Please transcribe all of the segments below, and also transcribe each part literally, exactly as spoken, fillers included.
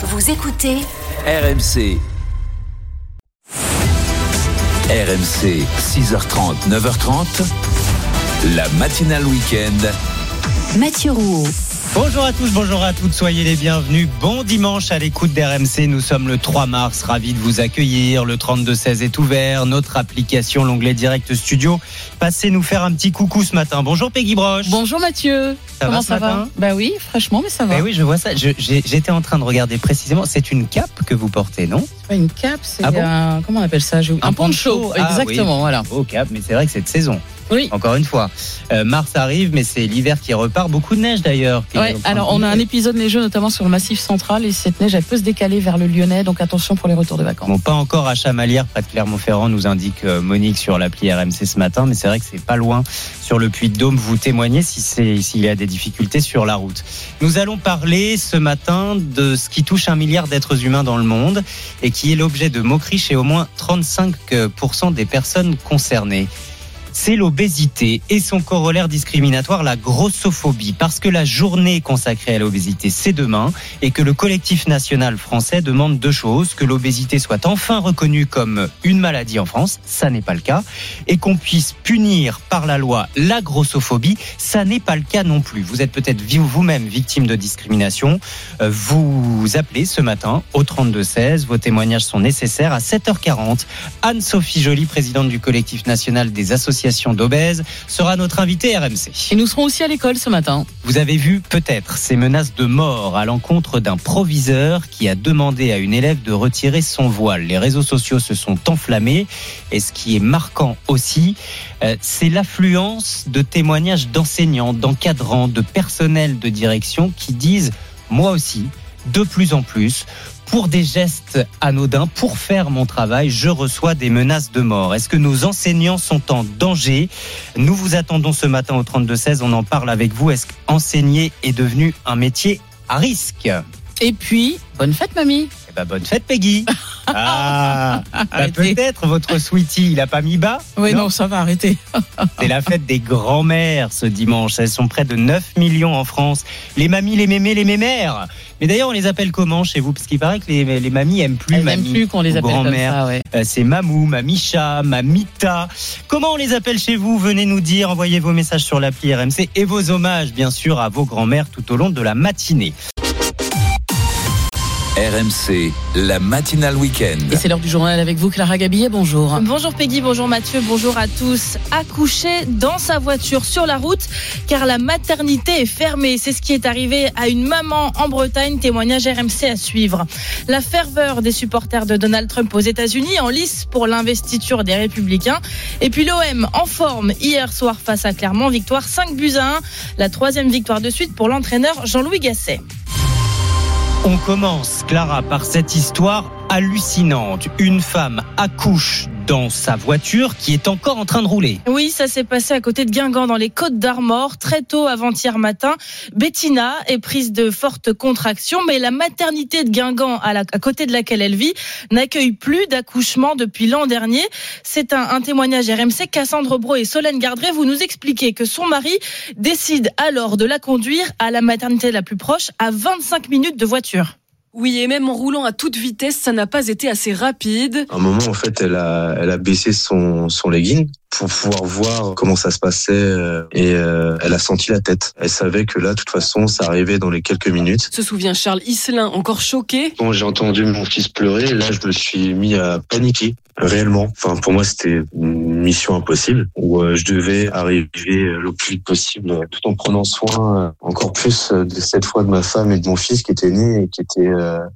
Vous écoutez R M C. R M C, six heures trente, neuf heures trente, la matinale week-end. Mathieu Rouault. Bonjour à tous, bonjour à toutes, soyez les bienvenus. Bon dimanche à l'écoute d'R M C, nous sommes le trois mars, ravis de vous accueillir. Le trente-deux seize est ouvert, notre application, l'onglet Direct Studio. Passez nous faire un petit coucou ce matin. Bonjour Peggy Broche. Bonjour Mathieu. Ça Comment va ça matin va Bah oui, franchement, mais ça va. Bah oui, je vois ça. Je, j'ai, j'étais en train de regarder précisément. C'est une cape que vous portez, non? C'est pas une cape, c'est ah bon un... Comment on appelle ça? J'ai... Un, un poncho, poncho. Ah, exactement, oui. Voilà. Beau cape, mais c'est vrai que cette saison. Oui. Encore une fois, euh, mars arrive, mais c'est l'hiver qui repart. Beaucoup de neige d'ailleurs. Ouais, alors on a un épisode neigeux notamment sur le Massif central et cette neige elle peut se décaler vers le Lyonnais, donc attention pour les retours de vacances. Bon, pas encore à Chamalières, près de Clermont-Ferrand, nous indique euh, Monique sur l'appli R M C ce matin, mais c'est vrai que c'est pas loin. Sur le Puy-de-Dôme, vous témoignez si c'est s'il y a des difficultés sur la route. Nous allons parler ce matin de ce qui touche un milliard d'êtres humains dans le monde et qui est l'objet de moqueries chez au moins trente-cinq pour cent des personnes concernées. C'est l'obésité et son corollaire discriminatoire, la grossophobie. Parce que la journée consacrée à l'obésité, c'est demain, et que le collectif national français demande deux choses: que l'obésité soit enfin reconnue comme une maladie en France, ça n'est pas le cas, et qu'on puisse punir par la loi la grossophobie, ça n'est pas le cas non plus. Vous êtes peut-être vous-même victime de discrimination, vous appelez ce matin au trente-deux seize, vos témoignages sont nécessaires. À sept heures quarante, Anne-Sophie Joly, présidente du collectif national des associations d'obèses, sera notre invitée R M C. Et nous serons aussi à l'école ce matin. Vous avez vu peut-être ces menaces de mort à l'encontre d'un proviseur qui a demandé à une élève de retirer son voile. Les réseaux sociaux se sont enflammés et ce qui est marquant aussi, euh, c'est l'affluence de témoignages d'enseignants, d'encadrants, de personnels de direction qui disent « moi aussi, de plus en plus ». Pour des gestes anodins, pour faire mon travail, je reçois des menaces de mort. Est-ce que nos enseignants sont en danger? Nous vous attendons ce matin au trente-deux seize, on en parle avec vous. Est-ce qu'enseigner est devenu un métier à risque? Et puis, bonne fête mamie. Eh ben, bonne fête Peggy. Ah, bah peut-être votre sweetie, il a pas mis bas? Oui, non, non ça va, arrêter. C'est la fête des grands-mères ce dimanche. Elles sont près de neuf millions en France. Les mamies, les mémés, les mémères. Mais d'ailleurs, on les appelle comment chez vous? Parce qu'il paraît que les, les mamies aiment plus. Elles mamie, aiment plus qu'on les appelle grand-mère. Comme ça, ouais. euh, C'est mamou, mamicha, mamita. Comment on les appelle chez vous? Venez nous dire, envoyez vos messages sur l'appli R M C et vos hommages, bien sûr, à vos grands-mères tout au long de la matinée. R M C, la matinale week-end. Et c'est l'heure du journal avec vous, Clara Gabillet, bonjour. Bonjour Peggy, bonjour Mathieu, bonjour à tous. Accoucher dans sa voiture sur la route, car la maternité est fermée. C'est ce qui est arrivé à une maman en Bretagne, témoignage R M C à suivre. La ferveur des supporters de Donald Trump aux États-Unis en lice pour l'investiture des Républicains. Et puis l'O M en forme hier soir face à Clermont, victoire cinq buts à un. La troisième victoire de suite pour l'entraîneur Jean-Louis Gasset. On commence, Clara, par cette histoire hallucinante. Une femme accouche dans sa voiture qui est encore en train de rouler. Oui, ça s'est passé à côté de Guingamp, dans les Côtes-d'Armor, très tôt avant-hier matin. Bettina est prise de fortes contractions, mais la maternité de Guingamp, à, la, à côté de laquelle elle vit, n'accueille plus d'accouchement depuis l'an dernier. C'est un, un témoignage R M C. Cassandre Bro et Solène Gardré, vous nous expliquez que son mari décide alors de la conduire à la maternité la plus proche, à vingt-cinq minutes de voiture. Oui, et même en roulant à toute vitesse, ça n'a pas été assez rapide. À un moment, en fait, elle a, elle a baissé son, son legging pour pouvoir voir comment ça se passait et euh, elle a senti la tête. Elle savait que là, de toute façon, ça arrivait dans les quelques minutes. Se souvient Charles Isselin, encore choqué. Quand j'ai entendu mon fils pleurer, là, je me suis mis à paniquer, réellement. Enfin, pour moi, c'était une mission impossible où je devais arriver le plus vite possible tout en prenant soin encore plus de cette fois de ma femme et de mon fils qui était né et qui était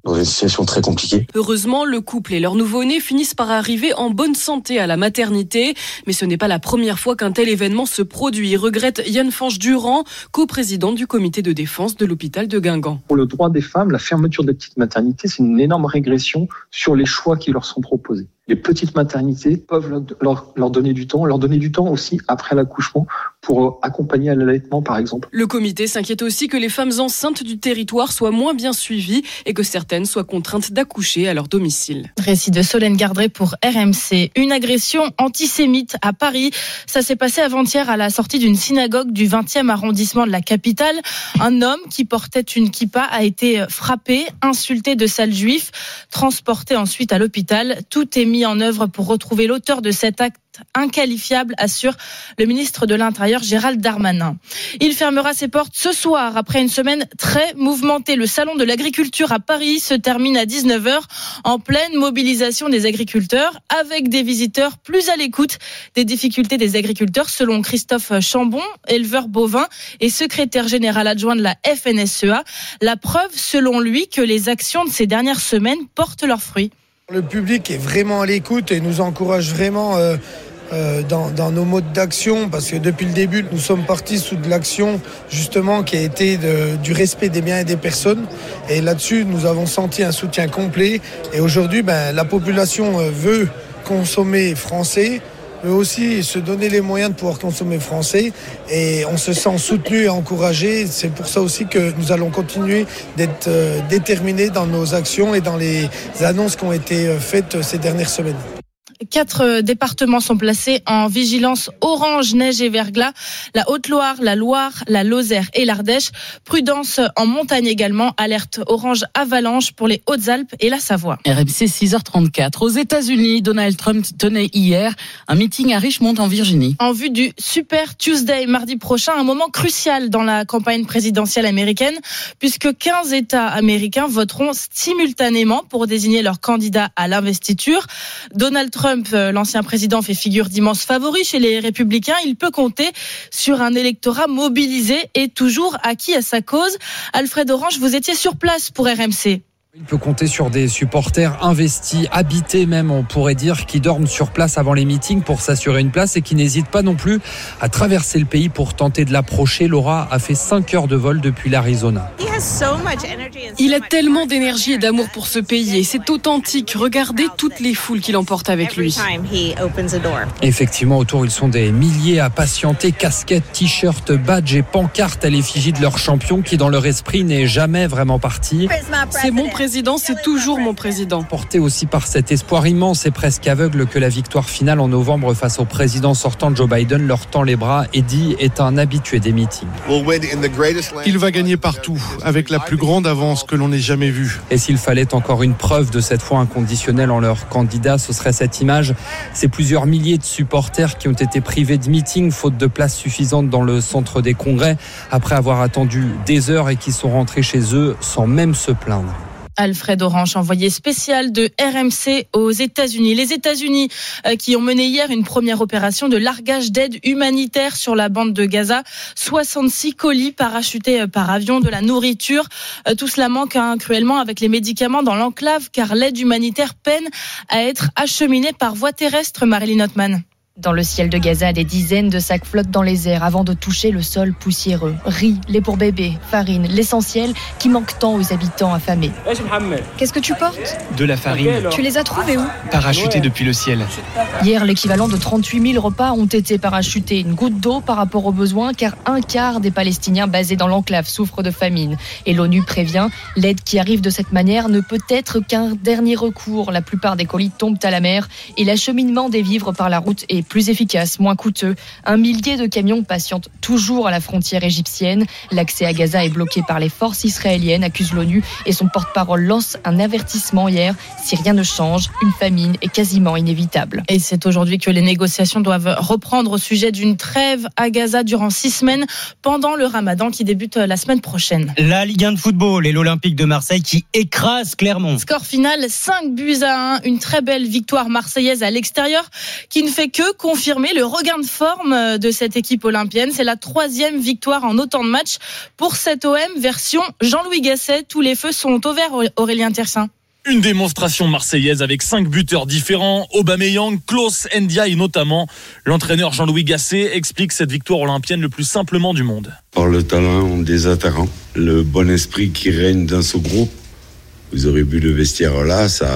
dans une situation très compliquée. Heureusement, le couple et leur nouveau-né finissent par arriver en bonne santé à la maternité. Mais ce n'est pas la première fois qu'un tel événement se produit, regrette Yann Fanche-Durand, coprésidente du comité de défense de l'hôpital de Guingamp. Pour le droit des femmes, la fermeture des petites maternités, c'est une énorme régression sur les choix qui leur sont proposés. Les petites maternités peuvent leur, leur donner du temps, leur donner du temps aussi après l'accouchement pour accompagner à l'allaitement, par exemple. Le comité s'inquiète aussi que les femmes enceintes du territoire soient moins bien suivies et que certaines soient contraintes d'accoucher à leur domicile. Récit de Solène Gardré pour R M C. Une agression antisémite à Paris. Ça s'est passé avant-hier à la sortie d'une synagogue du vingtième arrondissement de la capitale. Un homme qui portait une kippa a été frappé, insulté de sale juif, transporté ensuite à l'hôpital. Tout est mis en œuvre pour retrouver l'auteur de cet acte inqualifiable, assure le ministre de l'Intérieur Gérald Darmanin. Il fermera ses portes ce soir après une semaine très mouvementée. Le salon de l'agriculture à Paris se termine à dix-neuf heures en pleine mobilisation des agriculteurs, avec des visiteurs plus à l'écoute des difficultés des agriculteurs, selon Christophe Chambon, éleveur bovin et secrétaire général adjoint de la F N S E A. La preuve, selon lui, que les actions de ces dernières semaines portent leurs fruits. Le public est vraiment à l'écoute et nous encourage vraiment euh, euh, dans, dans nos modes d'action, parce que depuis le début, nous sommes partis sous de l'action justement qui a été de, du respect des biens et des personnes. Et là-dessus, nous avons senti un soutien complet. Et aujourd'hui, ben, la population veut consommer français, mais aussi se donner les moyens de pouvoir consommer français. Et on se sent soutenu et encouragé. C'est pour ça aussi que nous allons continuer d'être déterminés dans nos actions et dans les annonces qui ont été faites ces dernières semaines. Quatre départements sont placés en vigilance orange, neige et verglas. La Haute-Loire, la Loire, la Lozère et l'Ardèche. Prudence en montagne également. Alerte orange avalanche pour les Hautes-Alpes et la Savoie. R M C six heures trente-quatre. Aux États-Unis, Donald Trump tenait hier un meeting à Richmond en Virginie. En vue du Super Tuesday mardi prochain, un moment crucial dans la campagne présidentielle américaine, puisque quinze États américains voteront simultanément pour désigner leur candidat à l'investiture. Donald Trump Trump, l'ancien président, fait figure d'immense favori chez les Républicains. Il peut compter sur un électorat mobilisé et toujours acquis à sa cause. Alfred Orange, vous étiez sur place pour R M C. Il peut compter sur des supporters investis, habités même, on pourrait dire, qui dorment sur place avant les meetings pour s'assurer une place et qui n'hésitent pas non plus à traverser le pays pour tenter de l'approcher. Laura a fait cinq heures de vol depuis l'Arizona. Il a tellement d'énergie et d'amour pour ce pays et c'est authentique. Regardez toutes les foules qu'il emporte avec lui. Effectivement, autour, ils sont des milliers à patienter. Casquettes, t-shirts, badges et pancartes à l'effigie de leur champion qui, dans leur esprit, n'est jamais vraiment parti. C'est mon président. Président, c'est toujours mon président. Porté aussi par cet espoir immense et presque aveugle que la victoire finale en novembre face au président sortant Joe Biden leur tend les bras, Eddie est un habitué des meetings. Il va gagner partout, avec la plus grande avance que l'on ait jamais vue. Et s'il fallait encore une preuve de cette foi inconditionnelle en leur candidat, ce serait cette image. C'est plusieurs milliers de supporters qui ont été privés de meetings, faute de place suffisante dans le centre des congrès, après avoir attendu des heures et qui sont rentrés chez eux sans même se plaindre. Alfred Orange, envoyé spécial de R M C aux États-Unis. Les États-Unis qui ont mené hier une première opération de largage d'aide humanitaire sur la bande de Gaza. soixante-six colis parachutés par avion, de la nourriture. Tout cela manque hein, cruellement avec les médicaments dans l'enclave, car l'aide humanitaire peine à être acheminée par voie terrestre, Marilyn Hotman. Dans le ciel de Gaza, des dizaines de sacs flottent dans les airs avant de toucher le sol poussiéreux. Riz, lait pour bébé, farine, l'essentiel qui manque tant aux habitants affamés. Qu'est-ce que tu portes ? De la farine. Tu les as trouvés où ? Parachutés depuis le ciel. Hier, l'équivalent de trente-huit mille repas ont été parachutés. Une goutte d'eau par rapport aux besoins, car un quart des Palestiniens basés dans l'enclave souffrent de famine. Et l'ONU prévient, l'aide qui arrive de cette manière ne peut être qu'un dernier recours. La plupart des colis tombent à la mer et l'acheminement des vivres par la route est plus efficace, moins coûteux. Un millier de camions patientent toujours à la frontière égyptienne. L'accès à Gaza est bloqué par les forces israéliennes, accuse l'ONU, et son porte-parole lance un avertissement hier. Si rien ne change, une famine est quasiment inévitable. Et c'est aujourd'hui que les négociations doivent reprendre au sujet d'une trêve à Gaza durant six semaines pendant le Ramadan qui débute la semaine prochaine. La Ligue un de football et l'Olympique de Marseille qui écrase Clermont. Score final, cinq buts à un. Une très belle victoire marseillaise à l'extérieur qui ne fait que confirmer le regain de forme de cette équipe olympienne. C'est la troisième victoire en autant de matchs pour cette O M version Jean-Louis Gasset. Tous les feux sont au vert, Aurélien Tersin. Une démonstration marseillaise avec cinq buteurs différents, Aubameyang, Klaus, Ndiaye notamment. L'entraîneur Jean-Louis Gasset explique cette victoire olympienne le plus simplement du monde. Par le talent des attaquants, le bon esprit qui règne dans ce groupe. Vous aurez vu le vestiaire là, ça,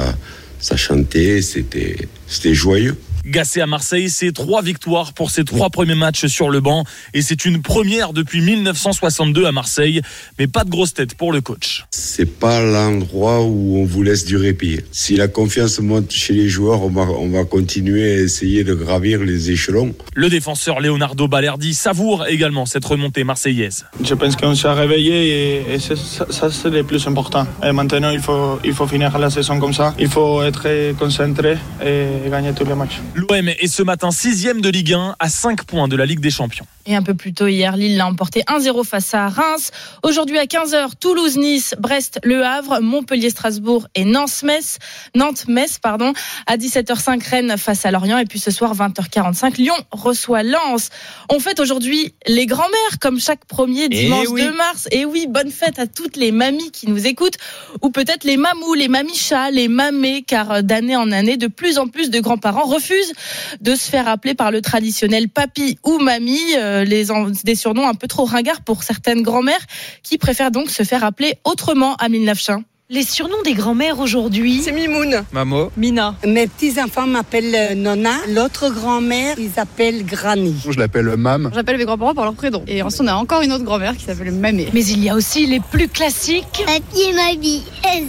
ça chantait, c'était, c'était joyeux. Gasset à Marseille. C'est trois victoires pour ses trois premiers matchs sur le banc et c'est une première depuis mille neuf cent soixante-deux à Marseille. Mais pas de grosse tête pour le coach. C'est pas l'endroit où on vous laisse du répit. Si la confiance monte chez les joueurs, on va, on va continuer à essayer de gravir les échelons. Le défenseur Leonardo Balerdi savoure également cette remontée marseillaise. Je pense qu'on s'est réveillé et, et c'est, ça, ça c'est le plus important. Et maintenant il faut, il faut finir la saison comme ça. Il faut être concentré et gagner tous les matchs. L'O M est ce matin sixième de Ligue un à cinq points de la Ligue des Champions. Et un peu plus tôt hier, Lille l'a emporté un zéro face à Reims. Aujourd'hui à quinze heures, Toulouse, Nice, Brest, Le Havre, Montpellier, Strasbourg et Nantes-Metz. Nantes-Metz, pardon. À dix-sept heures cinq, Rennes face à Lorient. Et puis ce soir, vingt heures quarante-cinq, Lyon reçoit Lens. On fête aujourd'hui les grands-mères, comme chaque premier dimanche oui. deux mars. Et oui, bonne fête à toutes les mamies qui nous écoutent. Ou peut-être les mamous, les mamichas, les mamés, car d'année en année, de plus en plus de grands-parents refusent de se faire appeler par le traditionnel papy ou mamie. Les en... des surnoms un peu trop ringards pour certaines grand-mères qui préfèrent donc se faire appeler autrement. Amine Lafchin. Les surnoms des grand-mères aujourd'hui, c'est Mimoun, Mamo, Mina. Mes petits-enfants m'appellent Nona. L'autre grand-mère, ils appellent Granny. Je l'appelle Mam. J'appelle mes grands-parents par leur prénom. Et ensuite, on a encore une autre grand-mère qui s'appelle Mamé. Mais il y a aussi les plus classiques. Papi et Mamie.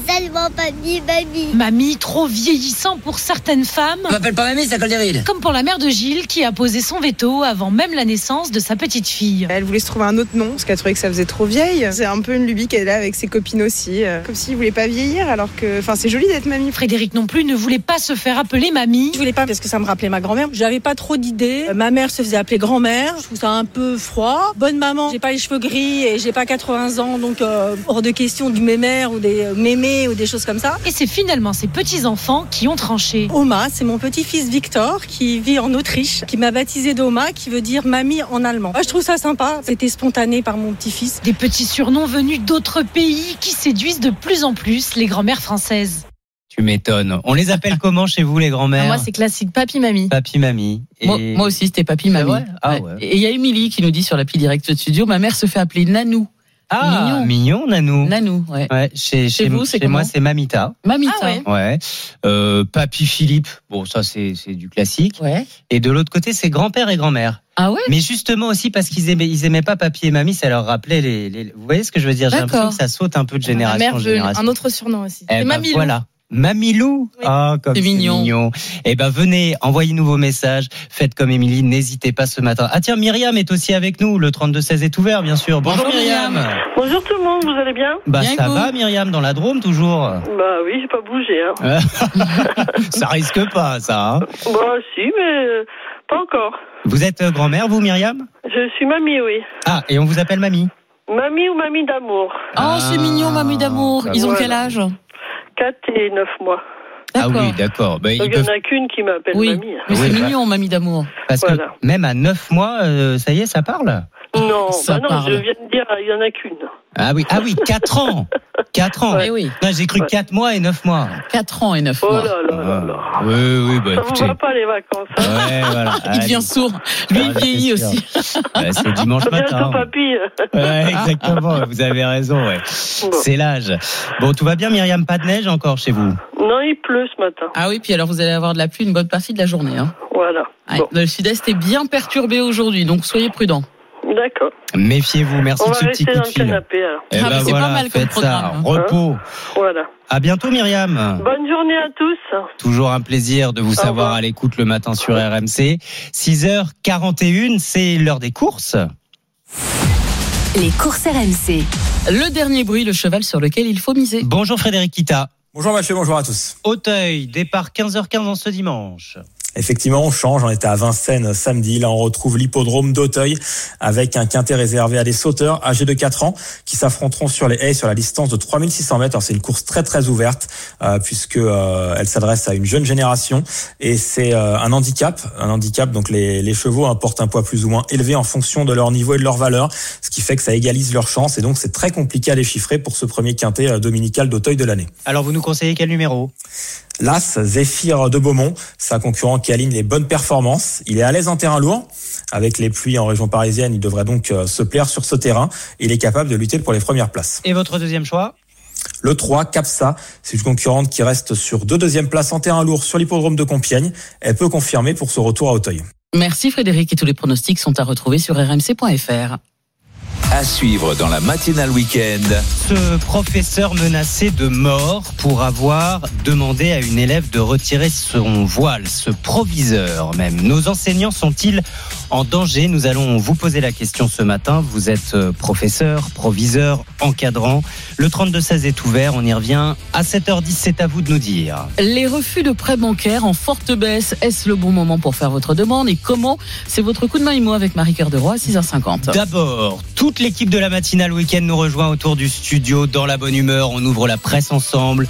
Seulement Papi et Mamie. Mamie, trop vieillissant pour certaines femmes. On m'appelle pas Mamie, ça colle des rides. Comme pour la mère de Gilles qui a posé son veto avant même la naissance de sa petite fille. Elle voulait se trouver un autre nom parce qu'elle trouvait que ça faisait trop vieille. C'est un peu une lubie qu'elle a avec ses copines aussi. Comme si pas vieillir alors que enfin c'est joli d'être mamie. Frédéric non plus ne voulait pas se faire appeler mamie. Je voulais pas parce que ça me rappelait ma grand-mère. J'avais pas trop d'idées. Euh, ma mère se faisait appeler grand-mère. Je trouve ça un peu froid. Bonne maman. J'ai pas les cheveux gris et j'ai pas quatre-vingts ans donc euh, hors de question du mémère ou des euh, mémés ou des choses comme ça. Et c'est finalement ces petits-enfants qui ont tranché. Oma, c'est mon petit-fils Victor qui vit en Autriche, qui m'a baptisé d'Oma qui veut dire mamie en allemand. Moi, je trouve ça sympa. C'était spontané par mon petit-fils. Des petits surnoms venus d'autres pays qui séduisent de plus en plus. Plus les grand-mères françaises. Tu m'étonnes. On les appelle comment chez vous les grand-mères ? Moi c'est classique, papy-mamie. Papy-mamie. Et... Moi, moi aussi c'était papy-mamie. Ouais. Ah, ouais. Et il y a Émilie qui nous dit sur l'appli Direct Studio, ma mère se fait appeler Nanou. Ah, mignon, mignon Nanou. Nanou, ouais. ouais chez, chez, chez vous, c'est chez moi c'est Mamita. Mamita, ah, ouais. ouais. Euh, papy Philippe, bon ça c'est, c'est du classique. Ouais. Et de l'autre côté c'est grand-père et grand-mère. Ah ouais. Mais justement aussi parce qu'ils aimaient, ils aimaient pas papy et mamie, ça leur rappelait les, les... Vous voyez ce que je veux dire ? D'accord. J'ai l'impression que ça saute un peu de génération en génération. Un autre surnom aussi. Eh c'est bah, Mamilou. Voilà. Mamilou. Oui. Ah, comme c'est, c'est mignon. mignon. Eh ben venez, envoyez-nous vos messages. Faites comme Émilie, n'hésitez pas ce matin. Ah tiens, Myriam est aussi avec nous. Le trente-deux seize est ouvert, bien sûr. Bonjour, Bonjour Myriam. Bonjour tout le monde. Vous allez bien ? Bah bien ça cool. va, Myriam, dans la Drôme toujours. Bah oui, j'ai pas bougé. Hein. Ça risque pas, ça. Hein. Bah si, mais pas encore. Vous êtes grand-mère, vous, Myriam ? Je suis mamie, oui. Ah, et on vous appelle mamie ? Mamie ou mamie d'amour. Ah, oh, c'est mignon, mamie d'amour. Ils ont voilà. quel âge ? quatre et neuf mois. D'accord. Ah oui, d'accord. Bah, il n'y peuvent... en a qu'une qui m'appelle oui. mamie. Mais c'est oui, mignon, bah. mamie d'amour. Parce voilà. que même à neuf mois, euh, ça y est, ça parle ? Non, ça bah non parle. Je viens de dire, il n'y en a qu'une. Ah oui, ah oui, quatre ans. quatre ans. Ouais. Oui. Non, j'ai cru ouais. quatre mois et neuf mois. quatre ans et neuf mois. Oh là là là là. Ah. Oui, oui, bah, ça écoutez. On va pas les vacances. Hein. Ouais, voilà. Il Allez. devient sourd. Lui, il vieillit aussi. Ouais, c'est dimanche c'est matin. Bientôt, hein. papy. Ouais, exactement. Vous avez raison, ouais. Bon. C'est l'âge. Bon, tout va bien, Myriam, pas de neige encore chez vous ? Non, il pleut ce matin. Ah oui, puis alors vous allez avoir de la pluie une bonne partie de la journée. Hein. Voilà. Ouais. Bon. Le sud-est est bien perturbé aujourd'hui, donc soyez prudents. D'accord. Méfiez-vous, merci de ce petit coup de fil. On va rester dans le canapé alors. Eh ah, ben c'est voilà, pas mal comme programme. Ça, repos. Hein voilà. À bientôt Myriam. Bonne journée à tous. Toujours un plaisir de vous Au savoir revoir. À l'écoute le matin sur R M C. six heures quarante et un, c'est l'heure des courses. Les courses R M C. Le dernier bruit, le cheval sur lequel il faut miser. Bonjour Frédéric Kita. Bonjour Mathieu, bonjour à tous. Auteuil, départ quinze heures quinze ce dimanche. Effectivement, on change. On était à Vincennes samedi. Là, on retrouve l'hippodrome d'Auteuil avec un quintet réservé à des sauteurs âgés de quatre ans qui s'affronteront sur les haies sur la distance de trois mille six cents mètres. Alors, c'est une course très, très ouverte euh, puisque euh, elle s'adresse à une jeune génération et c'est euh, un handicap. Un handicap, donc les, les chevaux hein, portent un poids plus ou moins élevé en fonction de leur niveau et de leur valeur, ce qui fait que ça égalise leurs chances et donc c'est très compliqué à déchiffrer pour ce premier quintet euh, dominical d'Auteuil de l'année. Alors, vous nous conseillez quel numéro ? L'As, Zéphyr de Beaumont, c'est un concurrent qui aligne les bonnes performances. Il est à l'aise en terrain lourd. Avec les pluies en région parisienne, il devrait donc se plaire sur ce terrain. Il est capable de lutter pour les premières places. Et votre deuxième choix ? Le trois, Capsa, c'est une concurrente qui reste sur deux deuxièmes places en terrain lourd sur l'hippodrome de Compiègne. Elle peut confirmer pour ce retour à Auteuil. Merci Frédéric, et tous les pronostics sont à retrouver sur r m c point f r. À suivre dans la matinale week-end. Ce professeur menacé de mort pour avoir demandé à une élève de retirer son voile, ce proviseur même. Nos enseignants sont-ils en danger ? Nous allons vous poser la question ce matin. Vous êtes professeur, proviseur, encadrant. Le trente-deux seize est ouvert, on y revient à sept heures dix, c'est à vous de nous dire. Les refus de prêts bancaires en forte baisse, est-ce le bon moment pour faire votre demande et comment ? C'est votre coup de main immo avec Marie-Cœur de Roy à six heures cinquante. D'abord, tout Toute l'équipe de la matinale week-end nous rejoint autour du studio dans la bonne humeur. On ouvre la presse ensemble.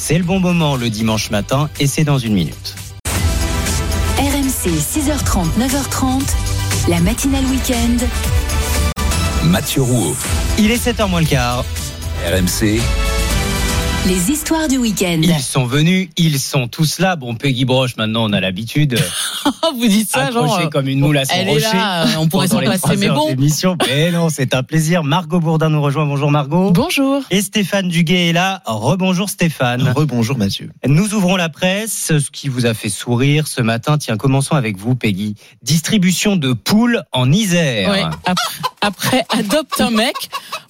C'est le bon moment le dimanche matin et c'est dans une minute. R M C six heures trente, neuf heures trente, la matinale week-end. Mathieu Rouault. Il est sept heures moins le quart. R M C. Les histoires du week-end. Ils sont venus, ils sont tous là. Bon, Peggy Broche, maintenant, on a l'habitude. Vous dites ça, genre. Accrochée comme une moule à son elle rocher. Est là, on pourrait s'en passer, mais bon. Mais non, c'est un plaisir. Margot Bourdin nous rejoint. Bonjour, Margot. Bonjour. Et Stéphane Duguet est là. Rebonjour, Stéphane. Rebonjour, Mathieu. Nous ouvrons la presse. Ce qui vous a fait sourire ce matin. Tiens, commençons avec vous, Peggy. Distribution de poules en Isère. Ouais. Après, adopte un mec.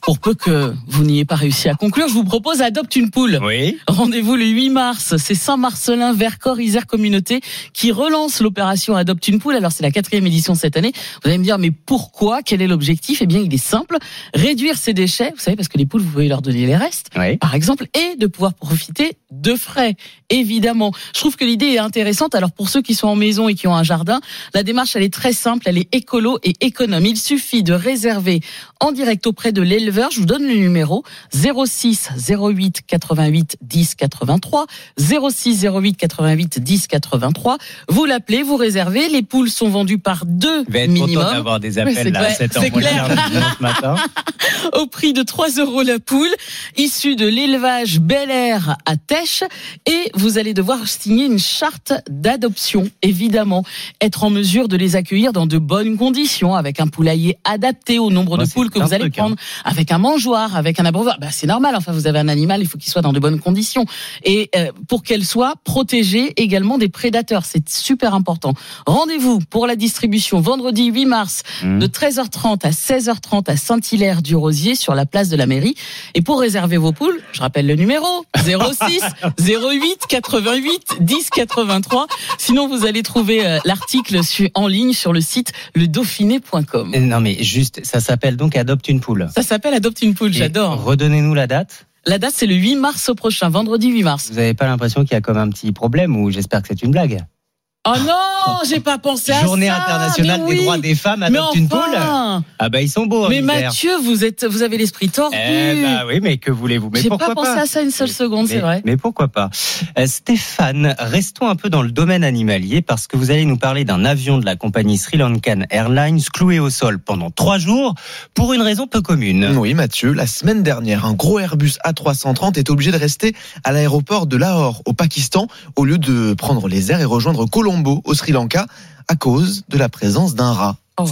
Pour peu que vous n'ayez pas réussi à conclure, je vous propose adopte une poule. Oui. Rendez-vous le huit mars. C'est Saint-Marcelin, Vercors, Isère Communauté qui relance l'opération adopte une poule. Alors c'est la quatrième édition cette année. Vous allez me dire mais pourquoi ? Quel est l'objectif ? Eh bien il est simple, réduire ses déchets. Vous savez parce que les poules vous pouvez leur donner les restes, oui. Par exemple, et de pouvoir profiter de frais. Évidemment, je trouve que l'idée est intéressante. Alors pour ceux qui sont en maison et qui ont un jardin, la démarche elle est très simple, elle est écolo et économe. Il suffit de réserver en direct auprès de l'éleveur. Je vous donne le numéro zéro six zéro huit quatre-vingt-huit dix quatre-vingt-trois zéro six zéro huit quatre-vingt-huit dix quatre-vingt-trois. Vous l'appelez, vous réservez. Les poules sont vendues par deux minimum. Je vais être content d'avoir des appels là à sept heures moins le quart ce matin. Au prix de trois euros la poule, issue de l'élevage Bel Air à Teche, et vous allez devoir signer une charte d'adoption. Évidemment, être en mesure de les accueillir dans de bonnes conditions, avec un poulailler adapté au nombre de Moi, poules que vous allez truc, prendre. Hein. Avec un mangeoire, avec un abreuvoir, bah c'est normal. Enfin, vous avez un animal, il faut qu'il soit dans de bonnes conditions et euh, pour qu'elle soit protégée également des prédateurs, c'est super important. Rendez-vous pour la distribution vendredi huit mars mmh. de treize heures trente à seize heures trente à Saint-Hilaire-du-Rosier sur la place de la mairie. Et pour réserver vos poules, je rappelle le numéro zéro six zéro huit quatre-vingt-huit dix quatre-vingt-trois. Sinon, vous allez trouver l'article en ligne sur le site le dauphiné point com. Non mais juste, ça s'appelle donc adopte une poule. Ça s'appelle adopte une poule, et j'adore. Redonnez-nous la date. La date, c'est le huit mars au prochain, vendredi huit mars. Vous n'avez pas l'impression qu'il y a comme un petit problème ou j'espère que c'est une blague ? Oh non, j'ai pas pensé à Journée ça. Journée internationale oui. des droits des femmes, adopte mais une enfin. Poule. Ah bah ils sont beaux. Mais Mathieu, vous êtes, vous avez l'esprit tordu. Eh bah oui, mais que voulez-vous ? Mais j'ai pourquoi pas pensé pas à ça une seule seconde, mais, c'est vrai. Mais pourquoi pas ? euh, Stéphane, restons un peu dans le domaine animalier parce que vous allez nous parler d'un avion de la compagnie Sri Lankan Airlines cloué au sol pendant trois jours pour une raison peu commune. Oui, Mathieu, la semaine dernière, un gros Airbus A trois cent trente est obligé de rester à l'aéroport de Lahore au Pakistan au lieu de prendre les airs et rejoindre Colombo au Sri Lanka à cause de la présence d'un rat. Oh.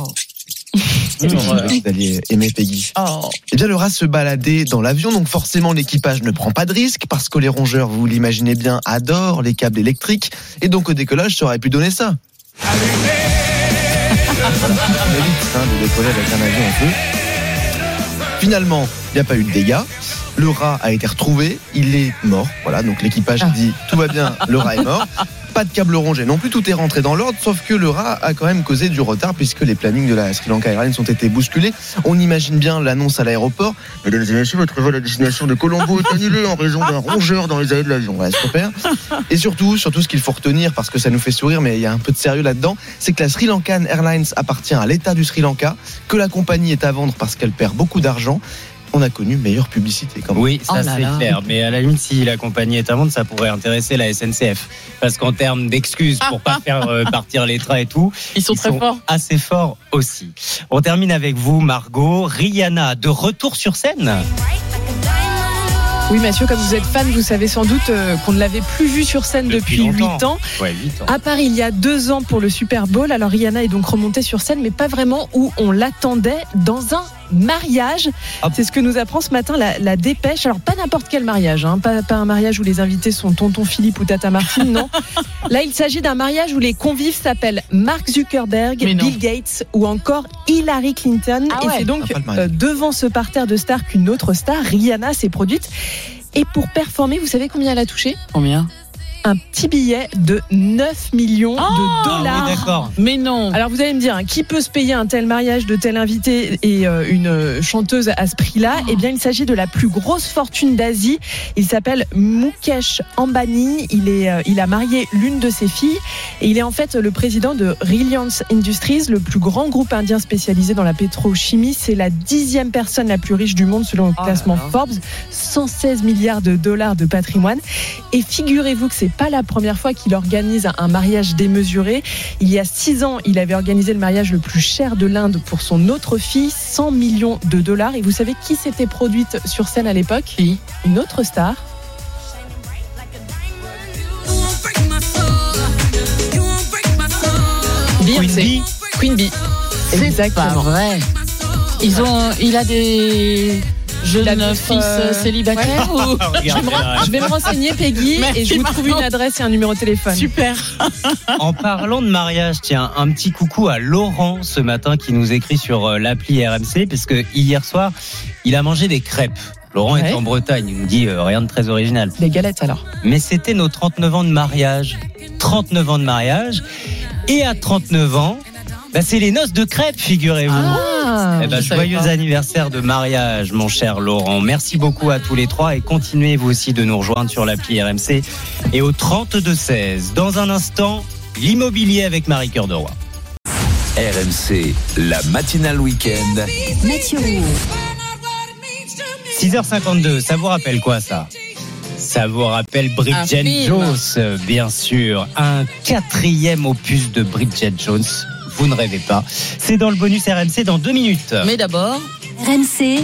Vous allez aimer Peggy. Oh. Eh bien, le rat se baladait dans l'avion, donc forcément l'équipage ne prend pas de risque parce que les rongeurs, vous l'imaginez bien, adorent les câbles électriques et donc au décollage, ça aurait pu donner ça. C'est de décoller avec un avion en feu. Finalement, il n'y a pas eu de dégâts. Le rat a été retrouvé, il est mort. Voilà, donc l'équipage ah. dit tout va bien, le rat est mort. Pas de câble rongé non plus, tout est rentré dans l'ordre, sauf que le rat a quand même causé du retard puisque les plannings de la Sri Lanka Airlines ont été bousculés. On imagine bien l'annonce à l'aéroport. Mesdames et messieurs, votre vol à destination de Colombo est annulé en raison d'un rongeur dans les ailes de l'avion. Voilà, super. Et surtout, surtout ce qu'il faut retenir parce que ça nous fait sourire, mais il y a un peu de sérieux là-dedans, c'est que la Sri Lankan Airlines appartient à l'État du Sri Lanka, que la compagnie est à vendre parce qu'elle perd beaucoup d'argent. On a connu meilleure publicité quand même. Oui, ça oh là c'est là. Clair. Mais à la limite, si la compagnie est à vendre, ça pourrait intéresser la S N C F. Parce qu'en termes d'excuses pour pas faire partir les trains et tout, ils sont ils très sont forts. Assez forts aussi. On termine avec vous, Margot. Rihanna, de retour sur scène. Oui Mathieu, comme vous êtes fan, vous savez sans doute qu'on ne l'avait plus vue sur scène depuis, depuis huit ans. Ouais, huit ans. À Paris, il y a deux ans pour le Super Bowl. Alors Rihanna est donc remontée sur scène, mais pas vraiment où on l'attendait, dans un mariage. Ah. C'est ce que nous apprend ce matin la, la dépêche. Alors, pas n'importe quel mariage, hein. pas, pas un mariage où les invités sont tonton Philippe ou tata Martine, non. Là, il s'agit d'un mariage où les convives s'appellent Mark Zuckerberg, Bill Gates ou encore Hillary Clinton. Ah ouais. Et c'est donc euh, devant ce parterre de stars qu'une autre star, Rihanna, s'est produite. Et pour performer, vous savez combien elle a touché ? Combien ? Un petit billet de neuf millions oh, de dollars. Oui, d'accord. Mais non. Alors vous allez me dire, hein, qui peut se payer un tel mariage de tel invité et euh, une euh, chanteuse à ce prix-là ? Oh. Eh bien, il s'agit de la plus grosse fortune d'Asie. Il s'appelle Mukesh Ambani. Il est, euh, il a marié l'une de ses filles et il est en fait le président de Reliance Industries, le plus grand groupe indien spécialisé dans la pétrochimie. C'est la dixième personne la plus riche du monde selon le oh, classement là, là. Forbes. cent seize milliards de dollars de patrimoine. Et figurez-vous que c'est pas la première fois qu'il organise un mariage démesuré. Il y a six ans, il avait organisé le mariage le plus cher de l'Inde pour son autre fille, cent millions de dollars. Et vous savez qui s'était produite sur scène à l'époque ? Oui. Une autre star. Beyoncé. Queen Bee. Exactement. C'est pas vrai. Ils ont, il a des... Jeune euh, fils euh, célibataire ouais. ou... je, vais me... je vais me renseigner, Peggy, merci et je vous Marco. Trouve une adresse et un numéro de téléphone. Super. En parlant de mariage, tiens, un petit coucou à Laurent ce matin qui nous écrit sur l'appli R M C, parce que hier soir, il a mangé des crêpes. Laurent ouais. est en Bretagne, il nous dit euh, rien de très original. Des galettes alors. Mais c'était nos trente-neuf ans de mariage. trente-neuf ans de mariage. Et à trente-neuf ans, bah, c'est les noces de crêpes, figurez-vous. Ah. Eh ben, joyeux anniversaire de mariage, mon cher Laurent. Merci beaucoup à tous les trois et continuez vous aussi de nous rejoindre sur l'appli R M C et au trente-deux seize. Dans un instant, l'immobilier avec Marie-Cœur de Roy. R M C, la matinale week-end. Mathieu. six heures cinquante-deux, ça vous rappelle quoi ça ? Ça vous rappelle Bridget Jones, bien sûr. Un quatrième opus de Bridget Jones. Vous ne rêvez pas. C'est dans le bonus R M C dans deux minutes. Mais d'abord, R M C.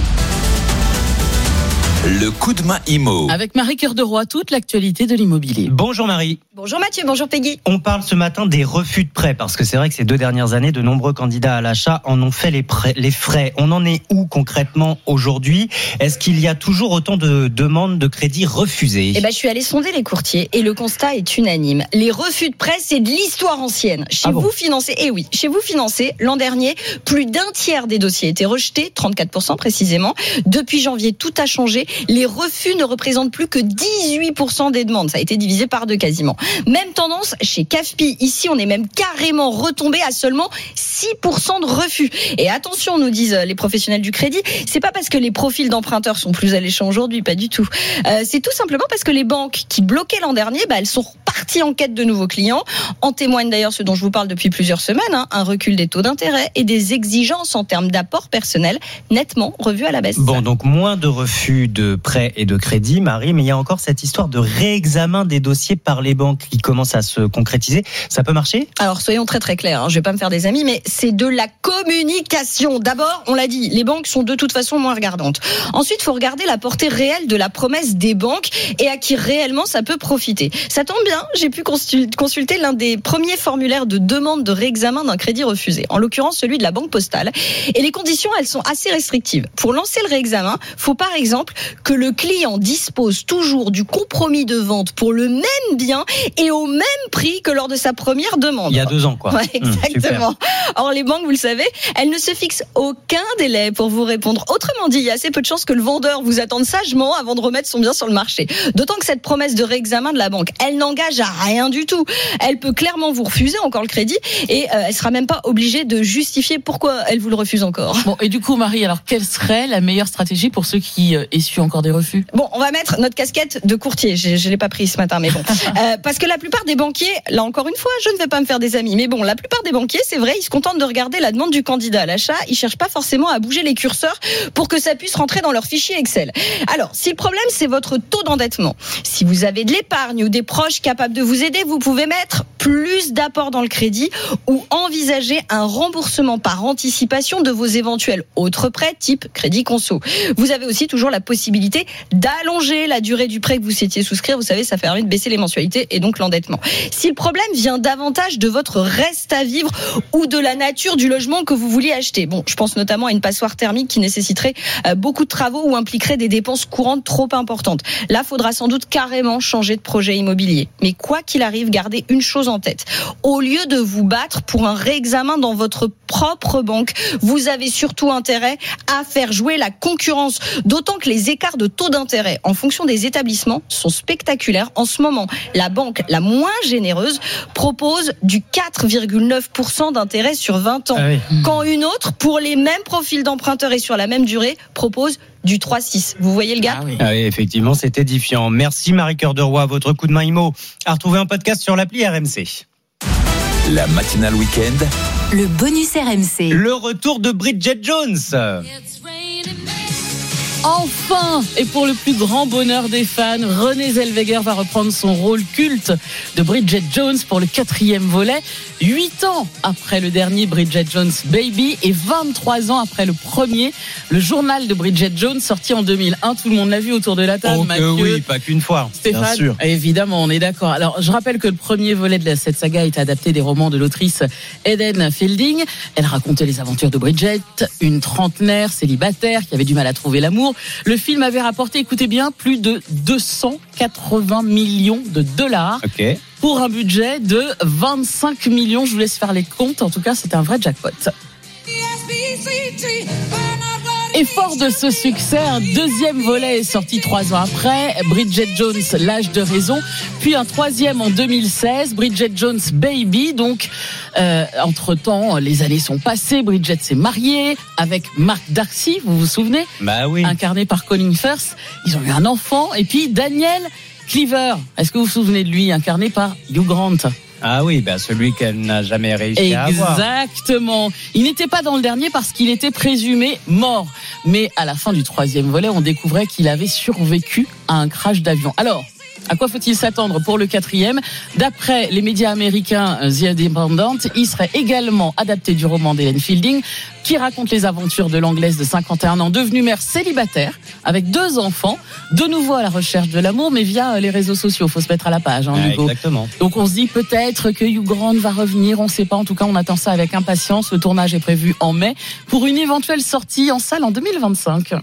Le coup de main immo. Avec Marie-Cœur de Roy, toute l'actualité de l'immobilier. Bonjour Marie. Bonjour Mathieu, bonjour Peggy. On parle ce matin des refus de prêts, parce que c'est vrai que ces deux dernières années, de nombreux candidats à l'achat en ont fait les, prêts, les frais. On en est où concrètement aujourd'hui ? Est-ce qu'il y a toujours autant de demandes de crédit refusées ? Eh ben, je suis allée sonder les courtiers et le constat est unanime. Les refus de prêts, c'est de l'histoire ancienne. Chez ah bon vous financez, eh oui, chez vous financez, l'an dernier, plus d'un tiers des dossiers étaient rejetés, trente-quatre pour cent précisément. Depuis janvier, tout a changé. Les refus ne représentent plus que dix-huit pour cent des demandes. Ça a été divisé par deux quasiment. Même tendance chez C A F P I. Ici, on est même carrément retombé à seulement six pour cent de refus. Et attention, nous disent les professionnels du crédit, c'est pas parce que les profils d'emprunteurs sont plus alléchants aujourd'hui, pas du tout. Euh, c'est tout simplement parce que les banques qui bloquaient l'an dernier, bah, elles sont reparties en quête de nouveaux clients. En témoigne d'ailleurs ce dont je vous parle depuis plusieurs semaines, hein, un recul des taux d'intérêt et des exigences en termes d'apport personnel nettement revues à la baisse. Bon, donc moins de refus de de prêts et de crédits, Marie, mais il y a encore cette histoire de réexamen des dossiers par les banques qui commence à se concrétiser. Ça peut marcher ? Alors, soyons très très clairs, hein, je ne vais pas me faire des amis, mais c'est de la communication. D'abord, on l'a dit, les banques sont de toute façon moins regardantes. Ensuite, il faut regarder la portée réelle de la promesse des banques et à qui réellement ça peut profiter. Ça tombe bien, j'ai pu consulter l'un des premiers formulaires de demande de réexamen d'un crédit refusé, en l'occurrence celui de la Banque Postale. Et les conditions, elles sont assez restrictives. Pour lancer le réexamen, il faut par exemple que le client dispose toujours du compromis de vente pour le même bien et au même prix que lors de sa première demande. Il y a deux ans, quoi. Ouais, exactement. Mmh, or, les banques, vous le savez, elles ne se fixent aucun délai pour vous répondre. Autrement dit, il y a assez peu de chances que le vendeur vous attende sagement avant de remettre son bien sur le marché. D'autant que cette promesse de réexamen de la banque, elle n'engage à rien du tout. Elle peut clairement vous refuser encore le crédit et euh, elle sera même pas obligée de justifier pourquoi elle vous le refuse encore. Bon, et du coup, Marie, alors quelle serait la meilleure stratégie pour ceux qui euh, essuient encore des refus ? Bon, on va mettre notre casquette de courtier. Je ne l'ai pas pris ce matin, mais bon. Euh, parce que la plupart des banquiers, là encore une fois, je ne vais pas me faire des amis, mais bon, la plupart des banquiers, c'est vrai, ils se contentent de regarder la demande du candidat à l'achat. Ils ne cherchent pas forcément à bouger les curseurs pour que ça puisse rentrer dans leur fichier Excel. Alors, si le problème, c'est votre taux d'endettement, si vous avez de l'épargne ou des proches capables de vous aider, vous pouvez mettre plus d'apport dans le crédit ou envisager un remboursement par anticipation de vos éventuels autres prêts type crédit conso. Vous avez aussi toujours la possibilité possibilité d'allonger la durée du prêt que vous souhaitiez souscrire. Vous savez, ça permet de baisser les mensualités et donc l'endettement. Si le problème vient davantage de votre reste à vivre ou de la nature du logement que vous vouliez acheter, bon, je pense notamment à une passoire thermique qui nécessiterait beaucoup de travaux ou impliquerait des dépenses courantes trop importantes. Là, faudra sans doute carrément changer de projet immobilier. Mais quoi qu'il arrive, gardez une chose en tête. Au lieu de vous battre pour un réexamen dans votre propre banque, vous avez surtout intérêt à faire jouer la concurrence, d'autant que les écarts de taux d'intérêt en fonction des établissements sont spectaculaires. En ce moment, la banque la moins généreuse propose du quatre virgule neuf pour cent d'intérêt sur vingt ans, ah oui. quand une autre, pour les mêmes profils d'emprunteurs et sur la même durée, propose du trois virgule six. Vous voyez le gap ? Ah oui. Ah oui, effectivement, c'est édifiant. Merci Marie-Cœur de Roy, votre coup de main immo. À retrouver en podcast sur l'appli R M C. La matinale week-end. Le bonus R M C. Le retour de Bridget Jones. Enfin, et pour le plus grand bonheur des fans, Renée Zellweger va reprendre son rôle culte de Bridget Jones pour le quatrième volet, huit ans après le dernier Bridget Jones Baby et vingt-trois ans après le premier, le journal de Bridget Jones sorti en deux mille un. Tout le monde l'a vu autour de la table, oh, Mathieu, oui, pas qu'une fois, Stéphane, bien sûr. Évidemment, on est d'accord. Alors, je rappelle que le premier volet de cette saga est adapté des romans de l'autrice Eden Fielding. Elle racontait les aventures de Bridget, une trentenaire célibataire qui avait du mal à trouver l'amour. Le film avait rapporté, écoutez bien, plus de deux cent quatre-vingts millions de dollars. Okay. Pour un budget de vingt-cinq millions. Je vous laisse faire les comptes. En tout cas, c'est un vrai jackpot. Et fort de ce succès, un deuxième volet est sorti trois ans après, Bridget Jones, l'âge de raison, puis un troisième en deux mille seize, Bridget Jones Baby. Donc, euh, entre-temps, les années sont passées, Bridget s'est mariée avec Mark Darcy, vous vous souvenez ? Bah oui. Incarné par Colin Firth. Ils ont eu un enfant. Et puis Daniel Cleaver, est-ce que vous vous souvenez de lui, incarné par Hugh Grant ? Ah oui, ben celui qu'elle n'a jamais réussi Exactement. à avoir. Exactement. Il n'était pas dans le dernier parce qu'il était présumé mort. Mais à la fin du troisième volet, on découvrait qu'il avait survécu à un crash d'avion. Alors, à quoi faut-il s'attendre pour le quatrième ? D'après les médias américains The Independent, il serait également adapté du roman d'Helen Fielding, qui raconte les aventures de l'anglaise de cinquante et un ans, devenue mère célibataire, avec deux enfants, de nouveau à la recherche de l'amour, mais via les réseaux sociaux. Faut se mettre à la page, hein, Hugo. Ah, exactement. Donc on se dit peut-être que Hugh Grant va revenir, on ne sait pas. En tout cas, on attend ça avec impatience. Le tournage est prévu en mai pour une éventuelle sortie en salle en deux mille vingt-cinq.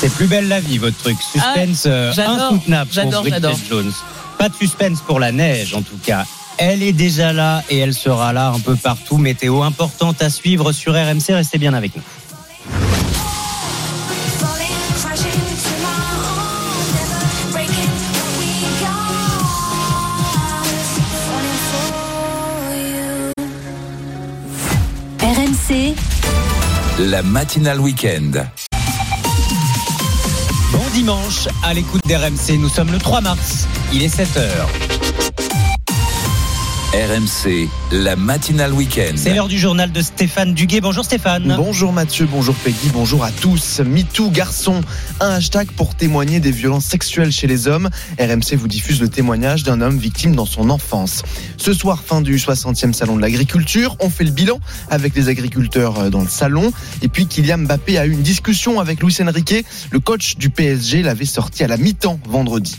C'est plus belle la vie, votre truc. Suspense ah, j'adore, insoutenable j'adore, pour Bridget j'adore. Jones. Pas de suspense pour la neige, en tout cas. Elle est déjà là et elle sera là un peu partout. Météo importante à suivre sur R M C. Restez bien avec nous. R M C, la matinale week-end. Bon dimanche, à l'écoute d'R M C, nous sommes le trois mars, il est sept heures. R M C, la matinale week-end. C'est l'heure du journal de Stéphane Duguet. Bonjour Stéphane. Bonjour Mathieu, bonjour Peggy, bonjour à tous. MeToo garçon, un hashtag pour témoigner des violences sexuelles chez les hommes. R M C vous diffuse le témoignage d'un homme victime dans son enfance. Ce soir, fin du soixantième salon de l'agriculture, on fait le bilan avec les agriculteurs dans le salon. Et puis Kylian Mbappé a eu une discussion avec Luis Enrique. Le coach du P S G l'avait sorti à la mi-temps vendredi.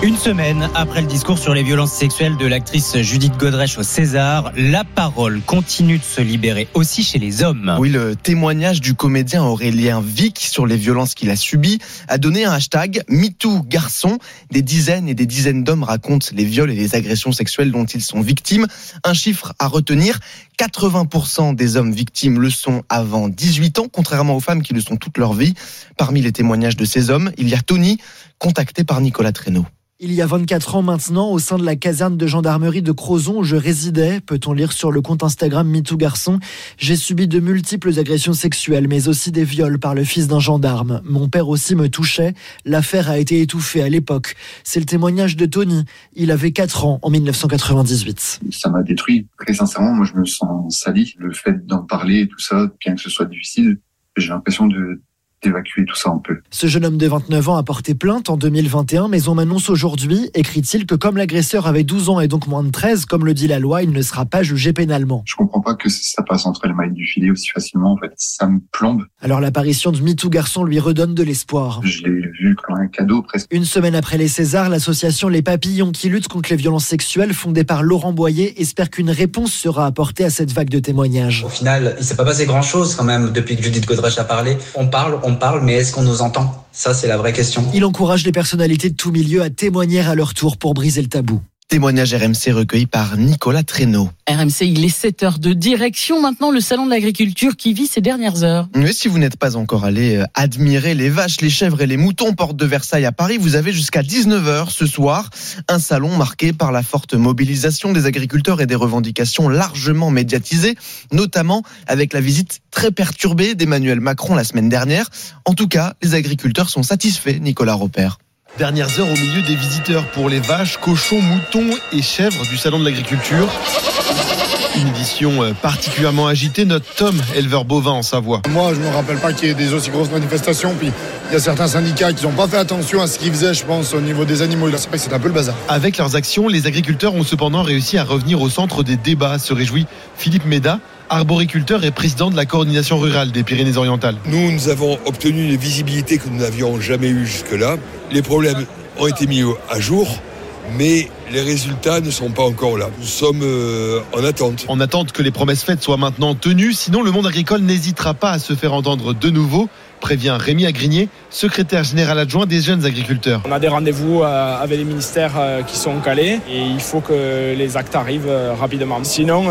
Une semaine après le discours sur les violences sexuelles de l'actrice Judith Godrèche au César, la parole continue de se libérer aussi chez les hommes. Oui, le témoignage du comédien Aurélien Vic sur les violences qu'il a subies a donné un hashtag MeToo garçon. Des dizaines et des dizaines d'hommes racontent les viols et les agressions sexuelles dont ils sont victimes. Un chiffre à retenir, quatre-vingts pour cent des hommes victimes le sont avant dix-huit ans, contrairement aux femmes qui le sont toute leur vie. Parmi les témoignages de ces hommes, il y a Tony, contacté par Nicolas Traîneau. Il y a vingt-quatre ans maintenant, au sein de la caserne de gendarmerie de Crozon où je résidais, peut-on lire sur le compte Instagram MeToo Garçon, j'ai subi de multiples agressions sexuelles, mais aussi des viols par le fils d'un gendarme. Mon père aussi me touchait. L'affaire a été étouffée à l'époque. C'est le témoignage de Tony. Il avait quatre ans en dix-neuf cent quatre-vingt-dix-huit. Ça m'a détruit. Très sincèrement, moi je me sens sali. Le fait d'en parler et tout ça, bien que ce soit difficile, j'ai l'impression de d'évacuer tout ça un peu. Ce jeune homme de vingt-neuf ans a porté plainte en deux mille vingt et un, mais on m'annonce aujourd'hui, écrit-il, que comme l'agresseur avait douze ans et donc moins de treize, comme le dit la loi, il ne sera pas jugé pénalement. Je comprends pas que ça passe entre les mailles du filet aussi facilement, en fait, ça me plombe. Alors l'apparition de MeToo Garçon lui redonne de l'espoir. Je l'ai vu comme un cadeau presque. Une semaine après les Césars, l'association Les Papillons qui lutte contre les violences sexuelles, fondée par Laurent Boyer, espère qu'une réponse sera apportée à cette vague de témoignages. Au final, il s'est pas passé grand-chose quand même depuis que Judith Godrèche a parlé. On parle, on parle, mais est-ce qu'on nous entend ? Ça, c'est la vraie question. Il encourage les personnalités de tous milieux à témoigner à leur tour pour briser le tabou. Témoignage R M C recueilli par Nicolas Traîneau. R M C, il est sept heures deux. Direction maintenant le salon de l'agriculture qui vit ses dernières heures. Mais si vous n'êtes pas encore allé admirer les vaches, les chèvres et les moutons porte de Versailles à Paris, vous avez jusqu'à dix-neuf heures ce soir. Un salon marqué par la forte mobilisation des agriculteurs et des revendications largement médiatisées, notamment avec la visite très perturbée d'Emmanuel Macron la semaine dernière. En tout cas, les agriculteurs sont satisfaits, Nicolas Ropert. Dernières heures au milieu des visiteurs pour les vaches, cochons, moutons et chèvres du Salon de l'Agriculture. Une édition particulièrement agitée, notre Tom, éleveur bovin en Savoie. Moi, je ne me rappelle pas qu'il y ait des aussi grosses manifestations. Puis il y a certains syndicats qui n'ont pas fait attention à ce qu'ils faisaient, je pense, au niveau des animaux. C'est vrai que c'est un peu le bazar. Avec leurs actions, les agriculteurs ont cependant réussi à revenir au centre des débats, se réjouit Philippe Méda, arboriculteur et président de la coordination rurale des Pyrénées-Orientales. Nous, nous avons obtenu une visibilité que nous n'avions jamais eue jusque-là. Les problèmes ont été mis à jour, mais les résultats ne sont pas encore là. Nous sommes euh, en attente. En attente que les promesses faites soient maintenant tenues, sinon le monde agricole n'hésitera pas à se faire entendre de nouveau, prévient Rémi Agrigné, secrétaire général adjoint des jeunes agriculteurs. On a des rendez-vous avec les ministères qui sont calés et il faut que les actes arrivent rapidement. Sinon,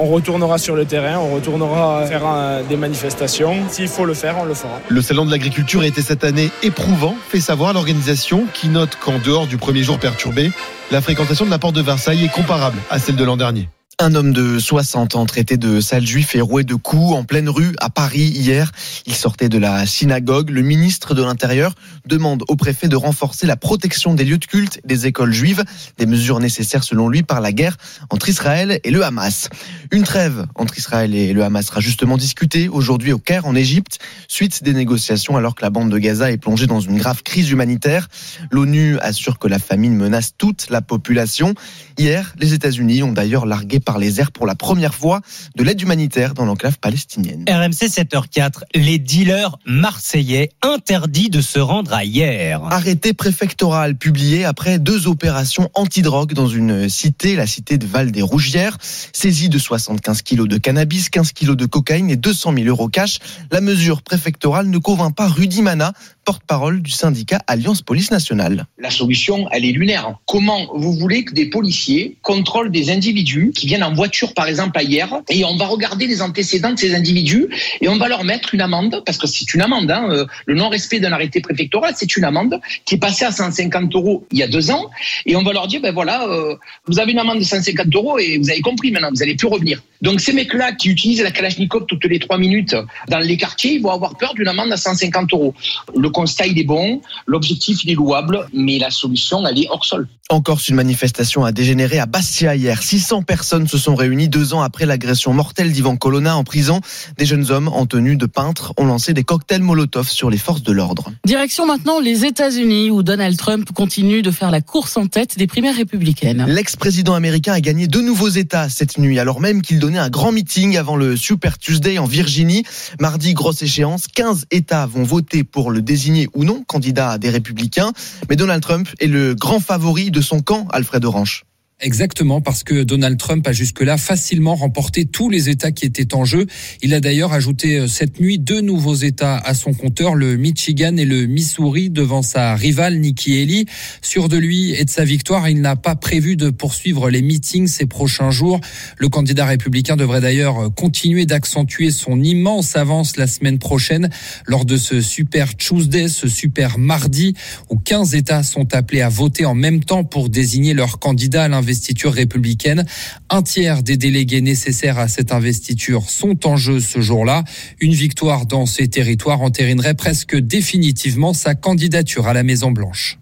on retournera sur le terrain, on retournera faire des manifestations. S'il faut le faire, on le fera. Le salon de l'agriculture a été cette année éprouvant, fait savoir l'organisation qui note qu'en dehors du premier jour perturbé, la fréquentation de la porte de Versailles est comparable à celle de l'an dernier. Un homme de soixante ans traité de sale juif et roué de coups en pleine rue à Paris hier. Il sortait de la synagogue. Le ministre de l'Intérieur demande au préfet de renforcer la protection des lieux de culte, des écoles juives. Des mesures nécessaires selon lui par la guerre entre Israël et le Hamas. Une trêve entre Israël et le Hamas sera justement discutée aujourd'hui au Caire en Égypte, suite des négociations alors que la bande de Gaza est plongée dans une grave crise humanitaire. L'ONU assure que la famine menace toute la population. Hier, les États-Unis ont d'ailleurs largué par les airs pour la première fois de l'aide humanitaire dans l'enclave palestinienne. R M C sept heures quatre, les dealers marseillais interdits de se rendre à hier. Arrêté préfectoral publié après deux opérations antidrogue dans une cité, la cité de Val des Rougières. Saisie de soixante-quinze kilos de cannabis, quinze kilos de cocaïne et deux cent mille euros cash. La mesure préfectorale ne convainc pas Rudy Mana, porte-parole du syndicat Alliance Police Nationale. La solution, elle est lunaire. Comment vous voulez que des policiers contrôlent des individus qui viennent en voiture, par exemple, hier, et on va regarder les antécédents de ces individus et on va leur mettre une amende, parce que c'est une amende, hein, le non-respect d'un arrêté préfectoral, c'est une amende qui est passée à cent cinquante euros il y a deux ans, et on va leur dire, ben voilà, euh, vous avez une amende de cent cinquante euros et vous avez compris maintenant, vous n'allez plus revenir. Donc ces mecs-là qui utilisent la Kalachnikov toutes les trois minutes dans les quartiers, ils vont avoir peur d'une amende à cent cinquante euros. Le Le constat, il est bon, l'objectif, il est louable, mais la solution, elle est hors sol. En Corse, une manifestation a dégénéré à Bastia hier. six cents personnes se sont réunies deux ans après l'agression mortelle d'Ivan Colonna en prison. Des jeunes hommes en tenue de peintre ont lancé des cocktails Molotov sur les forces de l'ordre. Direction maintenant les États-Unis où Donald Trump continue de faire la course en tête des primaires républicaines. L'ex-président américain a gagné deux nouveaux États cette nuit, alors même qu'il donnait un grand meeting avant le Super Tuesday en Virginie. Mardi, grosse échéance, quinze États vont voter pour le désir ou non candidat des Républicains, mais Donald Trump est le grand favori de son camp, Alfred Orange. Exactement, parce que Donald Trump a jusque-là facilement remporté tous les États qui étaient en jeu. Il a d'ailleurs ajouté cette nuit deux nouveaux États à son compteur, le Michigan et le Missouri, devant sa rivale Nikki Haley. Sûr de lui et de sa victoire, il n'a pas prévu de poursuivre les meetings ces prochains jours. Le candidat républicain devrait d'ailleurs continuer d'accentuer son immense avance la semaine prochaine lors de ce Super Tuesday, ce Super Mardi, où quinze États sont appelés à voter en même temps pour désigner leur candidat à l'investiture. Investiture républicaine. Un tiers des délégués nécessaires à cette investiture sont en jeu ce jour-là. Une victoire dans ces territoires entérinerait presque définitivement sa candidature à la Maison-Blanche.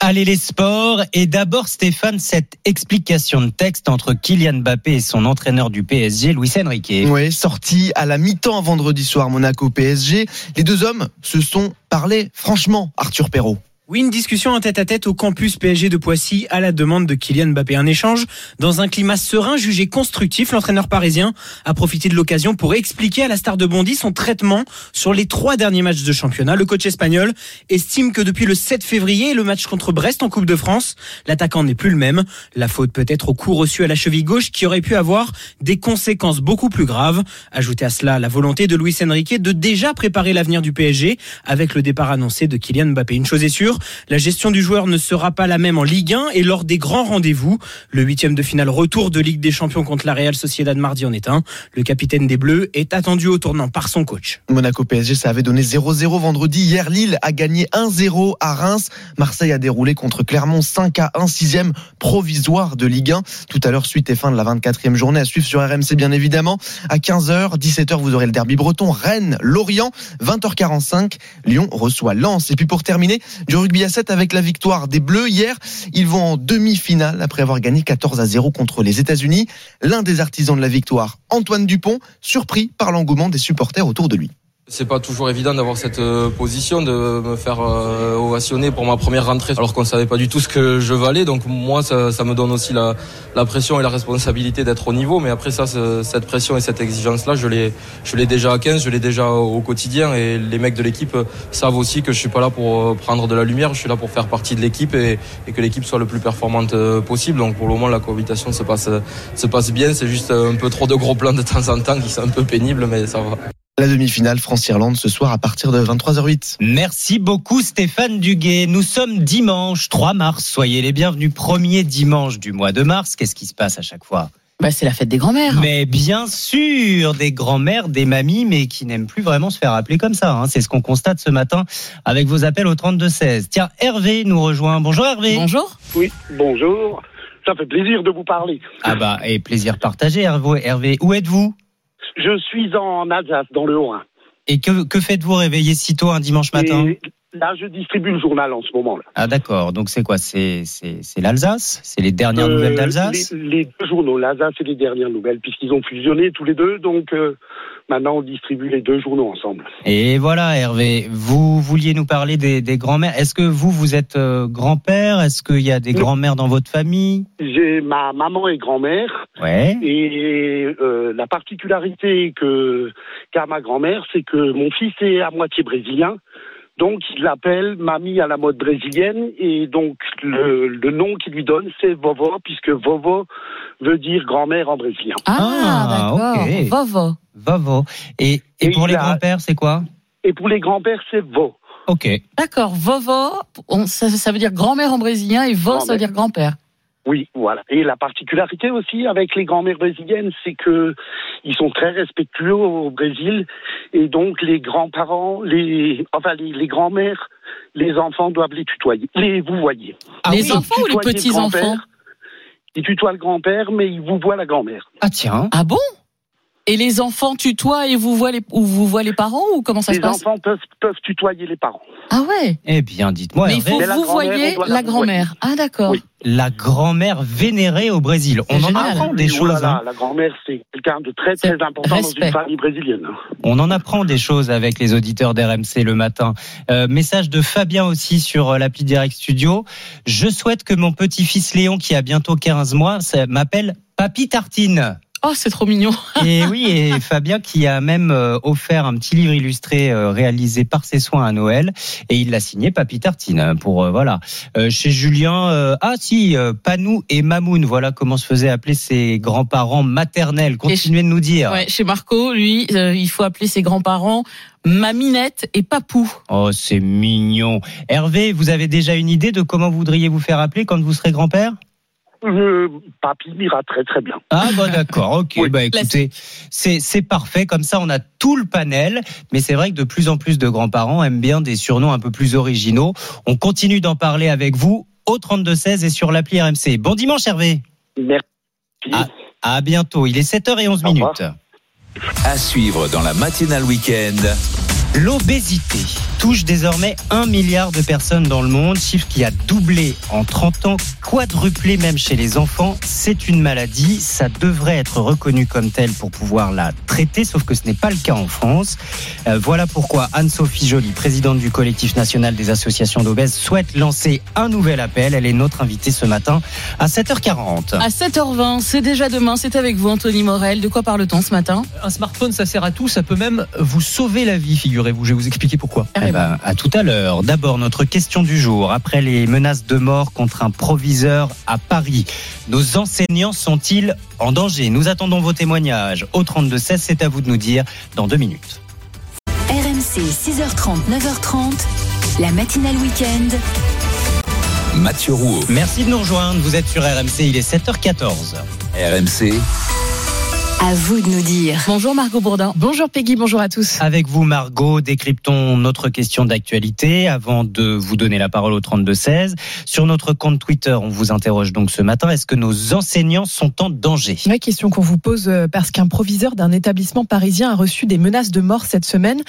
Allez les sports, et d'abord Stéphane, cette explication de texte entre Kylian Mbappé et son entraîneur du P S G, Luis Enrique. Oui, sorti à la mi-temps vendredi soir, Monaco P S G. Les deux hommes se sont parlé franchement, Arthur Perrault. Oui, une discussion en tête-à-tête au campus P S G de Poissy à la demande de Kylian Mbappé. Un échange dans un climat serein jugé constructif. L'entraîneur parisien a profité de l'occasion pour expliquer à la star de Bondy son traitement sur les trois derniers matchs de championnat. Le coach espagnol estime que depuis le sept février et le match contre Brest en Coupe de France, l'attaquant n'est plus le même. La faute peut être au coup reçu à la cheville gauche qui aurait pu avoir des conséquences beaucoup plus graves. Ajoutez à cela la volonté de Luis Enrique de déjà préparer l'avenir du P S G avec le départ annoncé de Kylian Mbappé. Une chose est sûre, la gestion du joueur ne sera pas la même en Ligue un et lors des grands rendez-vous. Le huitième de finale retour de Ligue des Champions contre la Real Sociedad mardi en est un. Le capitaine des Bleus est attendu au tournant par son coach. Monaco P S G, ça avait donné zéro zéro vendredi. Hier, Lille a gagné un zéro à Reims. Marseille a déroulé contre Clermont cinq à un, sixième provisoire de Ligue un. Tout à l'heure, suite et fin de la vingt-quatrième journée à suivre sur R M C, bien évidemment. À quinze heures, dix-sept heures, vous aurez le derby breton. Rennes, Lorient, vingt heures quarante-cinq, Lyon reçoit Lens. Et puis pour terminer, du rugby à sept avec la victoire des Bleus hier. Ils vont en demi-finale après avoir gagné quatorze à zéro contre les États-Unis. L'un des artisans de la victoire, Antoine Dupont, surpris par l'engouement des supporters autour de lui. C'est pas toujours évident d'avoir cette position, de me faire euh, ovationner pour ma première rentrée, alors qu'on savait pas du tout ce que je valais. Donc moi, ça, ça me donne aussi la, la pression et la responsabilité d'être au niveau. Mais après ça, cette pression et cette exigence-là, je l'ai, je l'ai déjà à quinze, je l'ai déjà au quotidien. Et les mecs de l'équipe savent aussi que je suis pas là pour prendre de la lumière. Je suis là pour faire partie de l'équipe et, et que l'équipe soit le plus performante possible. Donc pour le moment, la cohabitation se passe, se passe bien. C'est juste un peu trop de gros plans de temps en temps qui sont un peu pénibles, mais ça va. La demi-finale France-Irlande ce soir à partir de vingt-trois heures huit. Merci beaucoup Stéphane Duguet. Nous sommes dimanche trois mars. Soyez les bienvenus. Premier dimanche du mois de mars. Qu'est-ce qui se passe à chaque fois ? Bah, c'est la fête des grands-mères. Mais bien sûr, des grands-mères, des mamies, mais qui n'aiment plus vraiment se faire appeler comme ça. Hein. C'est ce qu'on constate ce matin avec vos appels au trente-deux seize. Tiens, Hervé nous rejoint. Bonjour Hervé. Bonjour. Oui, bonjour. Ça fait plaisir de vous parler. Ah bah, et plaisir partagé Hervé. Où êtes-vous ? Je suis en Alsace, dans le Haut-Rhin. Et que, que faites-vous réveiller si tôt un dimanche matin ? Et là, je distribue le journal en ce moment-là. Ah d'accord, donc c'est quoi ? C'est, c'est, c'est l'Alsace ? C'est les dernières euh, nouvelles d'Alsace ? les, les deux journaux, l'Alsace et les dernières nouvelles, puisqu'ils ont fusionné tous les deux, donc euh, maintenant on distribue les deux journaux ensemble. Et voilà Hervé, vous vouliez nous parler des, des grands-mères. Est-ce que vous, vous êtes euh, grand-père ? Est-ce qu'il y a des oui. grands-mères dans votre famille ? J'ai, ma maman est grand-mère. Ouais. Et euh, la particularité que, qu'a ma grand-mère, c'est que mon fils est à moitié brésilien, donc il l'appelle mamie à la mode brésilienne, et donc le, le nom qu'il lui donne c'est Vovó, puisque Vovó veut dire grand-mère en brésilien. Ah, ah d'accord, okay. Vovó. Vovó. Et, et, et pour les a... grands-pères c'est quoi ? Et pour les grands-pères c'est Vó. Ok. D'accord, Vovó, on, ça, ça veut dire grand-mère en brésilien, et Vó ça veut dire grand-père. Oui, voilà. Et la particularité aussi avec les grands-mères brésiliennes, c'est que ils sont très respectueux au Brésil, et donc les grands-parents, les enfin les, les grands-mères, les enfants doivent les tutoyer. Les vous voyez. Ah, les oui, enfants ou les petits enfants ? Ils tutoient le grand-père, mais ils vous voient la grand-mère. Ah tiens. Ah bon ? Et les enfants tutoient et vous voient les, ou vous voient les parents, ou comment ça les se passe ? Les enfants peuvent, peuvent tutoyer les parents. Ah ouais ? Eh bien, dites-moi. Mais il faut que vous voyez la, la grand-mère. Ah d'accord. Oui. La grand-mère vénérée au Brésil. On c'est en génial. Apprend des oui, choses. Voilà, hein. La grand-mère, c'est quelqu'un de très très c'est important respect. Dans une famille brésilienne. On en apprend des choses avec les auditeurs d'R M C le matin. Euh, message de Fabien aussi sur l'appli Direct Studio. Je souhaite que mon petit-fils Léon, qui a bientôt quinze mois, ça m'appelle Papy Tartine. Oh, c'est trop mignon. Et oui, et Fabien qui a même offert un petit livre illustré réalisé par ses soins à Noël, et il l'a signé Papy Tartine pour euh, voilà. Euh, chez Julien, euh, ah si, euh, Panou et Mamoun, voilà comment se faisaient appeler ses grands-parents maternels. Continuez chez, de nous dire. Ouais, chez Marco, lui, euh, il faut appeler ses grands-parents Maminette et Papou. Oh, c'est mignon. Hervé, vous avez déjà une idée de comment voudriez vous faire appeler quand vous serez grand-père ? Euh, papy m'ira très très bien. Ah bah d'accord, ok, oui. Bah écoutez, c'est, c'est parfait, comme ça on a tout le panel, mais c'est vrai que de plus en plus de grands-parents aiment bien des surnoms un peu plus originaux. On continue d'en parler avec vous au trente-deux seize et sur l'appli R M C. Bon dimanche Hervé. Merci. À, à bientôt, il est sept heures onze minutes. À suivre dans la matinale week-end, l'obésité. touche désormais un milliard de personnes dans le monde, chiffre qui a doublé en trente ans, quadruplé même chez les enfants. C'est une maladie, ça devrait être reconnu comme telle pour pouvoir la traiter, sauf que ce n'est pas le cas en France. Euh, voilà pourquoi Anne-Sophie Joly, présidente du collectif national des associations d'obèses, souhaite lancer un nouvel appel. Elle est notre invitée ce matin à sept heures quarante. À sept heures vingt, c'est déjà demain, c'est avec vous Anthony Morel. De quoi parle-t-on ce matin ? Un smartphone, ça sert à tout, ça peut même vous sauver la vie, figurez-vous. Je vais vous expliquer pourquoi. Eh ben, à tout à l'heure. D'abord, notre question du jour. Après les menaces de mort contre un proviseur à Paris, nos enseignants sont-ils en danger ? Nous attendons vos témoignages au trente-deux seize. C'est à vous de nous dire dans deux minutes. R M C, six heures trente, neuf heures trente, la matinale week-end. Mathieu Rouault. Merci de nous rejoindre. Vous êtes sur R M C, il est sept heures quatorze. R M C. À vous de nous dire. Bonjour Margot Bourdin. Bonjour Peggy, bonjour à tous. Avec vous Margot, décryptons notre question d'actualité avant de vous donner la parole au trente-deux seize. Sur notre compte Twitter, on vous interroge donc ce matin, est-ce que nos enseignants sont en danger ? Oui, question qu'on vous pose parce qu'un proviseur d'un établissement parisien a reçu des menaces de mort cette semaine.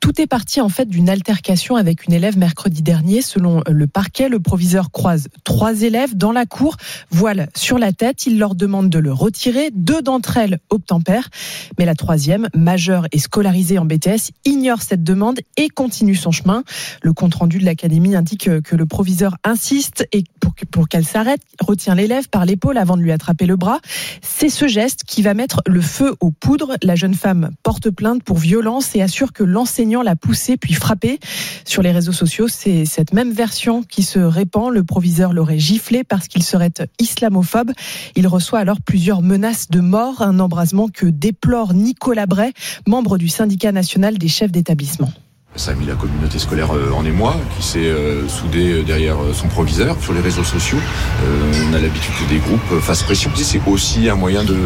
Tout est parti en fait d'une altercation avec une élève mercredi dernier. Selon le parquet, le proviseur croise trois élèves dans la cour, voile sur la tête, il leur demande de le retirer. Deux d'entre elles obtempère, mais la troisième, majeure et scolarisée en B T S, ignore cette demande et continue son chemin. Le compte-rendu de l'académie indique que le proviseur insiste et pour, pour qu'elle s'arrête, retient l'élève par l'épaule avant de lui attraper le bras. C'est ce geste qui va mettre le feu aux poudres. La jeune femme porte plainte pour violence et assure que l'enseignant l'a poussée puis frappée. Sur les réseaux sociaux, c'est cette même version qui se répand. Le proviseur l'aurait giflé parce qu'il serait islamophobe. Il reçoit alors plusieurs menaces de mort, un embrasement que déplore Nicolas Bray, membre du syndicat national des chefs d'établissement. Ça a mis la communauté scolaire en émoi, qui s'est euh, soudée derrière son proviseur sur les réseaux sociaux. Euh, on a l'habitude que des groupes fassent pression. C'est aussi un moyen de,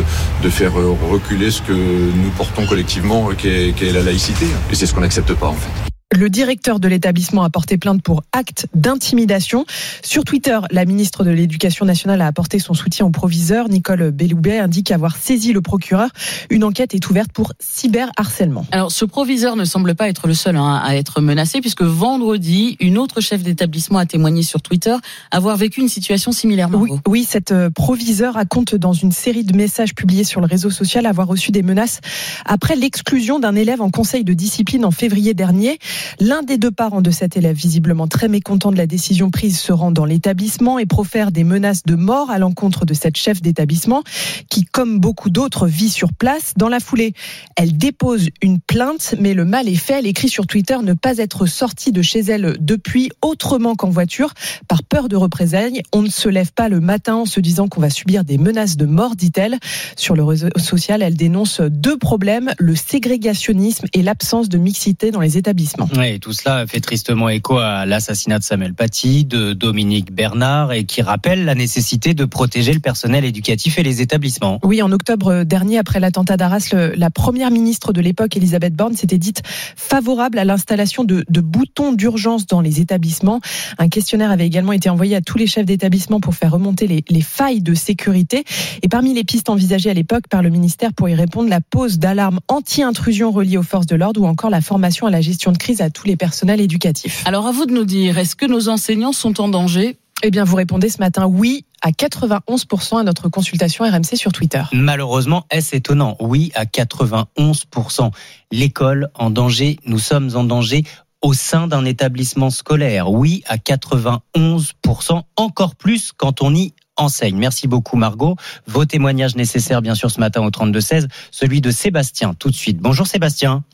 de faire reculer ce que nous portons collectivement, qui est, qui est la laïcité. Et c'est ce qu'on n'accepte pas en fait. Le directeur de l'établissement a porté plainte pour acte d'intimidation. Sur Twitter, la ministre de l'Éducation nationale a apporté son soutien au proviseur. Nicole Belloubet indique avoir saisi le procureur. Une enquête est ouverte pour cyberharcèlement. Alors, ce proviseur ne semble pas être le seul hein, à être menacé, puisque vendredi, une autre chef d'établissement a témoigné sur Twitter avoir vécu une situation similaire. Oui, oui, cette proviseure raconte dans une série de messages publiés sur le réseau social avoir reçu des menaces après l'exclusion d'un élève en conseil de discipline en février dernier. L'un des deux parents de cet élève, visiblement très mécontent de la décision prise, se rend dans l'établissement et profère des menaces de mort à l'encontre de cette chef d'établissement qui, comme beaucoup d'autres, vit sur place. Dans la foulée, elle dépose une plainte, mais le mal est fait. Elle écrit sur Twitter ne pas être sortie de chez elle depuis, autrement qu'en voiture, par peur de représailles. On ne se lève pas le matin en se disant qu'on va subir des menaces de mort, dit-elle. Sur le réseau social, elle dénonce deux problèmes, le ségrégationnisme et l'absence de mixité dans les établissements. Oui, tout cela fait tristement écho à l'assassinat de Samuel Paty, de Dominique Bernard et qui rappelle la nécessité de protéger le personnel éducatif et les établissements. Oui, en octobre dernier, après l'attentat d'Arras, le, la première ministre de l'époque, Elisabeth Borne, s'était dite favorable à l'installation de, de boutons d'urgence dans les établissements. Un questionnaire avait également été envoyé à tous les chefs d'établissement pour faire remonter les, les failles de sécurité. Et parmi les pistes envisagées à l'époque par le ministère pour y répondre, la pose d'alarme anti-intrusion reliée aux forces de l'ordre ou encore la formation à la gestion de crise à tous les personnels éducatifs. Alors à vous de nous dire, est-ce que nos enseignants sont en danger ? Eh bien, vous répondez ce matin oui à quatre-vingt-onze pour cent à notre consultation R M C sur Twitter. Malheureusement, est-ce étonnant ? Oui à quatre-vingt-onze pour cent. L'école en danger, nous sommes en danger au sein d'un établissement scolaire. Oui à quatre-vingt-onze pour cent, encore plus quand on y enseigne. Merci beaucoup Margot. Vos témoignages nécessaires bien sûr ce matin au trente-deux seize, celui de Sébastien tout de suite. Bonjour Sébastien.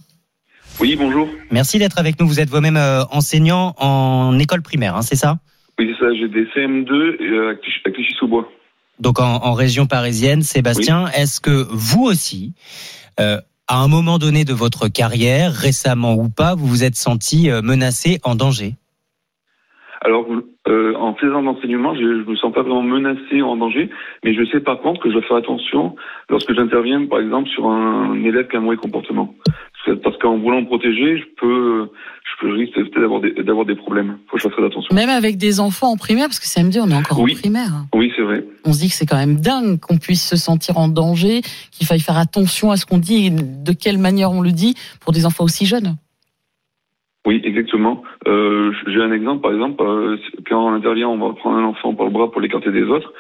Oui, bonjour. Merci d'être avec nous. Vous êtes vous-même euh, enseignant en école primaire, hein, c'est ça ? Oui, c'est ça. J'ai des C M deux euh, à Clichy-sous-Bois. Donc en, en région parisienne, Sébastien, oui. Est-ce que vous aussi, euh, à un moment donné de votre carrière, récemment ou pas, vous vous êtes senti euh, menacé, en danger ? Alors, euh, en faisant d'enseignement, je ne me sens pas vraiment menacé en danger, mais je sais par contre que je dois faire attention lorsque j'interviens, par exemple, sur un élève qui a un mauvais comportement. Parce qu'en voulant me protéger, je peux, je peux risque peut-être d'avoir des, d'avoir des problèmes. Il faut que je fasse très attention. Même avec des enfants en primaire, parce que ça me dit, on est encore oui. en primaire. Oui, c'est vrai. On se dit que c'est quand même dingue qu'on puisse se sentir en danger, qu'il faille faire attention à ce qu'on dit et de quelle manière on le dit pour des enfants aussi jeunes. Oui, exactement. Euh, j'ai un exemple, par exemple, euh, quand on intervient, on va prendre un enfant par le bras pour l'écarter des autres.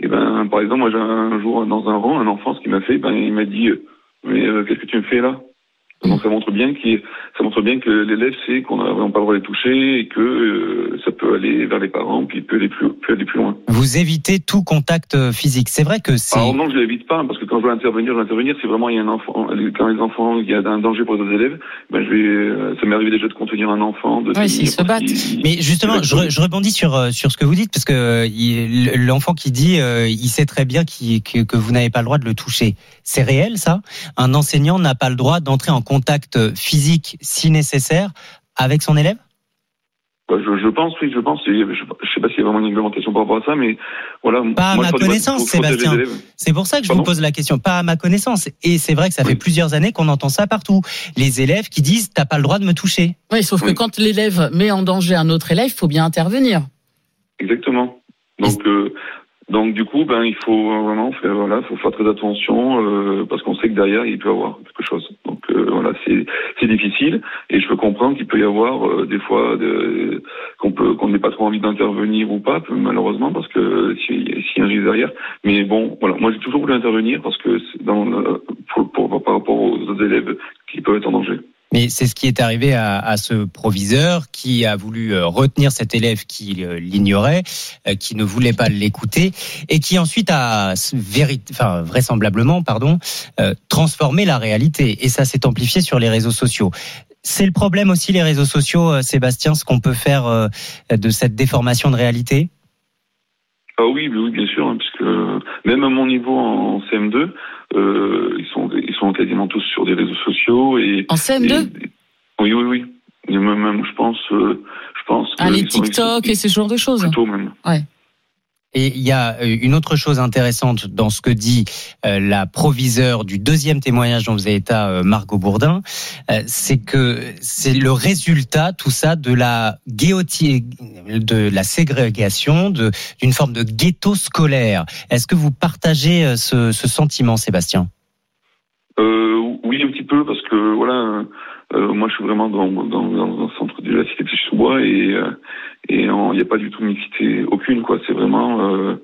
Et ben, par exemple, moi, j'ai un jour dans un rang, un enfant, ce qu'il m'a fait, ben, il m'a dit, euh, mais euh, qu'est-ce que tu me fais là? Donc ça montre bien qu'il, ça montre bien que l'élève sait qu'on n'a vraiment pas le droit de les toucher et que euh, ça peut aller vers les parents, puis peut aller plus, peut aller plus loin. Vous évitez tout contact physique. C'est vrai que c'est... Alors non, je l'évite pas, parce que quand je veux intervenir, je veux intervenir. Si vraiment il y a un enfant, quand les enfants, il y a un danger pour les autres élèves, ben je vais, ça m'est arrivé déjà de contenir un enfant. De oui, s'ils se battent. Qui... Mais justement, je, je rebondis sur sur ce que vous dites, parce que il, l'enfant qui dit, euh, il sait très bien qu'il, que que vous n'avez pas le droit de le toucher. C'est réel, ça? Un enseignant n'a pas le droit d'entrer en contact physique, si nécessaire, avec son élève? Je, je pense, oui, je pense. Je ne sais pas s'il y a vraiment une réglementation par rapport à ça, mais voilà. Pas moi, à ma connaissance, Sébastien. C'est pour ça que je Pardon vous pose la question. Pas à ma connaissance. Et c'est vrai que ça oui. fait plusieurs années qu'on entend ça partout. Les élèves qui disent « t'as pas le droit de me toucher ». Oui, sauf oui. que quand l'élève met en danger un autre élève, il faut bien intervenir. Exactement. Donc... Euh, Donc du coup, ben il faut vraiment faire, voilà, faut faire très attention euh, parce qu'on sait que derrière il peut y avoir quelque chose. Donc euh, voilà, c'est c'est difficile et je peux comprendre qu'il peut y avoir euh, des fois de, qu'on peut qu'on n'ait pas trop envie d'intervenir ou pas, malheureusement, parce que s'il si y a un risque derrière. Mais bon, voilà, moi j'ai toujours voulu intervenir parce que c'est dans le, pour, pour, par rapport aux autres élèves qui peuvent être en danger. Mais c'est ce qui est arrivé à, à ce proviseur qui a voulu retenir cet élève qui l'ignorait, qui ne voulait pas l'écouter et qui ensuite a vérit... enfin, vraisemblablement pardon, euh, transformé la réalité. Et ça s'est amplifié sur les réseaux sociaux. C'est le problème aussi, les réseaux sociaux, Sébastien, ce qu'on peut faire de cette déformation de réalité ? Ah oui, oui, bien sûr, hein, puisque même à mon niveau en C M deux, euh, ils sont ils sont quasiment tous sur des réseaux sociaux et en C M deux. Et, et, oui, oui, oui. Et même, je pense, euh, je pense. Ah, que les TikTok sont, et ce genre de choses. Plutôt même. Ouais. Et il y a une autre chose intéressante dans ce que dit la proviseure du deuxième témoignage dont vous avez état, Margot Bourdin, c'est que c'est le résultat, tout ça, de la guillotier, de la ségrégation, de, d'une forme de ghetto scolaire. Est-ce que vous partagez ce, ce sentiment, Sébastien ? Euh, oui, un petit peu, parce que voilà, euh, moi je suis vraiment dans, dans, dans le centre de la cité de Sous-Bois et euh, et il n'y a pas du tout mixité aucune, quoi. C'est vraiment euh,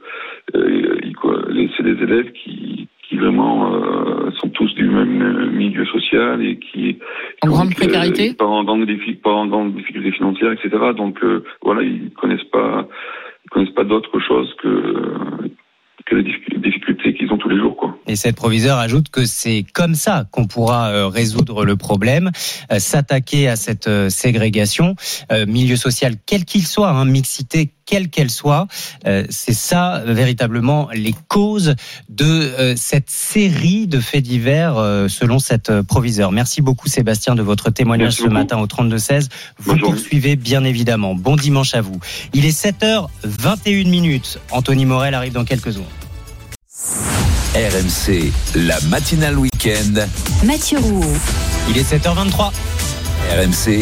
euh, quoi, les, c'est des élèves qui qui vraiment euh, sont tous du même milieu social et qui, qui en grande précarité, euh, pas en grande difficulté financière, et cetera. Donc euh, voilà, ils connaissent pas ils connaissent pas d'autre chose que euh, que les difficultés qu'ils ont tous les jours, quoi. Et cette proviseure ajoute que c'est comme ça qu'on pourra résoudre le problème, s'attaquer à cette ségrégation, milieu social quel qu'il soit, hein, mixité quelle qu'elle soit, c'est ça véritablement les causes de cette série de faits divers selon cette proviseure. Merci beaucoup Sébastien de votre témoignage ce matin au trente-deux seize. Vous Bonjour. Poursuivez bien évidemment. Bon dimanche à vous. Il est sept heures vingt et une minutes. Anthony Morel arrive dans quelques secondes. R M C, la matinale week-end. Mathieu Rouault. Il est sept heures vingt-trois. R M C.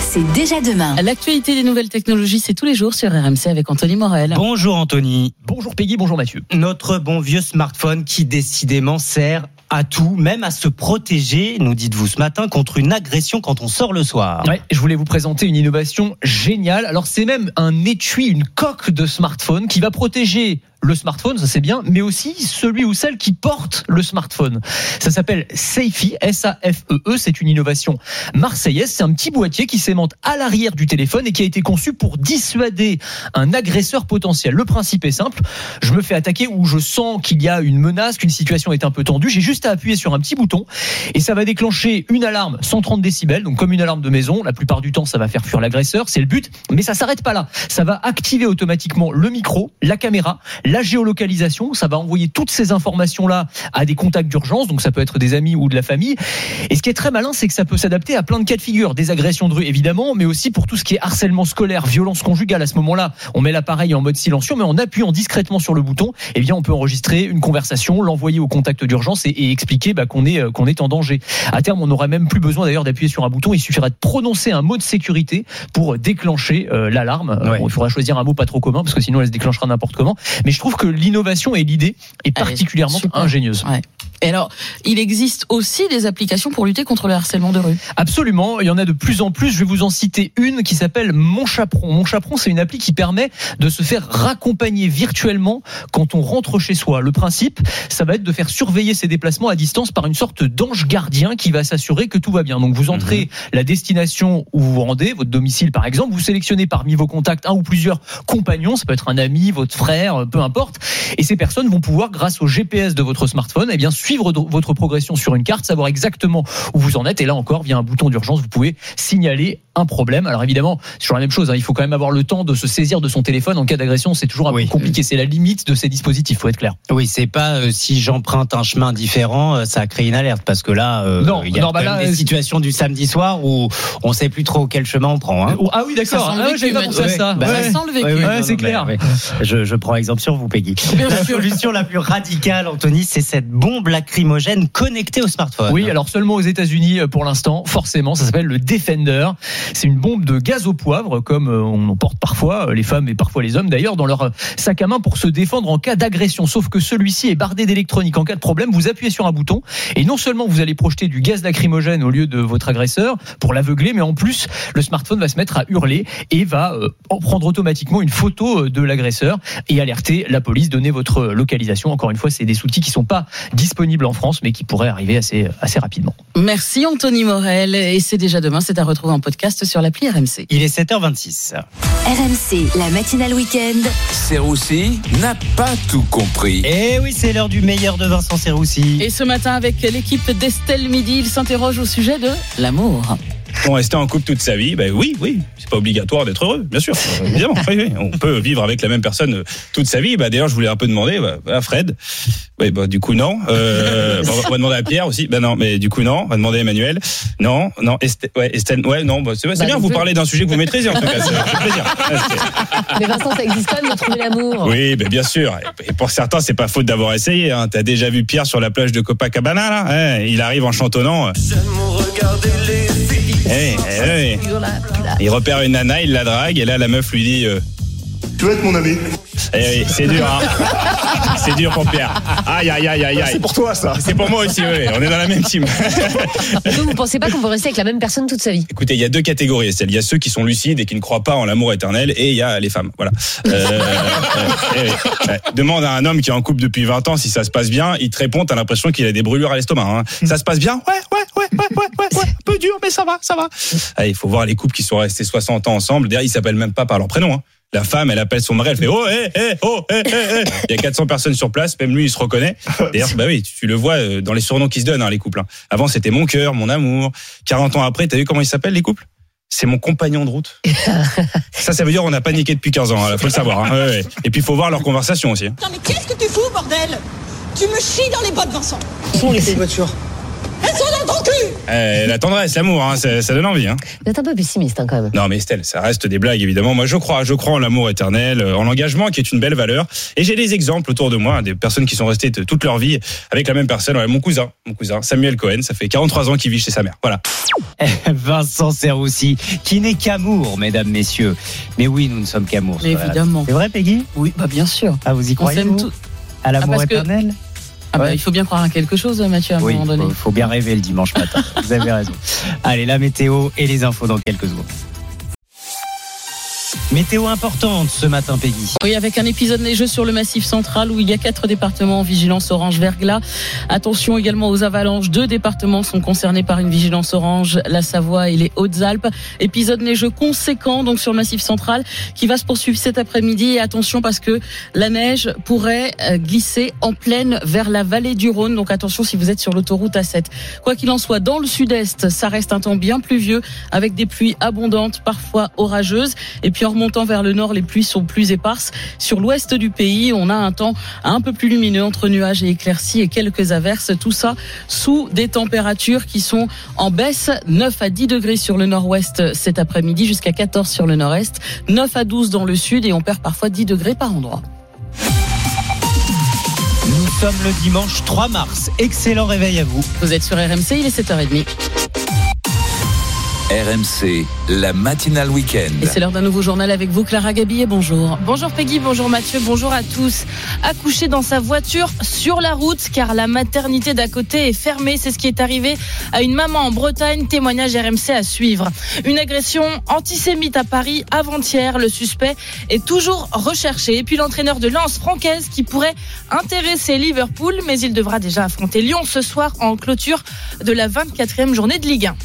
C'est déjà demain. L'actualité des nouvelles technologies, c'est tous les jours sur R M C avec Anthony Morel. Bonjour Anthony. Bonjour Peggy, bonjour Mathieu. Notre bon vieux smartphone qui décidément sert à tout, même à se protéger, nous dites-vous ce matin, contre une agression quand on sort le soir. Ouais, je voulais vous présenter une innovation géniale. Alors c'est même un étui, une coque de smartphone qui va protéger le smartphone, ça c'est bien, mais aussi celui ou celle qui porte le smartphone. Ça s'appelle Safee, S A F E E, c'est une innovation marseillaise. C'est un petit boîtier qui s'aimante à l'arrière du téléphone et qui a été conçu pour dissuader un agresseur potentiel. Le principe est simple, je me fais attaquer ou je sens qu'il y a une menace, qu'une situation est un peu tendue, j'ai juste à appuyer sur un petit bouton et ça va déclencher une alarme cent trente décibels, donc comme une alarme de maison. La plupart du temps, ça va faire fuir l'agresseur, c'est le but, mais ça s'arrête pas là. Ça va activer automatiquement le micro, la caméra, la géolocalisation, ça va envoyer toutes ces informations-là à des contacts d'urgence, donc ça peut être des amis ou de la famille. Et ce qui est très malin, c'est que ça peut s'adapter à plein de cas de figure, des agressions de rue évidemment, mais aussi pour tout ce qui est harcèlement scolaire, violence conjugale. À ce moment-là, on met l'appareil en mode silencieux, mais en appuyant discrètement sur le bouton, eh bien, on peut enregistrer une conversation, l'envoyer au contact d'urgence et, et expliquer bah, qu'on est, qu'on est en danger. À terme, on n'aura même plus besoin d'ailleurs d'appuyer sur un bouton, il suffira de prononcer un mot de sécurité pour déclencher euh, l'alarme. Ouais. Alors, il faudra choisir un mot pas trop commun, parce que sinon elle se déclenchera n'importe comment. Mais je trouve que l'innovation et l'idée est particulièrement Allez, ingénieuse. Ouais. Et alors, il existe aussi des applications pour lutter contre le harcèlement de rue. Absolument, il y en a de plus en plus. Je vais vous en citer une qui s'appelle Mon Chaperon. Mon Chaperon, c'est une appli qui permet de se faire raccompagner virtuellement quand on rentre chez soi. Le principe, ça va être de faire surveiller ses déplacements à distance par une sorte d'ange gardien qui va s'assurer que tout va bien. Donc vous entrez mmh. la destination où vous vous rendez, votre domicile par exemple, vous sélectionnez parmi vos contacts un ou plusieurs compagnons, ça peut être un ami, votre frère, peu importe, et ces personnes vont pouvoir, grâce au G P S de votre smartphone, eh bien suivre votre progression sur une carte, savoir exactement où vous en êtes, et là encore, via un bouton d'urgence, vous pouvez signaler un problème. Alors évidemment, c'est toujours la même chose, hein, il faut quand même avoir le temps de se saisir de son téléphone en cas d'agression, c'est toujours un oui. peu compliqué, c'est la limite de ces dispositifs, faut être clair. Oui, c'est pas euh, si j'emprunte un chemin différent, euh, ça crée une alerte, parce que là, euh, il y a non, bah là, des situations du samedi soir où on sait plus trop quel chemin on prend. Hein. Ah oui, d'accord, ah, j'avais pas pensé à ça. Bah, ouais. Ça sent le vécu. Ouais, ouais, ouais, c'est non, clair. Mais, ouais. je, je prends exemple sur vous, Peggy. Bien la solution la plus radicale, Anthony, c'est cette bombe lacrymogène connectée au smartphone. Oui, alors seulement aux États-Unis pour l'instant, forcément, ça s'appelle le Defender. C'est une bombe de gaz au poivre, comme on en porte parfois, les femmes et parfois les hommes d'ailleurs, dans leur sac à main pour se défendre en cas d'agression. Sauf que celui-ci est bardé d'électronique. En cas de problème, vous appuyez sur un bouton et non seulement vous allez projeter du gaz lacrymogène au lieu de votre agresseur pour l'aveugler, mais en plus, le smartphone va se mettre à hurler et va en prendre automatiquement une photo de l'agresseur et alerter la police, donner votre localisation. Encore une fois, c'est des outils qui ne sont pas disponibles en France, mais qui pourraient arriver assez, assez rapidement. Merci Anthony Morel. Et c'est déjà demain, c'est à retrouver en podcast sur l'appli R M C. Il est sept heures vingt-six. R M C, la matinale week-end. Serroussi n'a pas tout compris. Eh oui, c'est l'heure du meilleur de Vincent Serroussi. Et ce matin, avec l'équipe d'Estelle Midi, il s'interroge au sujet de l'amour. On restait en couple toute sa vie, ben oui, oui, c'est pas obligatoire d'être heureux, bien sûr, évidemment. Oui, oui. On peut vivre avec la même personne toute sa vie. Ben, d'ailleurs, je voulais un peu demander ben, à Fred. Oui, ben, du coup non. Euh, ben, on va demander à Pierre aussi. Ben non, mais du coup non. On va demander à Emmanuel. Non, non. Estelle, ouais, Estelle, ouais, non. Ben, c'est c'est bah, bien. Vous parlez d'un sujet que vous maîtrisez en tout cas. C'est un plaisir. Mais Vincent, ça existe quand même de trouver l'amour. Oui, ben bien sûr. Et pour certains, c'est pas faute d'avoir essayé. Hein. T'as déjà vu Pierre sur la plage de Copacabana là. Il arrive en chantonnant. J'aime regarder les filles. Hey, hey, hey. Il repère une nana, il la drague, et là la meuf lui dit euh... tu veux être mon ami? Eh oui, c'est dur, hein. C'est dur pour Pierre. Aïe, aïe, aïe, aïe, aïe. C'est pour toi, ça. C'est pour moi aussi, oui. On est dans la même team. Vous, vous pensez pas qu'on peut rester avec la même personne toute sa vie? Écoutez, il y a deux catégories, Estelle. Il y a ceux qui sont lucides et qui ne croient pas en l'amour éternel, et il y a les femmes. Voilà. Euh, euh, ouais. Ouais. Demande à un homme qui est en couple depuis vingt ans si ça se passe bien. Il te répond, t'as l'impression qu'il a des brûlures à l'estomac, hein. Ça se passe bien? Ouais, ouais, ouais, ouais, ouais, ouais. Un peu dur, mais ça va, ça va. Allez, il faut voir les couples qui sont restés soixante ans ensemble. D'ailleurs, ils s'appellent même pas par leur prénom, hein. La femme, elle appelle son mari, elle fait oh, hé, hé, oh, hé, hé, hé. Il y a quatre cents personnes sur place, même lui, il se reconnaît. D'ailleurs, bah oui, tu le vois dans les surnoms qui se donnent, hein, les couples. Avant, c'était mon cœur, mon amour. quarante ans après, t'as vu comment ils s'appellent, les couples? C'est mon compagnon de route. Ça, ça veut dire on a paniqué depuis quinze ans, hein, faut le savoir. Hein. Ouais, ouais. Et puis, il faut voir leur conversation aussi. Putain, mais qu'est-ce que tu fous, bordel? Tu me chies dans les bottes, Vincent. Où sont les voitures? Elles sont dans ton cul. euh, La tendresse, l'amour, hein, ça, ça donne envie, hein. Vous êtes un peu pessimiste, hein, quand même. Non mais Estelle, ça reste des blagues évidemment. Moi je crois, je crois en l'amour éternel, en l'engagement qui est une belle valeur. Et j'ai des exemples autour de moi, des personnes qui sont restées toute leur vie avec la même personne. Ouais, mon cousin, mon cousin Samuel Cohen, ça fait quarante-trois ans qu'il vit chez sa mère. Voilà. Vincent Serroussi, qui n'est qu'amour, mesdames, messieurs. Mais oui, nous ne sommes qu'amour. Évidemment. C'est vrai, Peggy? Oui, bah bien sûr. Ah, vous y croyez, vous tout... À l'amour ah, éternel que... Ah bah, ouais. Il faut bien croire à quelque chose, Mathieu, à un oui, moment donné. Il faut bien rêver le dimanche matin. Vous avez raison. Allez, la météo et les infos dans quelques secondes. Météo importante ce matin, Peggy. Oui, avec un épisode neigeux sur le Massif central où il y a quatre départements en vigilance orange verglas. Attention également aux avalanches. Deux départements sont concernés par une vigilance orange, la Savoie et les Hautes-Alpes. Épisode neigeux conséquent donc sur le Massif central qui va se poursuivre cet après-midi. Et attention parce que la neige pourrait glisser en plaine vers la vallée du Rhône. Donc attention si vous êtes sur l'autoroute A sept. Quoi qu'il en soit, dans le sud-est, ça reste un temps bien pluvieux avec des pluies abondantes, parfois orageuses. Et puis en montant vers le nord, les pluies sont plus éparses. Sur l'ouest du pays, on a un temps un peu plus lumineux entre nuages et éclaircies et quelques averses. Tout ça sous des températures qui sont en baisse. neuf à dix degrés sur le nord-ouest cet après-midi, jusqu'à quatorze sur le nord-est, neuf à douze dans le sud et on perd parfois dix degrés par endroit. Nous sommes le dimanche trois mars. Excellent réveil à vous. Vous êtes sur R M C, il est sept heures trente. R M C, la matinale week-end. Et c'est l'heure d'un nouveau journal avec vous, Clara Gabillet, bonjour. Bonjour Peggy, bonjour Mathieu, bonjour à tous. Accouché dans sa voiture sur la route, car la maternité d'à côté est fermée. C'est ce qui est arrivé à une maman en Bretagne, témoignage R M C à suivre. Une agression antisémite à Paris avant-hier, le suspect est toujours recherché. Et puis l'entraîneur de Lens, Francaise, qui pourrait intéresser Liverpool, mais il devra déjà affronter Lyon ce soir en clôture de la vingt-quatrième journée de Ligue un.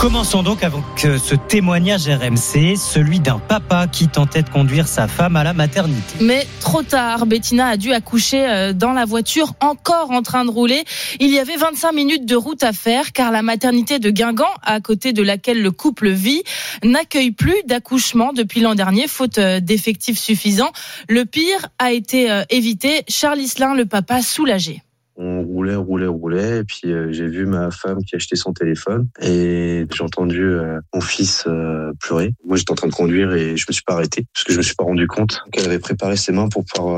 Commençons donc avec ce témoignage R M C, celui d'un papa qui tentait de conduire sa femme à la maternité. Mais trop tard, Bettina a dû accoucher dans la voiture, encore en train de rouler. Il y avait vingt-cinq minutes de route à faire, car la maternité de Guingamp, à côté de laquelle le couple vit, n'accueille plus d'accouchement depuis l'an dernier, faute d'effectifs suffisants. Le pire a été évité. Charles Islin, le papa, soulagé. On roulait, roulait, roulait, et puis euh, j'ai vu ma femme qui achetait son téléphone, et j'ai entendu euh, mon fils euh, pleurer. Moi, j'étais en train de conduire et je me suis pas arrêté, parce que je me suis pas rendu compte qu'elle avait préparé ses mains pour pouvoir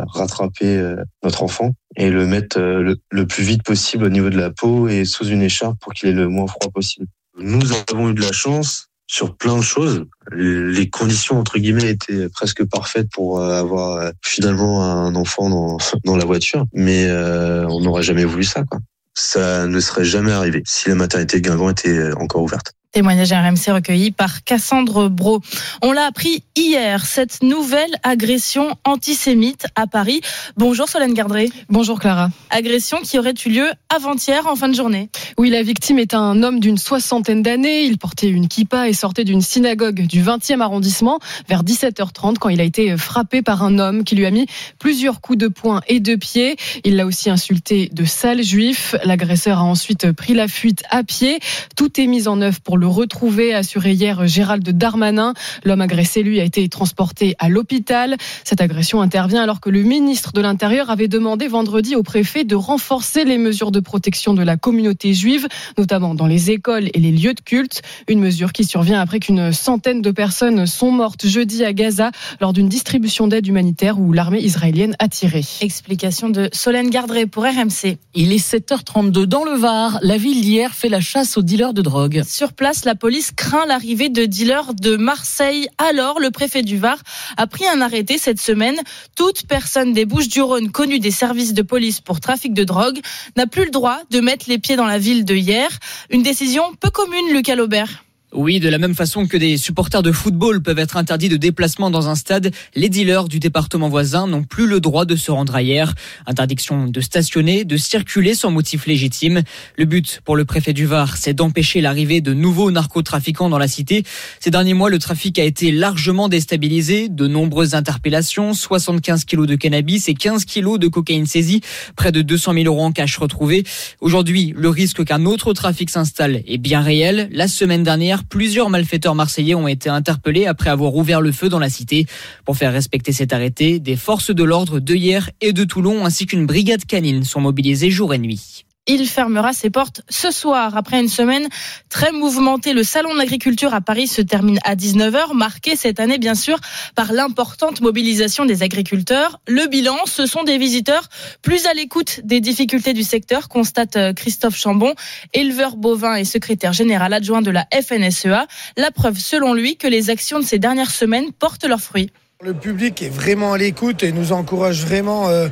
euh, rattraper euh, notre enfant et le mettre euh, le, le plus vite possible au niveau de la peau et sous une écharpe pour qu'il ait le moins froid possible. Nous avons eu de la chance sur plein de choses. Les conditions, entre guillemets, étaient presque parfaites pour avoir finalement un enfant dans, dans la voiture. Mais euh, on n'aurait jamais voulu ça, quoi. Ça ne serait jamais arrivé si la maternité de Guingamp était encore ouverte. Témoignage R M C recueilli par Cassandre Brault. On l'a appris hier, cette nouvelle agression antisémite à Paris. Bonjour Solène Gardré. Bonjour Clara. Agression qui aurait eu lieu avant-hier en fin de journée. Oui, la victime est un homme d'une soixantaine d'années. Il portait une kippa et sortait d'une synagogue du vingtième arrondissement vers dix-sept heures trente quand il a été frappé par un homme qui lui a mis plusieurs coups de poing et de pied. Il l'a aussi insulté de sale juif. L'agresseur a ensuite pris la fuite à pied. Tout est mis en œuvre pour le retrouver, assuré hier Gérald Darmanin. L'homme agressé, lui, a été transporté à l'hôpital. Cette agression intervient alors que le ministre de l'Intérieur avait demandé vendredi au préfet de renforcer les mesures de protection de la communauté juive, notamment dans les écoles et les lieux de culte. Une mesure qui survient après qu'une centaine de personnes sont mortes jeudi à Gaza lors d'une distribution d'aide humanitaire où l'armée israélienne a tiré. Explication de Solène Gardré pour R M C. Il est sept heures trente-deux dans le Var. La ville d'hier fait la chasse aux dealers de drogue. Sur place, la police craint l'arrivée de dealers de Marseille. Alors, le préfet du Var a pris un arrêté cette semaine. Toute personne des Bouches-du-Rhône connue des services de police pour trafic de drogue n'a plus le droit de mettre les pieds dans la ville de hier. Une décision peu commune, Lucas Laubert. Oui, de la même façon que des supporters de football peuvent être interdits de déplacement dans un stade, les dealers du département voisin n'ont plus le droit de se rendre ailleurs. Interdiction de stationner, de circuler sans motif légitime. Le but pour le préfet du Var, c'est d'empêcher l'arrivée de nouveaux narcotrafiquants dans la cité. Ces derniers mois, le trafic a été largement déstabilisé. De nombreuses interpellations, soixante-quinze kilos de cannabis et quinze kilos de cocaïne saisie, près de deux cent mille euros en cash retrouvés. Aujourd'hui, le risque qu'un autre trafic s'installe est bien réel. La semaine dernière, plusieurs malfaiteurs marseillais ont été interpellés après avoir ouvert le feu dans la cité. Pour faire respecter cet arrêté, des forces de l'ordre de hier et de Toulon ainsi qu'une brigade canine sont mobilisées jour et nuit. Il fermera ses portes ce soir. Après une semaine très mouvementée, le salon de l'agriculture à Paris se termine à dix-neuf heures, marqué cette année bien sûr par l'importante mobilisation des agriculteurs. Le bilan, ce sont des visiteurs plus à l'écoute des difficultés du secteur, constate Christophe Chambon, éleveur bovin et secrétaire général adjoint de la F N S E A. La preuve, selon lui, que les actions de ces dernières semaines portent leurs fruits. Le public est vraiment à l'écoute et nous encourage vraiment... Euh...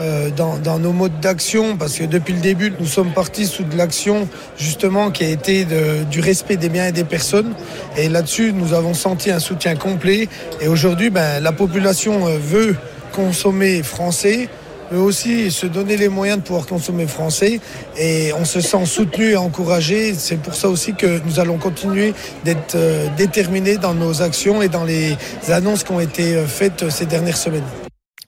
Euh, dans, dans nos modes d'action, parce que depuis le début, nous sommes partis sous de l'action justement qui a été de, du respect des biens et des personnes. Et là-dessus, nous avons senti un soutien complet. Et aujourd'hui, ben, la population veut consommer français, veut aussi se donner les moyens de pouvoir consommer français. Et on se sent soutenu et encouragé. C'est pour ça aussi que nous allons continuer d'être déterminés dans nos actions et dans les annonces qui ont été faites ces dernières semaines.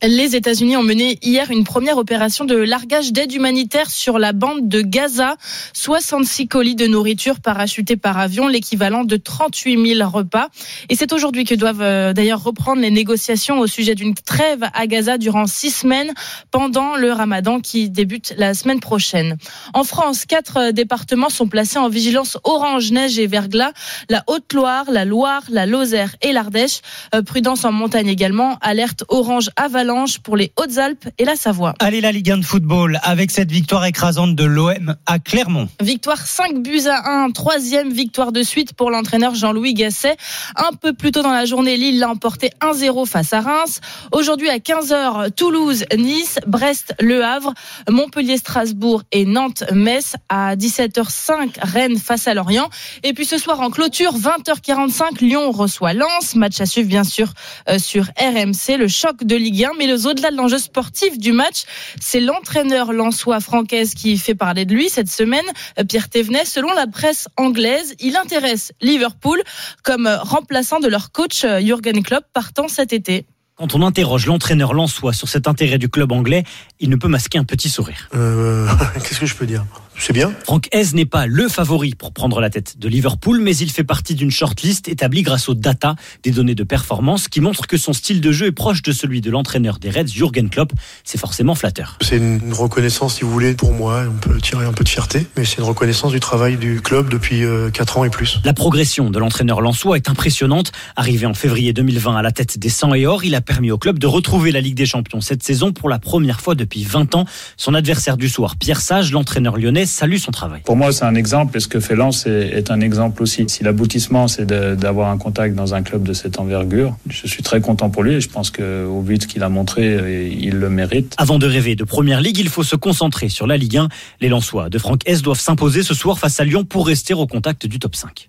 Les États-Unis ont mené hier une première opération de largage d'aide humanitaire sur la bande de Gaza. soixante-six colis de nourriture parachutés par avion, l'équivalent de trente-huit mille repas. Et c'est aujourd'hui que doivent euh, d'ailleurs reprendre les négociations au sujet d'une trêve à Gaza durant six semaines pendant le Ramadan qui débute la semaine prochaine. En France, quatre départements sont placés en vigilance orange, neige et verglas. La Haute-Loire, la Loire, la Lozère et l'Ardèche. Euh, prudence en montagne également. Alerte orange avalanche revanche pour les Hautes-Alpes et la Savoie. Allez, la Ligue un de football avec cette victoire écrasante de l'O M à Clermont. Victoire cinq buts à un, troisième victoire de suite pour l'entraîneur Jean-Louis Gasset. Un peu plus tôt dans la journée, Lille l'a emporté un zéro face à Reims. Aujourd'hui à quinze heures, Toulouse, Nice, Brest, Le Havre, Montpellier, Strasbourg et Nantes, Metz. À dix-sept heures cinq, Rennes face à Lorient. Et puis ce soir en clôture, vingt heures quarante-cinq, Lyon reçoit Lens. Match à suivre bien sûr euh, sur R M C, le choc de Ligue un. Mais le, au-delà de l'enjeu sportif du match, c'est l'entraîneur lensois Francaise qui fait parler de lui cette semaine. Pierre Thévenet, selon la presse anglaise, il intéresse Liverpool comme remplaçant de leur coach Jürgen Klopp partant cet été. Quand on interroge l'entraîneur lensois sur cet intérêt du club anglais, il ne peut masquer un petit sourire. Euh, qu'est-ce que je peux dire ? C'est bien. Franck Hez n'est pas le favori pour prendre la tête de Liverpool, mais il fait partie d'une shortlist établie grâce aux data, des données de performance, qui montrent que son style de jeu est proche de celui de l'entraîneur des Reds, Jürgen Klopp. C'est forcément flatteur. C'est une reconnaissance, si vous voulez, pour moi, on peut tirer un peu de fierté, mais c'est une reconnaissance du travail du club depuis quatre ans et plus. La progression de l'entraîneur lensois est impressionnante. Arrivé en février deux mille vingt à la tête des cent et or, il a permis au club de retrouver la Ligue des Champions cette saison pour la première fois depuis vingt ans. Son adversaire du soir, Pierre Sage, l'entraîneur lyonnais, salue son travail. Pour moi, c'est un exemple et ce que fait Lens est, est un exemple aussi. Si l'aboutissement, c'est de, d'avoir un contact dans un club de cette envergure, je suis très content pour lui et je pense qu'au but qu'il a montré, il le mérite. Avant de rêver de Première Ligue, il faut se concentrer sur la Ligue un. Les Lensois de Franck Hez doivent s'imposer ce soir face à Lyon pour rester au contact du top cinq.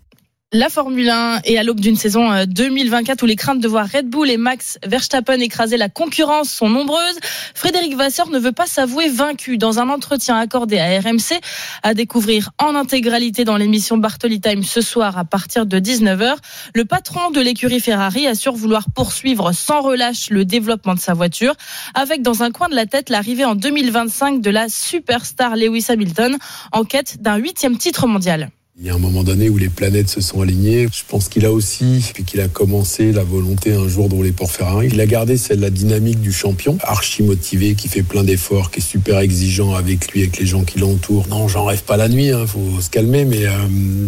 La Formule un est à l'aube d'une saison deux mille vingt-quatre où les craintes de voir Red Bull et Max Verstappen écraser la concurrence sont nombreuses. Frédéric Vasseur ne veut pas s'avouer vaincu dans un entretien accordé à R M C, à découvrir en intégralité dans l'émission Bartoli Time ce soir à partir de dix-neuf heures. Le patron de l'écurie Ferrari assure vouloir poursuivre sans relâche le développement de sa voiture, avec dans un coin de la tête l'arrivée en deux mille vingt-cinq de la superstar Lewis Hamilton en quête d'un huitième titre mondial. Il y a un moment donné où les planètes se sont alignées. Je pense qu'il a aussi, depuis qu'il a commencé, la volonté un jour de rouler pour Ferrari. Il a gardé celle la dynamique du champion, archi motivé, qui fait plein d'efforts, qui est super exigeant avec lui, avec les gens qui l'entourent. Non, j'en rêve pas la nuit, hein, faut se calmer. Mais euh,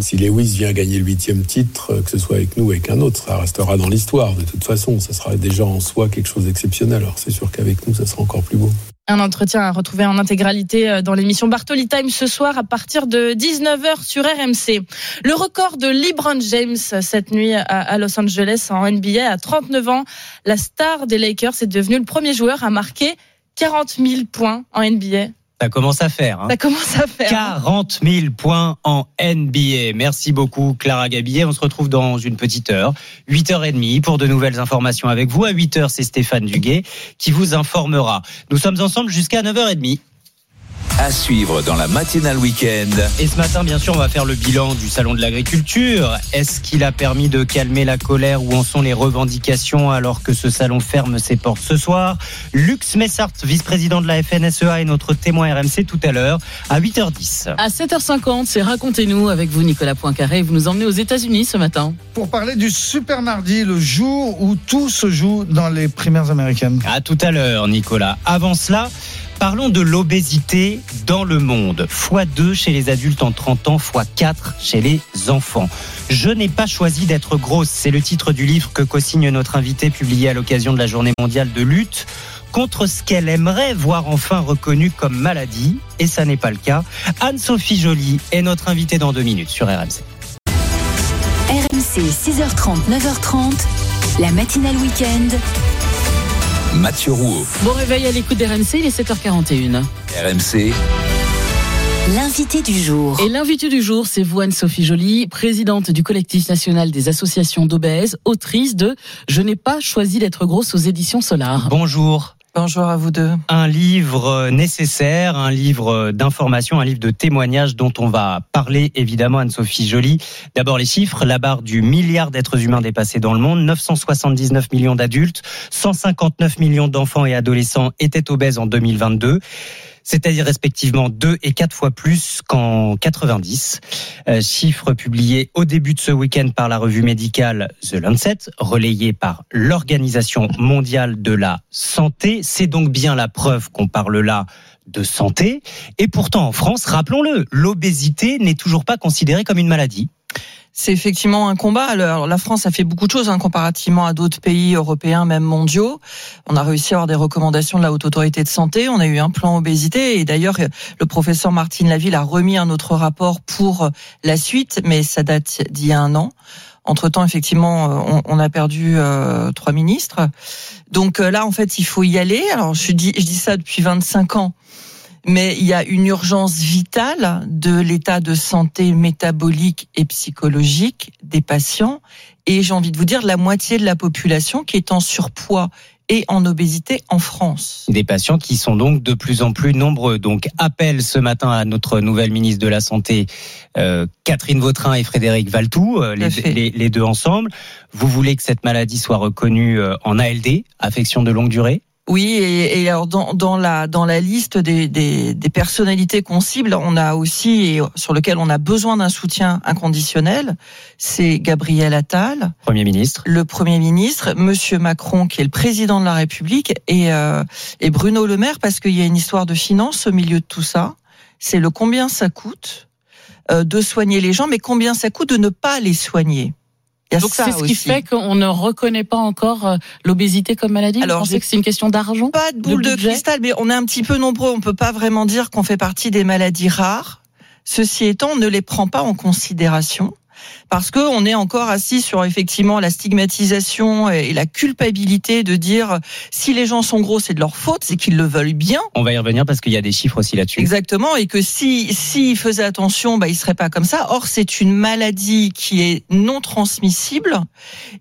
si Lewis vient gagner le huitième titre, que ce soit avec nous ou avec un autre, ça restera dans l'histoire. De toute façon, ça sera déjà en soi quelque chose d'exceptionnel. Alors c'est sûr qu'avec nous, ça sera encore plus beau. Un entretien à retrouver en intégralité dans l'émission Bartoli Time ce soir à partir de dix-neuf heures sur R M C. Le record de LeBron James cette nuit à Los Angeles en N B A à trente-neuf ans. La star des Lakers est devenue le premier joueur à marquer quarante mille points en N B A. Ça commence à faire. Hein. Ça commence à faire. quarante mille points en N B A. Merci beaucoup, Clara Gabillet. On se retrouve dans une petite heure, huit heures trente, pour de nouvelles informations avec vous. À huit heures, c'est Stéphane Duguet qui vous informera. Nous sommes ensemble jusqu'à neuf heures trente. À suivre dans la matinale week-end. Et ce matin, bien sûr, on va faire le bilan du salon de l'agriculture. Est-ce qu'il a permis de calmer la colère? Où en sont les revendications alors que ce salon ferme ses portes ce soir? Lux Messart, vice-président de la F N S E A, est notre témoin R M C tout à l'heure à huit heures dix. À sept heures cinquante, c'est Racontez-nous avec vous, Nicolas Poincaré. Vous nous emmenez aux États-Unis ce matin. Pour parler du Super Mardi, le jour où tout se joue dans les primaires américaines. À tout à l'heure, Nicolas. Avant cela, parlons de l'obésité dans le monde. fois deux chez les adultes en trente ans, fois quatre chez les enfants. « Je n'ai pas choisi d'être grosse », c'est le titre du livre que co-signe notre invité, publié à l'occasion de la Journée mondiale de lutte contre ce qu'elle aimerait voir enfin reconnue comme maladie. Et ça n'est pas le cas. Anne-Sophie Joly est notre invitée dans deux minutes sur R M C. R M C, six heures trente, neuf heures trente, la matinale week-end. Mathieu Rouault. Bon réveil à l'écoute d'R M C, il est sept heures quarante et une. R M C. L'invité du jour. Et l'invité du jour, c'est vous, Anne-Sophie Joly, présidente du collectif national des associations d'obèses, autrice de « Je n'ai pas choisi d'être grosse » aux éditions Solar. Bonjour. Bonjour à vous deux. Un livre nécessaire, un livre d'information, un livre de témoignages dont on va parler évidemment, Anne-Sophie Joly. D'abord les chiffres, la barre du milliard d'êtres humains dépassés dans le monde, neuf cent soixante-dix-neuf millions d'adultes, cent cinquante-neuf millions d'enfants et adolescents étaient obèses en deux mille vingt-deux. C'est-à-dire respectivement deux et quatre fois plus qu'en quatre-vingt-dix. Euh, chiffre publié au début de ce week-end par la revue médicale The Lancet, relayé par l'Organisation mondiale de la santé. C'est donc bien la preuve qu'on parle là de santé. Et pourtant, en France, rappelons-le, l'obésité n'est toujours pas considérée comme une maladie. c'est effectivement un combat. Alors, la France a fait beaucoup de choses hein, comparativement à d'autres pays européens, même mondiaux. On a réussi à avoir des recommandations de la Haute Autorité de Santé. On a eu un plan obésité. Et d'ailleurs, le professeur Martine Laville a remis un autre rapport pour la suite, mais ça date d'il y a un an. Entre-temps, effectivement, on a perdu euh, trois ministres. Donc là, en fait, il faut y aller. Alors, je dis, je dis ça depuis vingt-cinq ans. Mais il y a une urgence vitale de l'état de santé métabolique et psychologique des patients. Et j'ai envie de vous dire, la moitié de la population qui est en surpoids et en obésité en France. Des patients qui sont donc de plus en plus nombreux. Donc, appel ce matin à notre nouvelle ministre de la Santé, euh, Catherine Vautrin et Frédéric Valletoux, euh, les, les, les deux ensemble. Vous voulez que cette maladie soit reconnue en A L D, affection de longue durée ? Oui, et, et alors dans, dans la dans la liste des, des des personnalités qu'on cible, on a aussi et sur lequel on a besoin d'un soutien inconditionnel, c'est Gabriel Attal, Premier ministre, le Premier ministre, Monsieur Macron qui est le président de la République et euh, et Bruno Le Maire parce qu'il y a une histoire de finance au milieu de tout ça. C'est le combien ça coûte euh, de soigner les gens, mais combien ça coûte de ne pas les soigner. Donc c'est ce aussi qui fait qu'on ne reconnaît pas encore l'obésité comme maladie. Alors, vous pensez que c'est une question d'argent ? Pas de boule de, de cristal, mais on est un petit peu nombreux. On peut pas vraiment dire qu'on fait partie des maladies rares. Ceci étant, on ne les prend pas en considération. Parce que on est encore assis sur effectivement la stigmatisation et la culpabilité de dire si les gens sont gros c'est de leur faute, c'est qu'ils le veulent bien. On va y revenir parce qu'il y a des chiffres aussi là-dessus. Exactement, et que si s'ils faisaient attention, bah ils seraient pas comme ça. Or c'est une maladie qui est non transmissible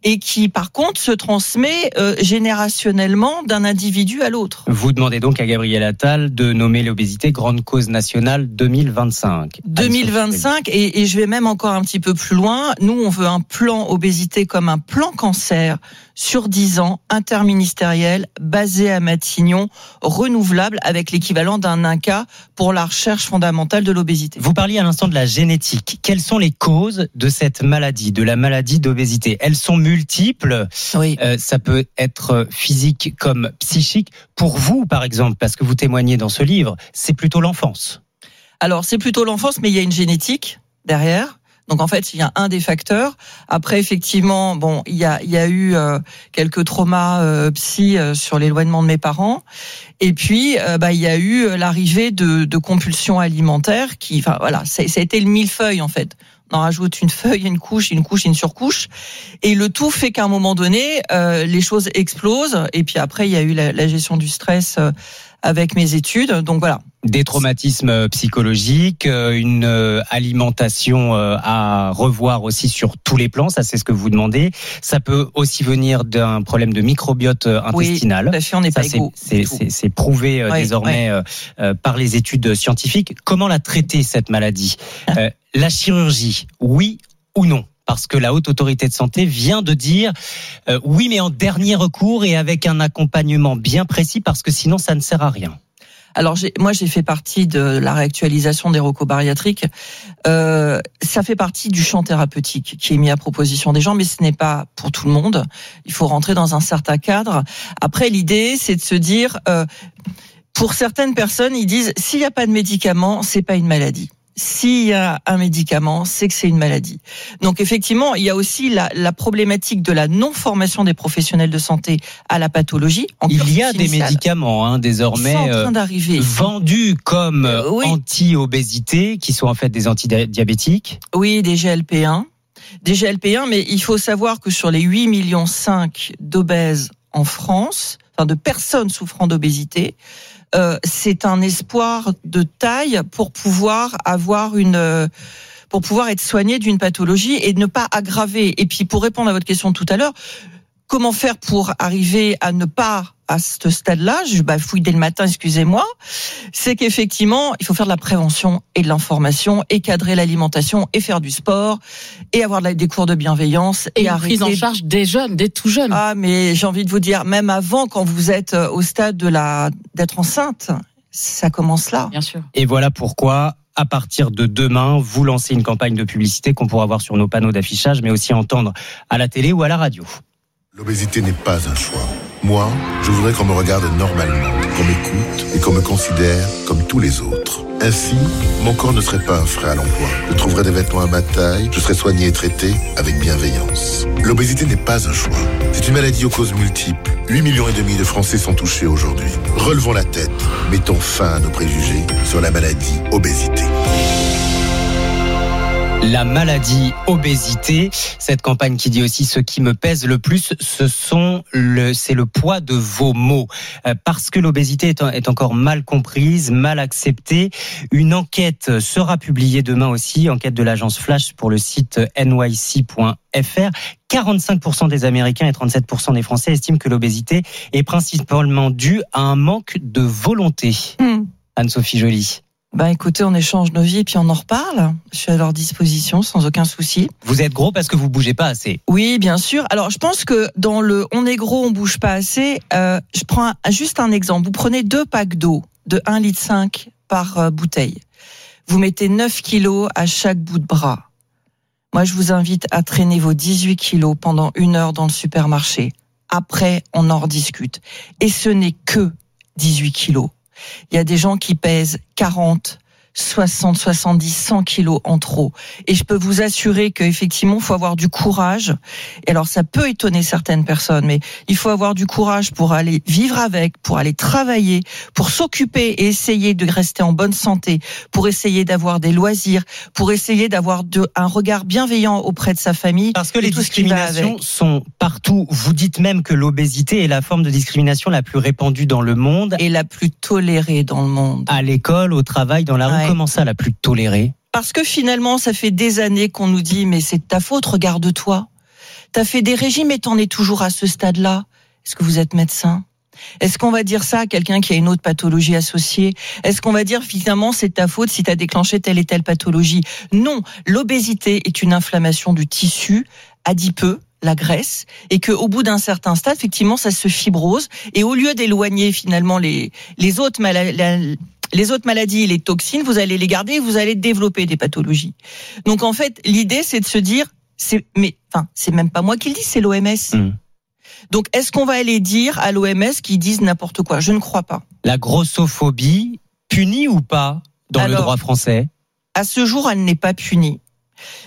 et qui par contre se transmet euh, générationnellement d'un individu à l'autre. Vous demandez donc à Gabriel Attal de nommer l'obésité grande cause nationale deux mille vingt-cinq. deux mille vingt-cinq et, et je vais même encore un petit peu plus loin, nous on veut un plan obésité comme un plan cancer sur dix ans, interministériel, basé à Matignon, renouvelable avec l'équivalent d'un I N C A pour la recherche fondamentale de l'obésité. Vous parliez à l'instant de la génétique. Quelles sont les causes de cette maladie, de la maladie d'obésité ? Elles sont multiples, oui. euh, ça peut être physique comme psychique. Pour vous par exemple, parce que vous témoignez dans ce livre, c'est plutôt l'enfance. Alors c'est plutôt l'enfance, mais il y a une génétique derrière. Donc en fait, il y a un des facteurs. Après, effectivement, bon, il y a, il y a eu euh, quelques traumas euh, psy euh, sur l'éloignement de mes parents. Et puis, euh, bah, il y a eu l'arrivée de, de compulsions alimentaires qui, enfin voilà, ça, ça a été le millefeuille en fait. On en rajoute une feuille, une couche, une couche, une surcouche. Et le tout fait qu'à un moment donné, euh, les choses explosent. Et puis après, il y a eu la, la gestion du stress euh, avec mes études. Donc voilà. Des traumatismes psychologiques, une alimentation à revoir aussi sur tous les plans, ça c'est ce que vous demandez. Ça peut aussi venir d'un problème de microbiote intestinal. Oui, tout à fait, on n'est pas égaux. C'est, c'est, c'est, c'est prouvé oui, désormais oui. par les études scientifiques. Comment la traiter cette maladie ? euh, La chirurgie, oui ou non ? Parce que la Haute Autorité de Santé vient de dire euh, oui, mais en dernier recours et avec un accompagnement bien précis, parce que sinon ça ne sert à rien. Alors j'ai, moi j'ai fait partie de la réactualisation des recos bariatriques. Euh, ça fait partie du champ thérapeutique qui est mis à proposition des gens, mais ce n'est pas pour tout le monde. Il faut rentrer dans un certain cadre. Après l'idée, c'est de se dire, euh, pour certaines personnes, ils disent s'il n'y a pas de médicament, c'est pas une maladie. S'il y a un médicament, c'est que c'est une maladie. Donc effectivement, il y a aussi la, la problématique de la non-formation des professionnels de santé à la pathologie. Il y a des médicaments hein, désormais euh, vendus comme euh, oui. anti-obésité, qui sont en fait des antidiabétiques. Oui, des G L P un. Des G L P un, mais il faut savoir que sur les huit virgule cinq millions d'obèses en France, enfin de personnes souffrant d'obésité, Euh, c'est un espoir de taille pour pouvoir avoir une, euh, pour pouvoir être soigné d'une pathologie et ne pas aggraver. Et puis, pour répondre à votre question tout à l'heure, comment faire pour arriver à ne pas à ce stade-là, je bafouille dès le matin, excusez-moi, c'est qu'effectivement, il faut faire de la prévention et de l'information, et cadrer l'alimentation, et faire du sport, et avoir des cours de bienveillance. Et, et une arrêter... prise en charge des jeunes, des tout jeunes. Ah, mais j'ai envie de vous dire, même avant, quand vous êtes au stade de la... d'être enceinte, ça commence là. Bien sûr. Et voilà pourquoi... à partir de demain, vous lancez une campagne de publicité qu'on pourra voir sur nos panneaux d'affichage, mais aussi entendre à la télé ou à la radio. L'obésité n'est pas un choix. Moi, je voudrais qu'on me regarde normalement, qu'on m'écoute et qu'on me considère comme tous les autres. Ainsi, mon corps ne serait pas un frein à l'emploi. Je trouverais des vêtements à ma taille, je serais soigné et traité avec bienveillance. L'obésité n'est pas un choix. C'est une maladie aux causes multiples. huit millions et demi de Français sont touchés aujourd'hui. Relevons la tête, mettons fin à nos préjugés sur la maladie obésité. La maladie obésité, cette campagne qui dit aussi ce qui me pèse le plus, ce sont le, c'est le poids de vos mots. Euh, parce que l'obésité est, est encore mal comprise, mal acceptée. Une enquête sera publiée demain aussi, enquête de l'agence Flash pour le site N Y C point F R. quarante-cinq pour cent des Américains et trente-sept pour cent des Français estiment que l'obésité est principalement due à un manque de volonté. Mmh. Anne-Sophie Joly. Bah écoutez, on échange nos vies et puis on en reparle. Je suis à leur disposition sans aucun souci. Vous êtes gros parce que vous bougez pas assez. Oui, bien sûr. Alors je pense que dans le on est gros, on bouge pas assez, euh, je prends un, juste un exemple. Vous prenez deux packs d'eau de un virgule cinq litre par euh, bouteille. Vous mettez neuf kilos à chaque bout de bras. Moi, je vous invite à traîner vos dix-huit kilos pendant une heure dans le supermarché. Après, on en rediscute. Et ce n'est que dix-huit kilos. Il y a des gens qui pèsent quarante, soixante, soixante-dix, cent kilos en trop. Et je peux vous assurer qu'effectivement, il faut avoir du courage. Et alors, ça peut étonner certaines personnes, mais il faut avoir du courage pour aller vivre avec, pour aller travailler, pour s'occuper et essayer de rester en bonne santé, pour essayer d'avoir des loisirs, pour essayer d'avoir de, un regard bienveillant auprès de sa famille. Parce que les discriminations sont partout. Vous dites même que l'obésité est la forme de discrimination la plus répandue dans le monde. Et la plus tolérée dans le monde. À l'école, au travail, dans la rue. Ouais. Comment ça, la plus tolérée ? Parce que finalement, ça fait des années qu'on nous dit « mais c'est de ta faute, regarde-toi. T'as fait des régimes et t'en es toujours à ce stade-là. Est-ce que vous êtes médecin ? Est-ce qu'on va dire ça à quelqu'un qui a une autre pathologie associée ? Est-ce qu'on va dire finalement c'est de ta faute si t'as déclenché telle et telle pathologie ? Non, l'obésité est une inflammation du tissu adipeux, la graisse, et qu'au bout d'un certain stade, effectivement, ça se fibrose. Et au lieu d'éloigner finalement les, les autres maladies, les autres maladies, les toxines, vous allez les garder et vous allez développer des pathologies. Donc en fait, l'idée c'est de se dire, c'est, mais enfin, c'est même pas moi qui le dis, c'est l'O M S. Mmh. Donc est-ce qu'on va aller dire à l'O M S qu'ils disent n'importe quoi ? Je ne crois pas. La grossophobie, punie ou pas dans Alors, le droit français ? À ce jour, elle n'est pas punie.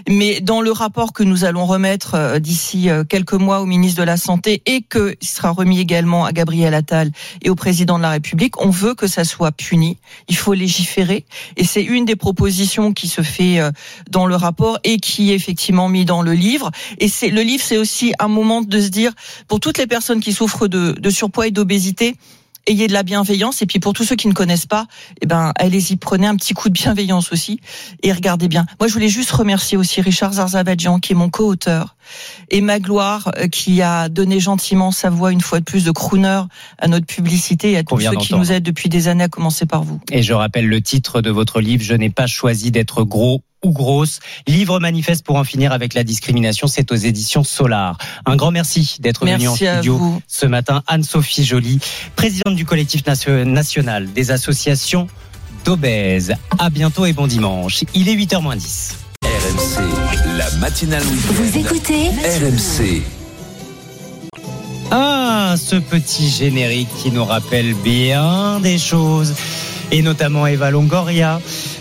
Mais dans le rapport que nous allons remettre d'ici quelques mois au ministre de la Santé et que sera remis également à Gabriel Attal et au président de la République, on veut que ça soit puni. Il faut légiférer. Et c'est une des propositions qui se fait dans le rapport et qui est effectivement mise dans le livre. Et c'est, le livre, c'est aussi un moment de se dire, pour toutes les personnes qui souffrent de, de surpoids et d'obésité, ayez de la bienveillance. Et puis pour tous ceux qui ne connaissent pas, eh ben, allez-y, prenez un petit coup de bienveillance aussi et regardez bien. Moi, je voulais juste remercier aussi Richard Zarzabadjian, qui est mon co-auteur, et Magloire, qui a donné gentiment sa voix une fois de plus de crooner à notre publicité et à tous ceux d'entendre. Qui nous aident depuis des années, à commencer par vous. Et je rappelle le titre de votre livre, « Je n'ai pas choisi d'être gros ». Ou grosse, livre manifeste pour en finir avec la discrimination, c'est aux éditions Solar. Un grand merci d'être venu en studio vous. Ce matin. Anne-Sophie Joly, présidente du collectif national des associations d'obèses. À bientôt et bon dimanche. Il est huit heures moins dix. R M C, la matinale week-end. Vous écoutez R M C. Ah, ce petit générique qui nous rappelle bien des choses. Et notamment Eva Longoria,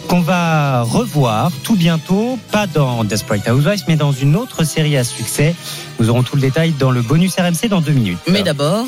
qu'on va revoir tout bientôt, pas dans Desperate Housewives, mais dans une autre série à succès. Nous aurons tout le détail dans le bonus R M C dans deux minutes. Mais d'abord,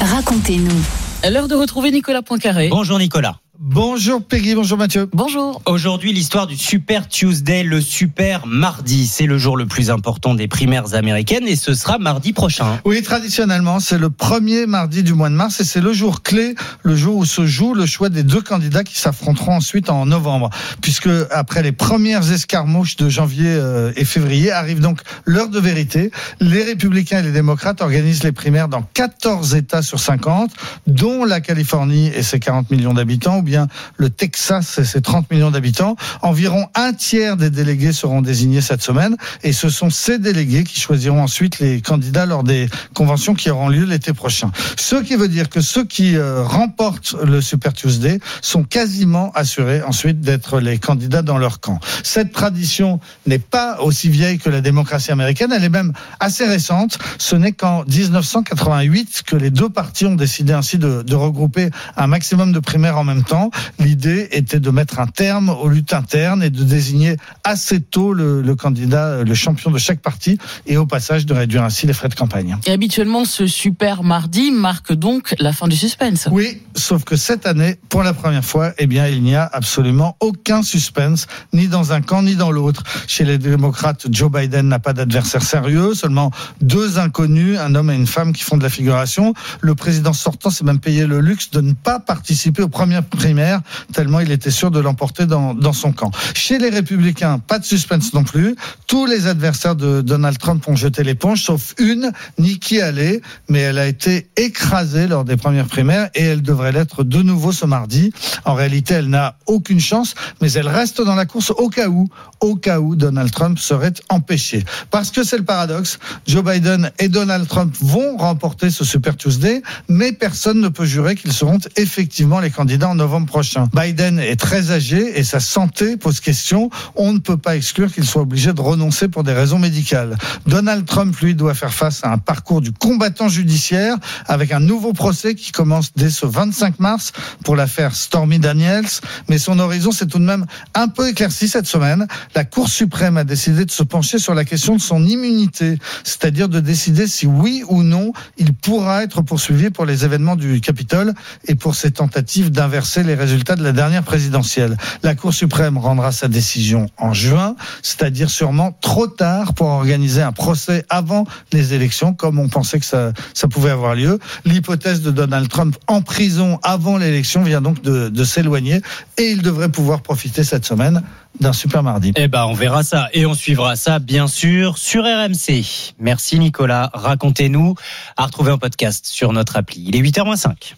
racontez-nous. À l'heure de retrouver Nicolas Poincaré. Bonjour Nicolas. Bonjour Peggy, bonjour Mathieu. Bonjour. Aujourd'hui, l'histoire du Super Tuesday, le Super Mardi. C'est le jour le plus important des primaires américaines et ce sera mardi prochain. Oui, traditionnellement, c'est le premier mardi du mois de mars et c'est le jour clé, le jour où se joue le choix des deux candidats qui s'affronteront ensuite en novembre. Puisque après les premières escarmouches de janvier et février, arrive donc l'heure de vérité. Les Républicains et les Démocrates organisent les primaires dans quatorze États sur cinquante, dont la Californie et ses quarante millions d'habitants, ou bien bien le Texas et ses trente millions d'habitants. Environ un tiers des délégués seront désignés cette semaine et ce sont ces délégués qui choisiront ensuite les candidats lors des conventions qui auront lieu l'été prochain. Ce qui veut dire que ceux qui euh, remportent le Super Tuesday sont quasiment assurés ensuite d'être les candidats dans leur camp. Cette tradition n'est pas aussi vieille que la démocratie américaine, elle est même assez récente. Ce n'est qu'en dix-neuf cent quatre-vingt-huit que les deux partis ont décidé ainsi de, de regrouper un maximum de primaires en même temps. L'idée était de mettre un terme aux luttes internes et de désigner assez tôt le, le candidat, le champion de chaque parti et au passage de réduire ainsi les frais de campagne. Et habituellement, ce super mardi marque donc la fin du suspense. Oui, sauf que cette année, pour la première fois, eh bien, il n'y a absolument aucun suspense, ni dans un camp, ni dans l'autre. Chez les démocrates, Joe Biden n'a pas d'adversaire sérieux, seulement deux inconnus, un homme et une femme qui font de la figuration. Le président sortant s'est même payé le luxe de ne pas participer aux premières primaires, tellement il était sûr de l'emporter dans, dans son camp. Chez les républicains, pas de suspense non plus. Tous les adversaires de Donald Trump ont jeté l'éponge, sauf une, Nikki Haley, mais elle a été écrasée lors des premières primaires et elle devrait l'être de nouveau ce mardi. En réalité, elle n'a aucune chance, mais elle reste dans la course au cas où, au cas où Donald Trump serait empêché. Parce que c'est le paradoxe, Joe Biden et Donald Trump vont remporter ce Super Tuesday, mais personne ne peut jurer qu'ils seront effectivement les candidats en novembre prochain. Biden est très âgé et sa santé pose question. On ne peut pas exclure qu'il soit obligé de renoncer pour des raisons médicales. Donald Trump, lui, doit faire face à un parcours du combattant judiciaire avec un nouveau procès qui commence dès ce vingt-cinq mars pour l'affaire Stormy Daniels. Mais son horizon s'est tout de même un peu éclairci cette semaine. La Cour suprême a décidé de se pencher sur la question de son immunité, c'est-à-dire de décider si oui ou non il pourra être poursuivi pour les événements du Capitole et pour ses tentatives d'inverser les résultats de la dernière présidentielle. La Cour suprême rendra sa décision en juin, c'est-à-dire sûrement trop tard pour organiser un procès avant les élections, comme on pensait que ça, ça pouvait avoir lieu. L'hypothèse de Donald Trump en prison avant l'élection vient donc de, de s'éloigner et il devrait pouvoir profiter cette semaine d'un super mardi. Eh ben, on verra ça et on suivra ça, bien sûr, sur R M C. Merci Nicolas. Racontez-nous, à retrouver en podcast sur notre appli. Il est huit heures moins cinq.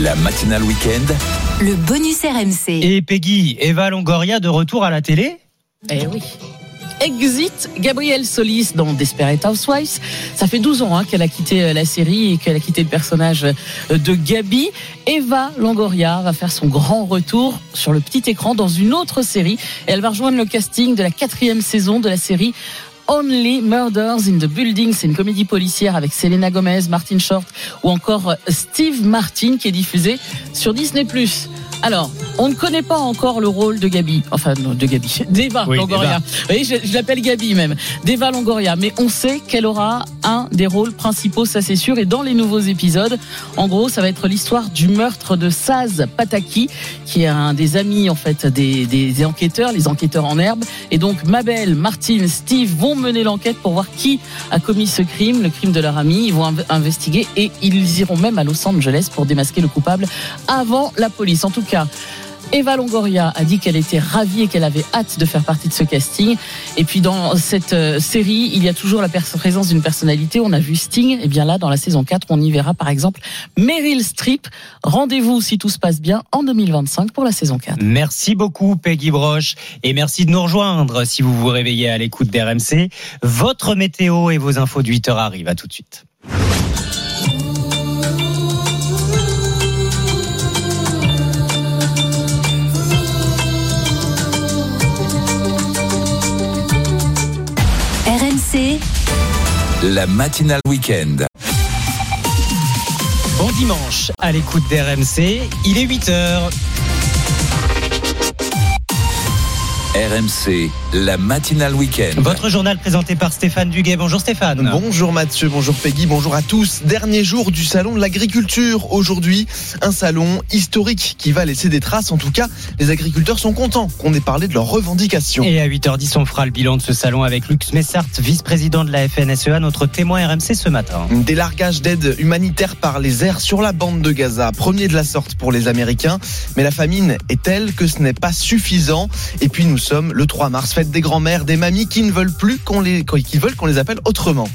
La matinale week-end. Le bonus R M C. Et Peggy, Eva Longoria de retour à la télé ? Eh oui. Exit Gabrielle Solis dans Desperate Housewives. Ça fait douze ans hein, qu'elle a quitté la série et qu'elle a quitté le personnage de Gabi. Eva Longoria va faire son grand retour sur le petit écran dans une autre série. Et elle va rejoindre le casting de la quatrième saison de la série Only Murders in the Building. C'est une comédie policière avec Selena Gomez, Martin Short ou encore Steve Martin qui est diffusée sur Disney+. Alors, on ne connaît pas encore le rôle de Gabi, enfin non, de Gabi, d'Eva oui, Longoria. D'Eva. Oui, je, je l'appelle Gabi même, d'Eva Longoria. Mais on sait qu'elle aura un des rôles principaux, ça c'est sûr. Et dans les nouveaux épisodes, en gros, ça va être l'histoire du meurtre de Saz Pataki, qui est un des amis en fait des, des, des enquêteurs, les enquêteurs en herbe. Et donc, Mabel, Martine, Steve vont mener l'enquête pour voir qui a commis ce crime, le crime de leur ami. Ils vont investiguer et ils iront même à Los Angeles pour démasquer le coupable avant la police. En tout cas, Eva Longoria a dit qu'elle était ravie et qu'elle avait hâte de faire partie de ce casting. Et puis dans cette série, il y a toujours la présence d'une personnalité. On a vu Sting, et bien là dans la saison quatre, on y verra par exemple Meryl Streep. Rendez-vous, si tout se passe bien, en deux mille vingt-cinq pour la saison quatre. Merci beaucoup Peggy Broche et merci de nous rejoindre si vous vous réveillez à l'écoute d'R M C. Votre météo et vos infos de huit heures arrivent, à tout de suite. La matinale week-end. Bon dimanche à l'écoute d'R M C, il est huit heures. R M C, la matinale week-end. Votre journal présenté par Stéphane Duguet. Bonjour Stéphane. Bonjour Mathieu, bonjour Peggy, bonjour à tous. Dernier jour du salon de l'agriculture aujourd'hui. Un salon historique qui va laisser des traces. En tout cas, les agriculteurs sont contents qu'on ait parlé de leurs revendications. Et à huit heures dix, on fera le bilan de ce salon avec Luc Messart, vice-président de la F N S E A, notre témoin R M C ce matin. Des largages d'aide humanitaire par les airs sur la bande de Gaza. Premier de la sorte pour les Américains. Mais la famine est telle que ce n'est pas suffisant. Et puis nous Nous sommes le trois mars, fête des grands-mères, des mamies qui ne veulent plus qu'on les, qui veulent qu'on les appelle autrement.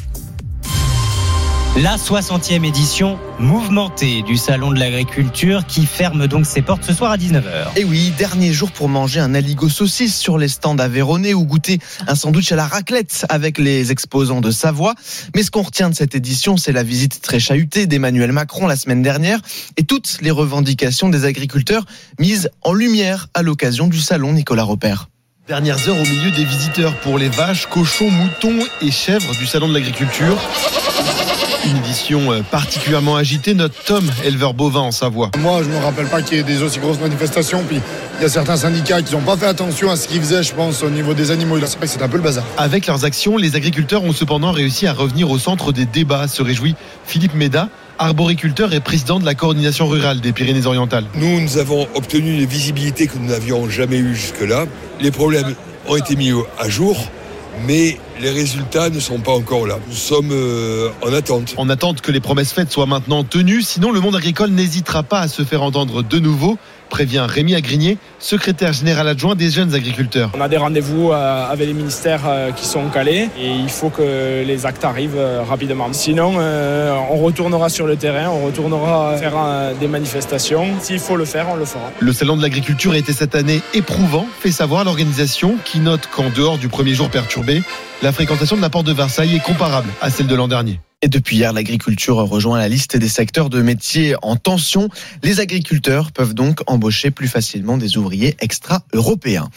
La soixantième édition mouvementée du Salon de l'Agriculture qui ferme donc ses portes ce soir à dix-neuf heures. Et oui, dernier jour pour manger un aligot saucisse sur les stands aveyronnais ou goûter un sandwich à la raclette avec les exposants de Savoie. Mais ce qu'on retient de cette édition, c'est la visite très chahutée d'Emmanuel Macron la semaine dernière et toutes les revendications des agriculteurs mises en lumière à l'occasion du Salon. Nicolas Repère. Dernières heures au milieu des visiteurs pour les vaches, cochons, moutons et chèvres du Salon de l'Agriculture. Une édition particulièrement agitée, notre Tom, éleveur bovin en Savoie. Moi, je ne me rappelle pas qu'il y ait des aussi grosses manifestations. Puis il y a certains syndicats qui n'ont pas fait attention à ce qu'ils faisaient, je pense, au niveau des animaux. C'est vrai que c'est un peu le bazar. Avec leurs actions, les agriculteurs ont cependant réussi à revenir au centre des débats, se réjouit Philippe Méda, arboriculteur et président de la coordination rurale des Pyrénées-Orientales. Nous, nous avons obtenu une visibilité que nous n'avions jamais eue jusque-là. Les problèmes ont été mis à jour, mais les résultats ne sont pas encore là. Nous sommes euh, en attente. En attente que les promesses faites soient maintenant tenues, sinon le monde agricole n'hésitera pas à se faire entendre de nouveau, prévient Rémi Agrigné, secrétaire général adjoint des jeunes agriculteurs. On a des rendez-vous avec les ministères qui sont calés et il faut que les actes arrivent rapidement. Sinon, on retournera sur le terrain, on retournera faire des manifestations. S'il faut le faire, on le fera. Le Salon de l'Agriculture a été cette année éprouvant, fait savoir l'organisation qui note qu'en dehors du premier jour perturbé, la fréquentation de la porte de Versailles est comparable à celle de l'an dernier. Et depuis hier, l'agriculture rejoint la liste des secteurs de métiers en tension. Les agriculteurs peuvent donc embaucher plus facilement des ouvriers extra-européens.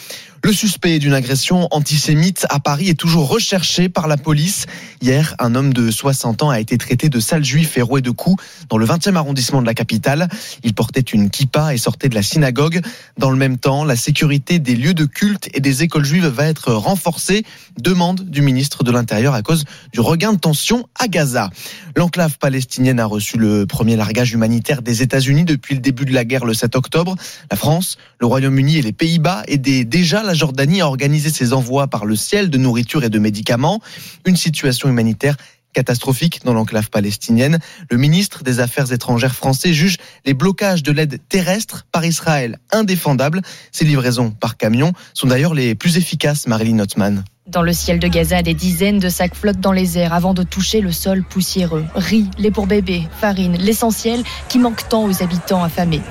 Le suspect d'une agression antisémite à Paris est toujours recherché par la police. Hier, un homme de soixante ans a été traité de sale juif et roué de coups dans le vingtième arrondissement de la capitale. Il portait une kippa et sortait de la synagogue. Dans le même temps, la sécurité des lieux de culte et des écoles juives va être renforcée. Demande du ministre de l'Intérieur à cause du regain de tension à Gaza. L'enclave palestinienne a reçu le premier largage humanitaire des États-Unis depuis le début de la guerre le sept octobre. La France, le Royaume-Uni et les Pays-Bas aidaient déjà la Jordanie à organiser ses envois par le ciel de nourriture et de médicaments. Une situation humanitaire catastrophique dans l'enclave palestinienne. Le ministre des Affaires étrangères français juge les blocages de l'aide terrestre par Israël indéfendables. Ces livraisons par camion sont d'ailleurs les plus efficaces, Marilyn Ottman. Dans le ciel de Gaza, des dizaines de sacs flottent dans les airs avant de toucher le sol poussiéreux. Riz, lait pour bébé, farine, l'essentiel qui manque tant aux habitants affamés.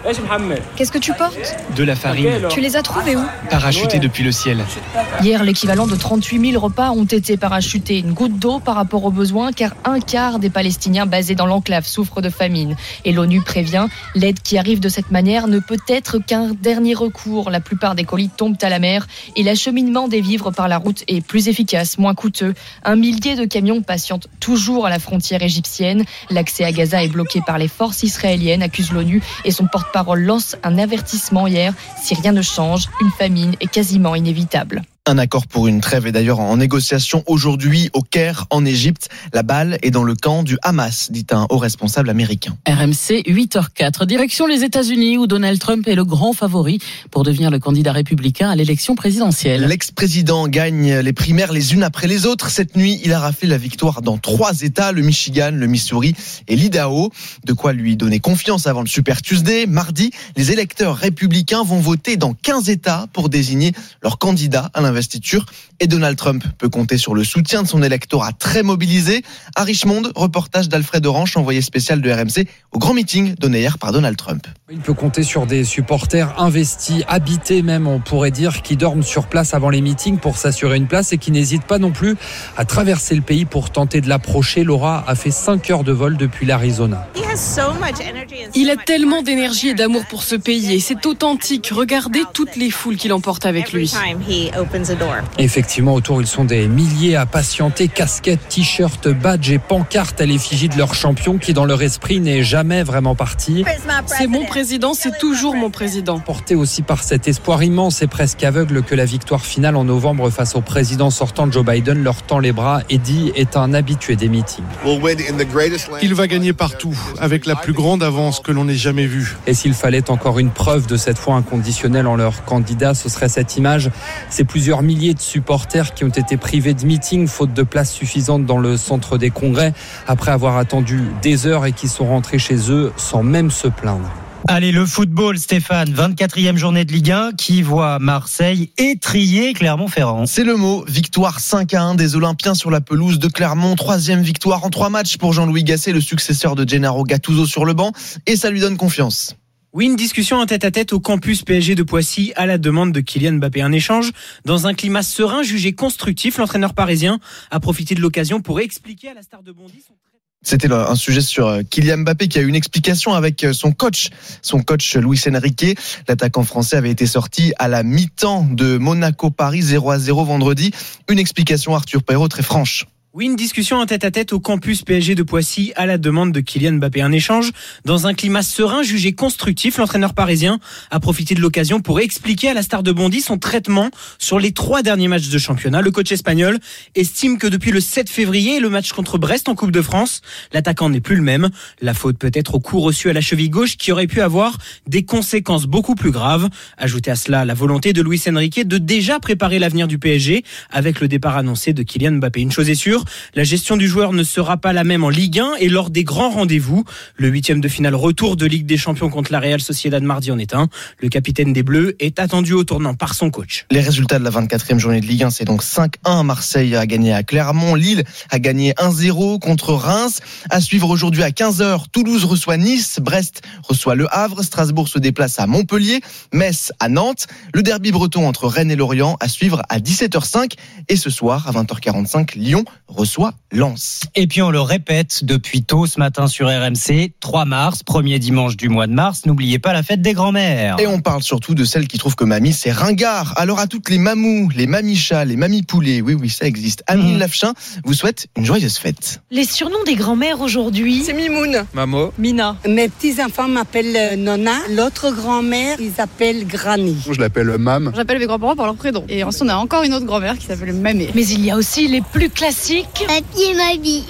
Qu'est-ce que tu portes ? De la farine. Tu les as trouvés où ? Parachutés depuis le ciel. Hier, l'équivalent de trente-huit mille repas ont été parachutés. Une goutte d'eau par rapport aux besoins, car un quart des Palestiniens basés dans l'enclave souffrent de famine. Et l'ONU prévient, l'aide qui arrive de cette manière ne peut être qu'un dernier recours. La plupart des colis tombent à la mer et l'acheminement des vivres par la route est plus efficace, moins coûteux. Un millier de camions patientent toujours à la frontière égyptienne. L'accès à Gaza est bloqué par les forces israéliennes, accuse l'ONU, et son porte-parole lance un avertissement hier. Si rien ne change, une famine est quasiment inévitable. Un accord pour une trêve est d'ailleurs en négociation aujourd'hui au Caire, en Égypte. La balle est dans le camp du Hamas, dit un haut responsable américain. R M C huit heures zéro quatre, direction les États-Unis où Donald Trump est le grand favori pour devenir le candidat républicain à l'élection présidentielle. L'ex-président gagne les primaires les unes après les autres. Cette nuit, il a raflé la victoire dans trois États, le Michigan, le Missouri et l'Idaho. De quoi lui donner confiance avant le Super Tuesday. Mardi, les électeurs républicains vont voter dans quinze États pour désigner leur candidat à l'investiture. Et Donald Trump peut compter sur le soutien de son électorat très mobilisé. À Richmond, reportage d'Alfred Orange, envoyé spécial de R M C au grand meeting donné hier par Donald Trump. Il peut compter sur des supporters investis, habités même, on pourrait dire, qui dorment sur place avant les meetings pour s'assurer une place et qui n'hésitent pas non plus à traverser le pays pour tenter de l'approcher. Laura a fait cinq heures de vol depuis l'Arizona. Il a tellement d'énergie et d'amour pour ce pays et c'est authentique. Regardez toutes les foules qu'il emporte avec lui. Effectivement, autour, ils sont des milliers à patienter, casquettes, t-shirts, badges et pancartes à l'effigie de leur champion qui, dans leur esprit, n'est jamais vraiment parti. C'est mon président, c'est toujours mon président. Porté aussi par cet espoir immense et presque aveugle que la victoire finale en novembre face au président sortant Joe Biden leur tend les bras, Eddie est un habitué des meetings. Il va gagner partout, avec la plus grande avance que l'on n'ait jamais vue. Et s'il fallait encore une preuve de cette foi inconditionnelle en leur candidat, ce serait cette image. C'est plusieurs milliers de supporters qui ont été privés de meetings faute de place suffisante dans le centre des congrès après avoir attendu des heures et qui sont rentrés chez eux sans même se plaindre. Allez, le football, Stéphane, vingt-quatrième journée de Ligue un qui voit Marseille étriller Clermont-Ferrand. C'est le mot, victoire cinq à un des Olympiens sur la pelouse de Clermont. Troisième victoire en trois matchs pour Jean-Louis Gasset, le successeur de Gennaro Gattuso sur le banc, et ça lui donne confiance. Oui, une discussion en tête-à-tête au campus P S G de Poissy à la demande de Kylian Mbappé. Un échange dans un climat serein jugé constructif. L'entraîneur parisien a profité de l'occasion pour expliquer à la star de Bondy son... C'était un sujet sur Kylian Mbappé qui a eu une explication avec son coach, son coach Luis Enrique. L'attaquant français avait été sorti à la mi-temps de Monaco-Paris zéro à zéro vendredi. Une explication, Arthur Perrault, très franche. Oui, une discussion en tête-à-tête au campus P S G de Poissy à la demande de Kylian Mbappé. Un échange dans un climat serein jugé constructif. L'entraîneur parisien a profité de l'occasion pour expliquer à la star de Bondy son traitement sur les trois derniers matchs de championnat. Le coach espagnol estime que depuis le sept février et le match contre Brest en Coupe de France, l'attaquant n'est plus le même. La faute peut-être au coup reçu à la cheville gauche qui aurait pu avoir des conséquences beaucoup plus graves. Ajoutez à cela la volonté de Luis Enrique de déjà préparer l'avenir du P S G avec le départ annoncé de Kylian Mbappé. Une chose est sûre, la gestion du joueur ne sera pas la même en Ligue un et lors des grands rendez-vous. Le huitième de finale retour de Ligue des Champions contre la Real Sociedad mardi en est un. Le capitaine des Bleus est attendu au tournant par son coach. Les résultats de la vingt-quatrième journée de Ligue un, c'est donc cinq à un. Marseille a gagné à Clermont, Lille a gagné un zéro contre Reims. À suivre aujourd'hui à quinze heures, Toulouse reçoit Nice, Brest reçoit Le Havre, Strasbourg se déplace à Montpellier, Metz à Nantes. Le derby breton entre Rennes et Lorient à suivre à dix-sept heures cinq. Et ce soir à vingt heures quarante-cinq, Lyon reçoit Lens. Et puis on le répète depuis tôt ce matin sur R M C, trois mars, premier dimanche du mois de mars, n'oubliez pas la fête des grands-mères. Et on parle surtout de celles qui trouvent que mamie c'est ringard. Alors à toutes les mamous, les mamichas, les mamies poulets, oui oui ça existe. Amine mmh. Lafchin vous souhaite une joyeuse fête. Les surnoms des grands-mères aujourd'hui, c'est Mimoun, Mamo, Mina. Mes petits-enfants m'appellent Nona, l'autre grand-mère ils appellent Granny. Je l'appelle Mam. J'appelle mes grands-parents par leur prénom. Et ensuite on a encore une autre grand-mère qui s'appelle Mamé. Mais il y a aussi les plus classiques. Mamie, mamie,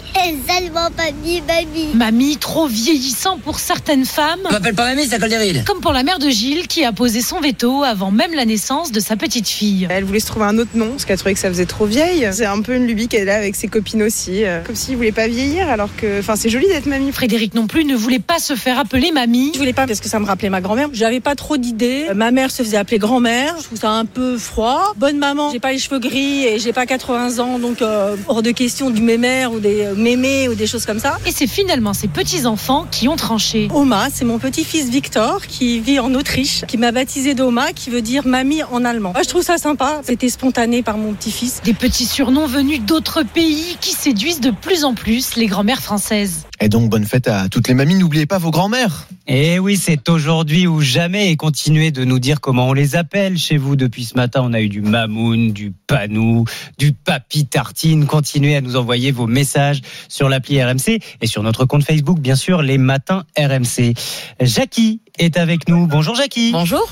seulement mamie, mamie. Mamie, trop vieillissant pour certaines femmes. On m'appelle pas mamie, ça colle des rides. Comme pour la mère de Gilles qui a posé son veto avant même la naissance de sa petite fille. Elle voulait se trouver un autre nom parce qu'elle trouvait que ça faisait trop vieille. C'est un peu une lubie qu'elle a avec ses copines aussi. Comme s'il voulait pas vieillir alors que, enfin, c'est joli d'être mamie. Frédéric non plus ne voulait pas se faire appeler mamie. Je voulais pas parce que ça me rappelait ma grand-mère. J'avais pas trop d'idées. Ma mère se faisait appeler grand-mère. Je trouve ça un peu froid. Bonne maman. J'ai pas les cheveux gris et j'ai pas quatre-vingts ans donc euh, hors de question du mémère ou des mémés ou des choses comme ça. Et c'est finalement ces petits-enfants qui ont tranché. Oma, c'est mon petit-fils Victor qui vit en Autriche, qui m'a baptisé d'Oma, qui veut dire mamie en allemand. Moi, je trouve ça sympa, c'était spontané par mon petit-fils. Des petits surnoms venus d'autres pays qui séduisent de plus en plus les grand-mères françaises. Et donc, bonne fête à toutes les mamies, n'oubliez pas vos grand-mères. Eh oui, c'est aujourd'hui ou jamais, et continuez de nous dire comment on les appelle chez vous. Depuis ce matin, on a eu du Mamoun, du Panou, du Papy Tartine. Continuez à nous envoyer vos messages sur l'appli R M C et sur notre compte Facebook, bien sûr, les matins R M C. Jackie est avec nous. Bonjour Jackie. Bonjour.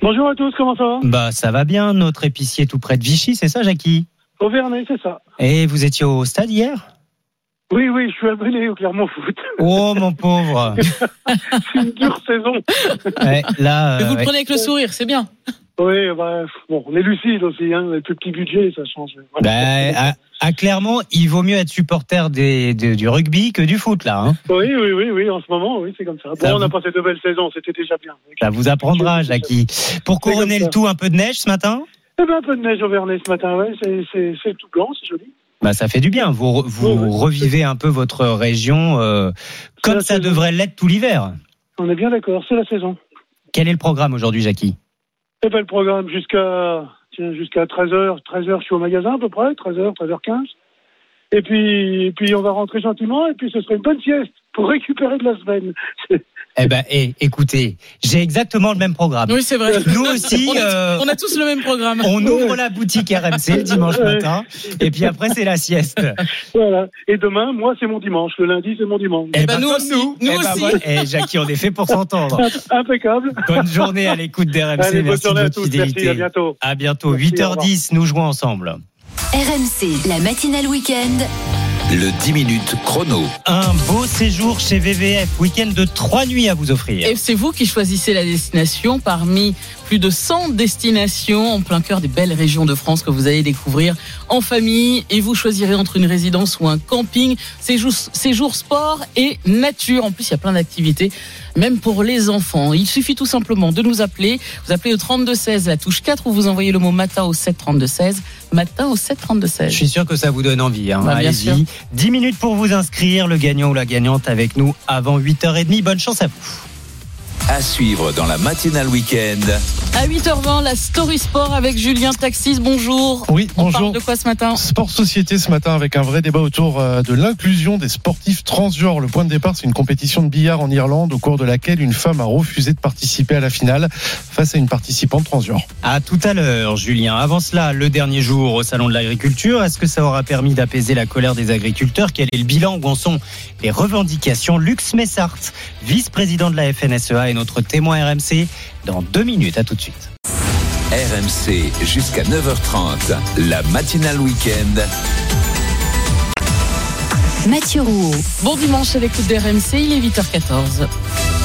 Bonjour à tous, comment ça va ? Bah, ça va bien, notre épicier tout près de Vichy, c'est ça Jackie ? Au Vernet, c'est ça. Et vous étiez au stade hier ? Oui, oui, je suis abonné au Clermont Foot. Oh, mon pauvre. C'est une dure saison. Ouais, là, euh, vous ouais. le prenez avec le sourire, c'est bien. Oui, bah, bon, on est lucide aussi, hein, le plus petit budget, ça change. Voilà. Bah, à, à Clermont, il vaut mieux être supporter des, des, du rugby que du foot, là. Hein. Oui, oui, oui, oui, en ce moment, oui, c'est comme ça. Bon, ça on vous... a passé de belles saisons, c'était déjà bien. Ça vous apprendra, Jackie. Pour couronner le tout, un peu de neige ce matin ? Eh ben, un peu de neige au Vernet ce matin, ouais, c'est, c'est, c'est tout blanc, c'est joli. Bah, ça fait du bien, vous, vous oh, oui. revivez un peu votre région euh, comme ça saison. Devrait l'être tout l'hiver. On est bien d'accord, c'est la saison. Quel est le programme aujourd'hui, Jackie ? Eh bien, le programme jusqu'à, tiens, jusqu'à treize heures, treize heures, je suis au magasin à peu près, treize heures, treize heures quinze. Et puis, et puis on va rentrer gentiment et puis ce serait une bonne sieste pour récupérer de la semaine. Eh ben, eh, écoutez, j'ai exactement le même programme. Oui, c'est vrai. Nous aussi, on, euh, on a tous le même programme. On ouvre la boutique R M C le dimanche matin, et puis après c'est la sieste. Voilà. Et demain, moi, c'est mon dimanche. Le lundi, c'est mon dimanche. Eh, eh ben, ben nous, nous aussi. Nous, nous eh ben, aussi. Eh, Jackie, on est fait pour s'ententendre. Impeccable. Bonne journée à l'écoute d'R M C. Allez, merci bonne journée à tous. Fidélité. Merci. À bientôt. À bientôt. Merci, huit heures dix, nous jouons ensemble. R M C, la matinale week-end. Le dix minutes chrono. Un beau séjour chez V V F, week-end de trois nuits à vous offrir. Et c'est vous qui choisissez la destination parmi plus de cent destinations en plein cœur des belles régions de France que vous allez découvrir en famille. Et vous choisirez entre une résidence ou un camping, séjour, séjour sport et nature. En plus, il y a plein d'activités, même pour les enfants. Il suffit tout simplement de nous appeler. Vous appelez au trente-deux seize, la touche quatre, ou vous envoyez le mot matin au sept trente-deux seize. Matin au sept trente-deux seize. Je suis sûr que ça vous donne envie. Hein. Bah, allez-y. Sûr. dix minutes pour vous inscrire. Le gagnant ou la gagnante avec nous avant huit heures trente. Bonne chance à vous. À suivre dans la matinale week-end. À huit heures vingt, la Story Sport avec Julien Taxis. Bonjour. Oui, bonjour. On parle de quoi ce matin ? Sport Société ce matin, avec un vrai débat autour de l'inclusion des sportifs transgenres. Le point de départ, c'est une compétition de billard en Irlande au cours de laquelle une femme a refusé de participer à la finale face à une participante transgenre. À tout à l'heure, Julien. Avant cela, le dernier jour au Salon de l'Agriculture. Est-ce que ça aura permis d'apaiser la colère des agriculteurs ? Quel est le bilan ? Où en sont les revendications ? Lux Messart, vice-président de la F N S E A, et notre témoin R M C dans deux minutes. À tout de suite. R M C jusqu'à neuf heures trente, la matinale week-end. Mathieu Rouault. Bon dimanche à l'écoute d'R M C, il est huit heures quatorze.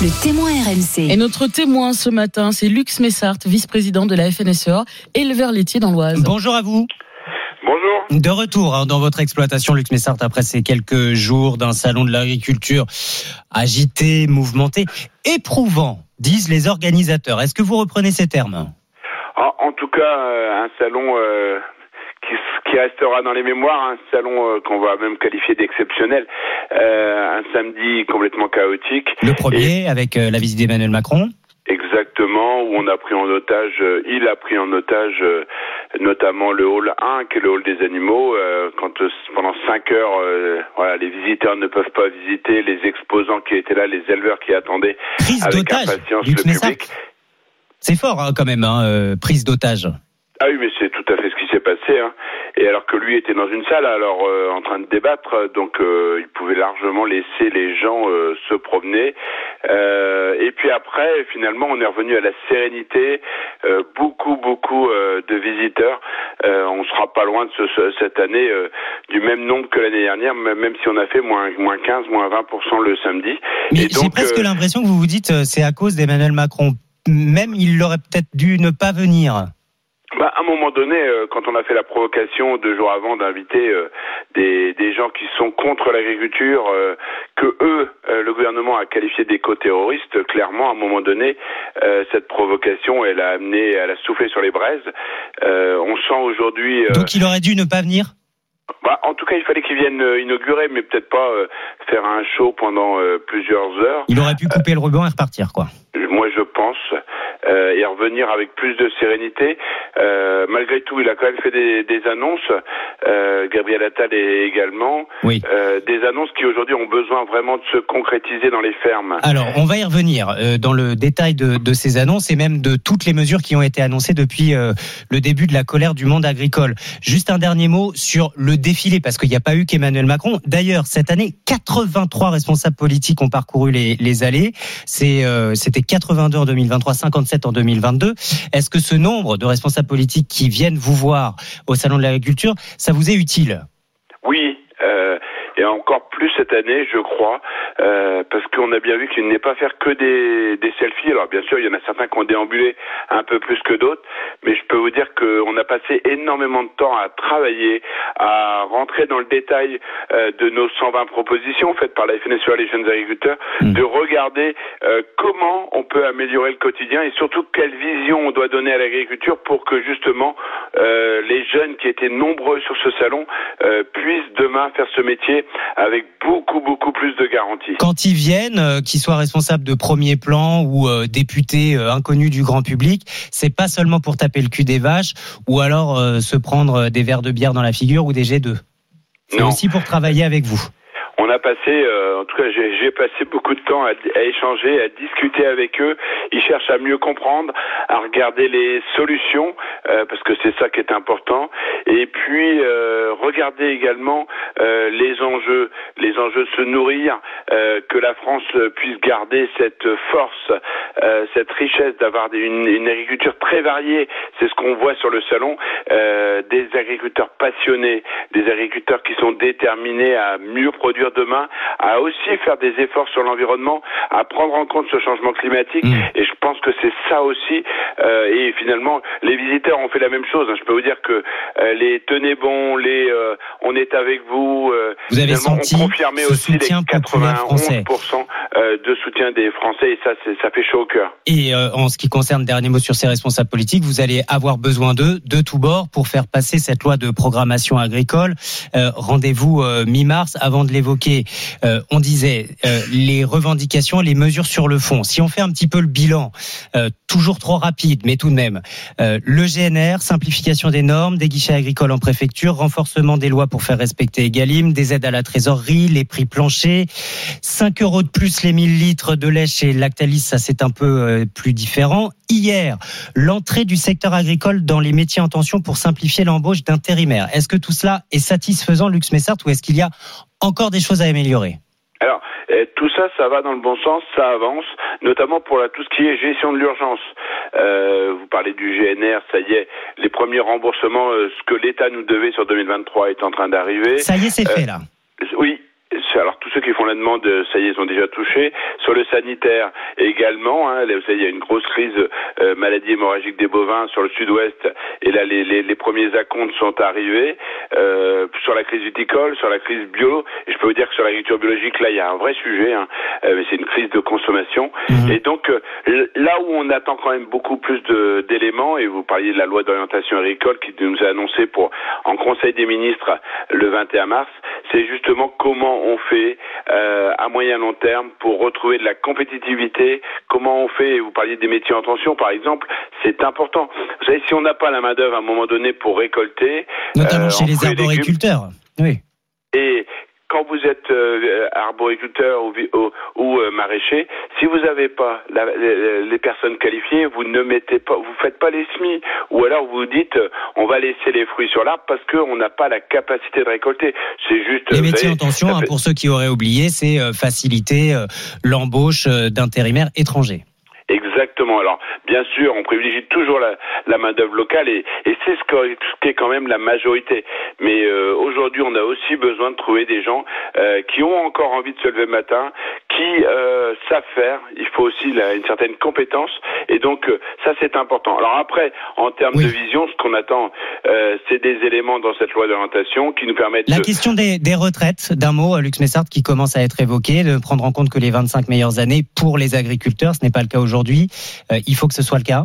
Le témoin R M C. Et notre témoin ce matin, c'est Lux Messart, vice-président de la F N S E A, éleveur laitier dans l'Oise. Bonjour à vous. Bonjour. De retour dans votre exploitation, Lux Messart, après ces quelques jours d'un salon de l'agriculture agité, mouvementé, éprouvant, disent les organisateurs. Est-ce que vous reprenez ces termes ? Ah, en tout cas, un salon euh, qui, qui restera dans les mémoires, un salon euh, qu'on va même qualifier d'exceptionnel, euh, un samedi complètement chaotique. Le premier, et... avec euh, la visite d'Emmanuel Macron. Exactement, où on a pris en otage, euh, il a pris en otage euh, notamment le hall un, qui est le hall des animaux. Euh, quand euh, pendant cinq heures, euh, voilà, les visiteurs ne peuvent pas visiter, les exposants qui étaient là, les éleveurs qui attendaient prise avec impatience le public. C'est fort hein, quand même, hein, euh, prise d'otage. Ah oui, mais c'est tout à fait ce qui s'est passé. Hein. Et alors que lui était dans une salle, alors euh, en train de débattre, donc euh, il pouvait largement laisser les gens euh, se promener. Euh, et puis après, finalement, on est revenu à la sérénité. Euh, beaucoup, beaucoup euh, de visiteurs. Euh, on sera pas loin de ce, ce, cette année euh, du même nombre que l'année dernière, même si on a fait moins, moins quinze, moins vingt pour cent le samedi. Mais et j'ai donc, presque euh, l'impression que vous vous dites, c'est à cause d'Emmanuel Macron. Même il aurait peut-être dû ne pas venir. Bah, à un moment donné, euh, quand on a fait la provocation deux jours avant d'inviter euh, des, des gens qui sont contre l'agriculture, euh, que eux, euh, le gouvernement a qualifié d'éco-terroristes, euh, clairement, à un moment donné, euh, cette provocation, elle a amené, elle a soufflé sur les braises. Euh, on sent aujourd'hui... Euh, Donc il aurait dû ne pas venir ? Bah, en tout cas, il fallait qu'il vienne euh, inaugurer, mais peut-être pas euh, faire un show pendant euh, plusieurs heures. Il aurait pu couper euh, le ruban et repartir, quoi. Moi, je pense... Euh, et revenir avec plus de sérénité. Euh, malgré tout, il a quand même fait des, des annonces, euh, Gabriel Attal est également, oui. euh, des annonces qui aujourd'hui ont besoin vraiment de se concrétiser dans les fermes. Alors, on va y revenir euh, dans le détail de, de ces annonces et même de toutes les mesures qui ont été annoncées depuis euh, le début de la colère du monde agricole. Juste un dernier mot sur le défilé, parce qu'il n'y a pas eu qu'Emmanuel Macron. D'ailleurs, cette année, quatre-vingt-trois responsables politiques ont parcouru les, les allées. C'est, euh, c'était quatre-vingt-deux en deux mille vingt-trois, cinquante-sept en deux mille vingt-deux. Est-ce que ce nombre de responsables politiques qui viennent vous voir au Salon de l'Agriculture, ça vous est utile ? Oui, euh, et encore plus cette année, je crois, euh, parce qu'on a bien vu qu'il n'est pas faire que des, des selfies. Alors bien sûr, il y en a certains qui ont déambulé un peu plus que d'autres, mais je peux vous dire qu'on a passé énormément de temps à travailler, à rentrer dans le détail euh, de nos cent vingt propositions faites par la F N S E A, les jeunes agriculteurs, mmh. de regarder euh, comment on peut améliorer le quotidien et surtout quelle vision on doit donner à l'agriculture pour que justement euh, les jeunes qui étaient nombreux sur ce salon euh, puissent demain faire ce métier avec beaucoup, beaucoup plus de garanties. Quand ils viennent, euh, qu'ils soient responsables de premier plan ou euh, députés euh, inconnus du grand public, c'est pas seulement pour taper le cul des vaches ou alors euh, se prendre des verres de bière dans la figure ou des jets d'œufs. C'est non. aussi pour travailler avec vous. on a passé, euh, en tout cas j'ai, j'ai passé beaucoup de temps à, à échanger, à discuter avec eux. Ils cherchent à mieux comprendre, à regarder les solutions, euh, parce que c'est ça qui est important. Et puis euh, regarder également euh, les enjeux, les enjeux de se nourrir, euh, que la France puisse garder cette force, euh, cette richesse d'avoir des, une, une agriculture très variée. C'est ce qu'on voit sur le salon, euh, des agriculteurs passionnés, des agriculteurs qui sont déterminés à mieux produire demain, à aussi faire des efforts sur l'environnement, à prendre en compte ce changement climatique. Mmh. Et je pense que c'est ça aussi. Euh, et finalement, les visiteurs ont fait la même chose. Hein. Je peux vous dire que euh, les tenez bon, les euh, on est avec vous. Euh, vous avez senti ont confirmé ce aussi soutien les quatre-vingt-onze pour cent de soutien des Français. Et ça, c'est, ça fait chaud au cœur. Et euh, en ce qui concerne, dernier mot sur ces responsables politiques, vous allez avoir besoin d'eux de tous bords pour faire passer cette loi de programmation agricole. Euh, rendez-vous euh, mi-mars. Avant de l'évoquer, euh, on disait euh, les revendications, les mesures sur le fond. Si on fait un petit peu le bilan, euh, toujours trop rapide, mais tout de même, euh, le G N R, simplification des normes, des guichets agricoles en préfecture, renforcement des lois pour faire respecter Egalim, des aides à la trésorerie, les prix planchers, cinq euros de plus les mille litres de lait chez Lactalis, ça c'est un peu euh, plus différent. Hier, l'entrée du secteur agricole dans les métiers en tension pour simplifier l'embauche d'intérimaires. Est-ce que tout cela est satisfaisant, Luc Smessart, ou est-ce qu'il y a encore des choses à améliorer ? Alors, eh, tout ça, ça va dans le bon sens, ça avance, notamment pour la, tout ce qui est gestion de l'urgence. Euh, vous parlez du G N R, ça y est, les premiers remboursements, euh, ce que l'État nous devait sur deux mille vingt-trois est en train d'arriver. Ça y est, c'est euh, fait, là. Oui. Alors tous ceux qui font la demande, ça y est, ils ont déjà touché. Sur le sanitaire également, hein, là, vous savez, il y a une grosse crise euh, maladie hémorragique des bovins sur le sud-ouest, et là les, les, les premiers acomptes sont arrivés. Euh, sur la crise viticole, sur la crise bio, et je peux vous dire que sur l'agriculture biologique, là il y a un vrai sujet, hein, euh, mais c'est une crise de consommation. Mmh. Et donc euh, là où on attend quand même beaucoup plus de, d'éléments, et vous parliez de la loi d'orientation agricole qui nous a annoncé pour en Conseil des ministres le vingt et un mars, c'est justement comment on fait euh, à moyen long terme pour retrouver de la compétitivité, comment on fait, vous parliez des métiers en tension par exemple, c'est important. Vous savez, si on n'a pas la main d'œuvre à un moment donné pour récolter, notamment euh, chez les arboriculteurs, oui. Et quand vous êtes euh, arboriculteur ou, ou, ou euh, maraîcher, si vous n'avez pas la, les, les personnes qualifiées, vous ne mettez pas, vous faites pas les semis, ou alors vous dites on va laisser les fruits sur l'arbre parce qu'on n'a pas la capacité de récolter. C'est juste les métiers en tension. Hein, pour ceux qui auraient oublié, c'est euh, faciliter euh, l'embauche euh, d'intérimaires étrangers. Exactement. Alors, bien sûr, on privilégie toujours la, la main-d'œuvre locale et, et c'est ce qu'est quand même la majorité. Mais euh, aujourd'hui, on a aussi besoin de trouver des gens euh, qui ont encore envie de se lever le matin, qui euh, savent faire. Il faut aussi là, une certaine compétence et donc euh, ça, c'est important. Alors après, en termes oui. de vision, ce qu'on attend, euh, c'est des éléments dans cette loi d'orientation qui nous permettent la de... question des, des retraites, d'un mot, Luc Smessart, qui commence à être évoqué, de prendre en compte que les vingt-cinq meilleures années pour les agriculteurs, ce n'est pas le cas aujourd'hui. Aujourd'hui, euh, il faut que ce soit le cas.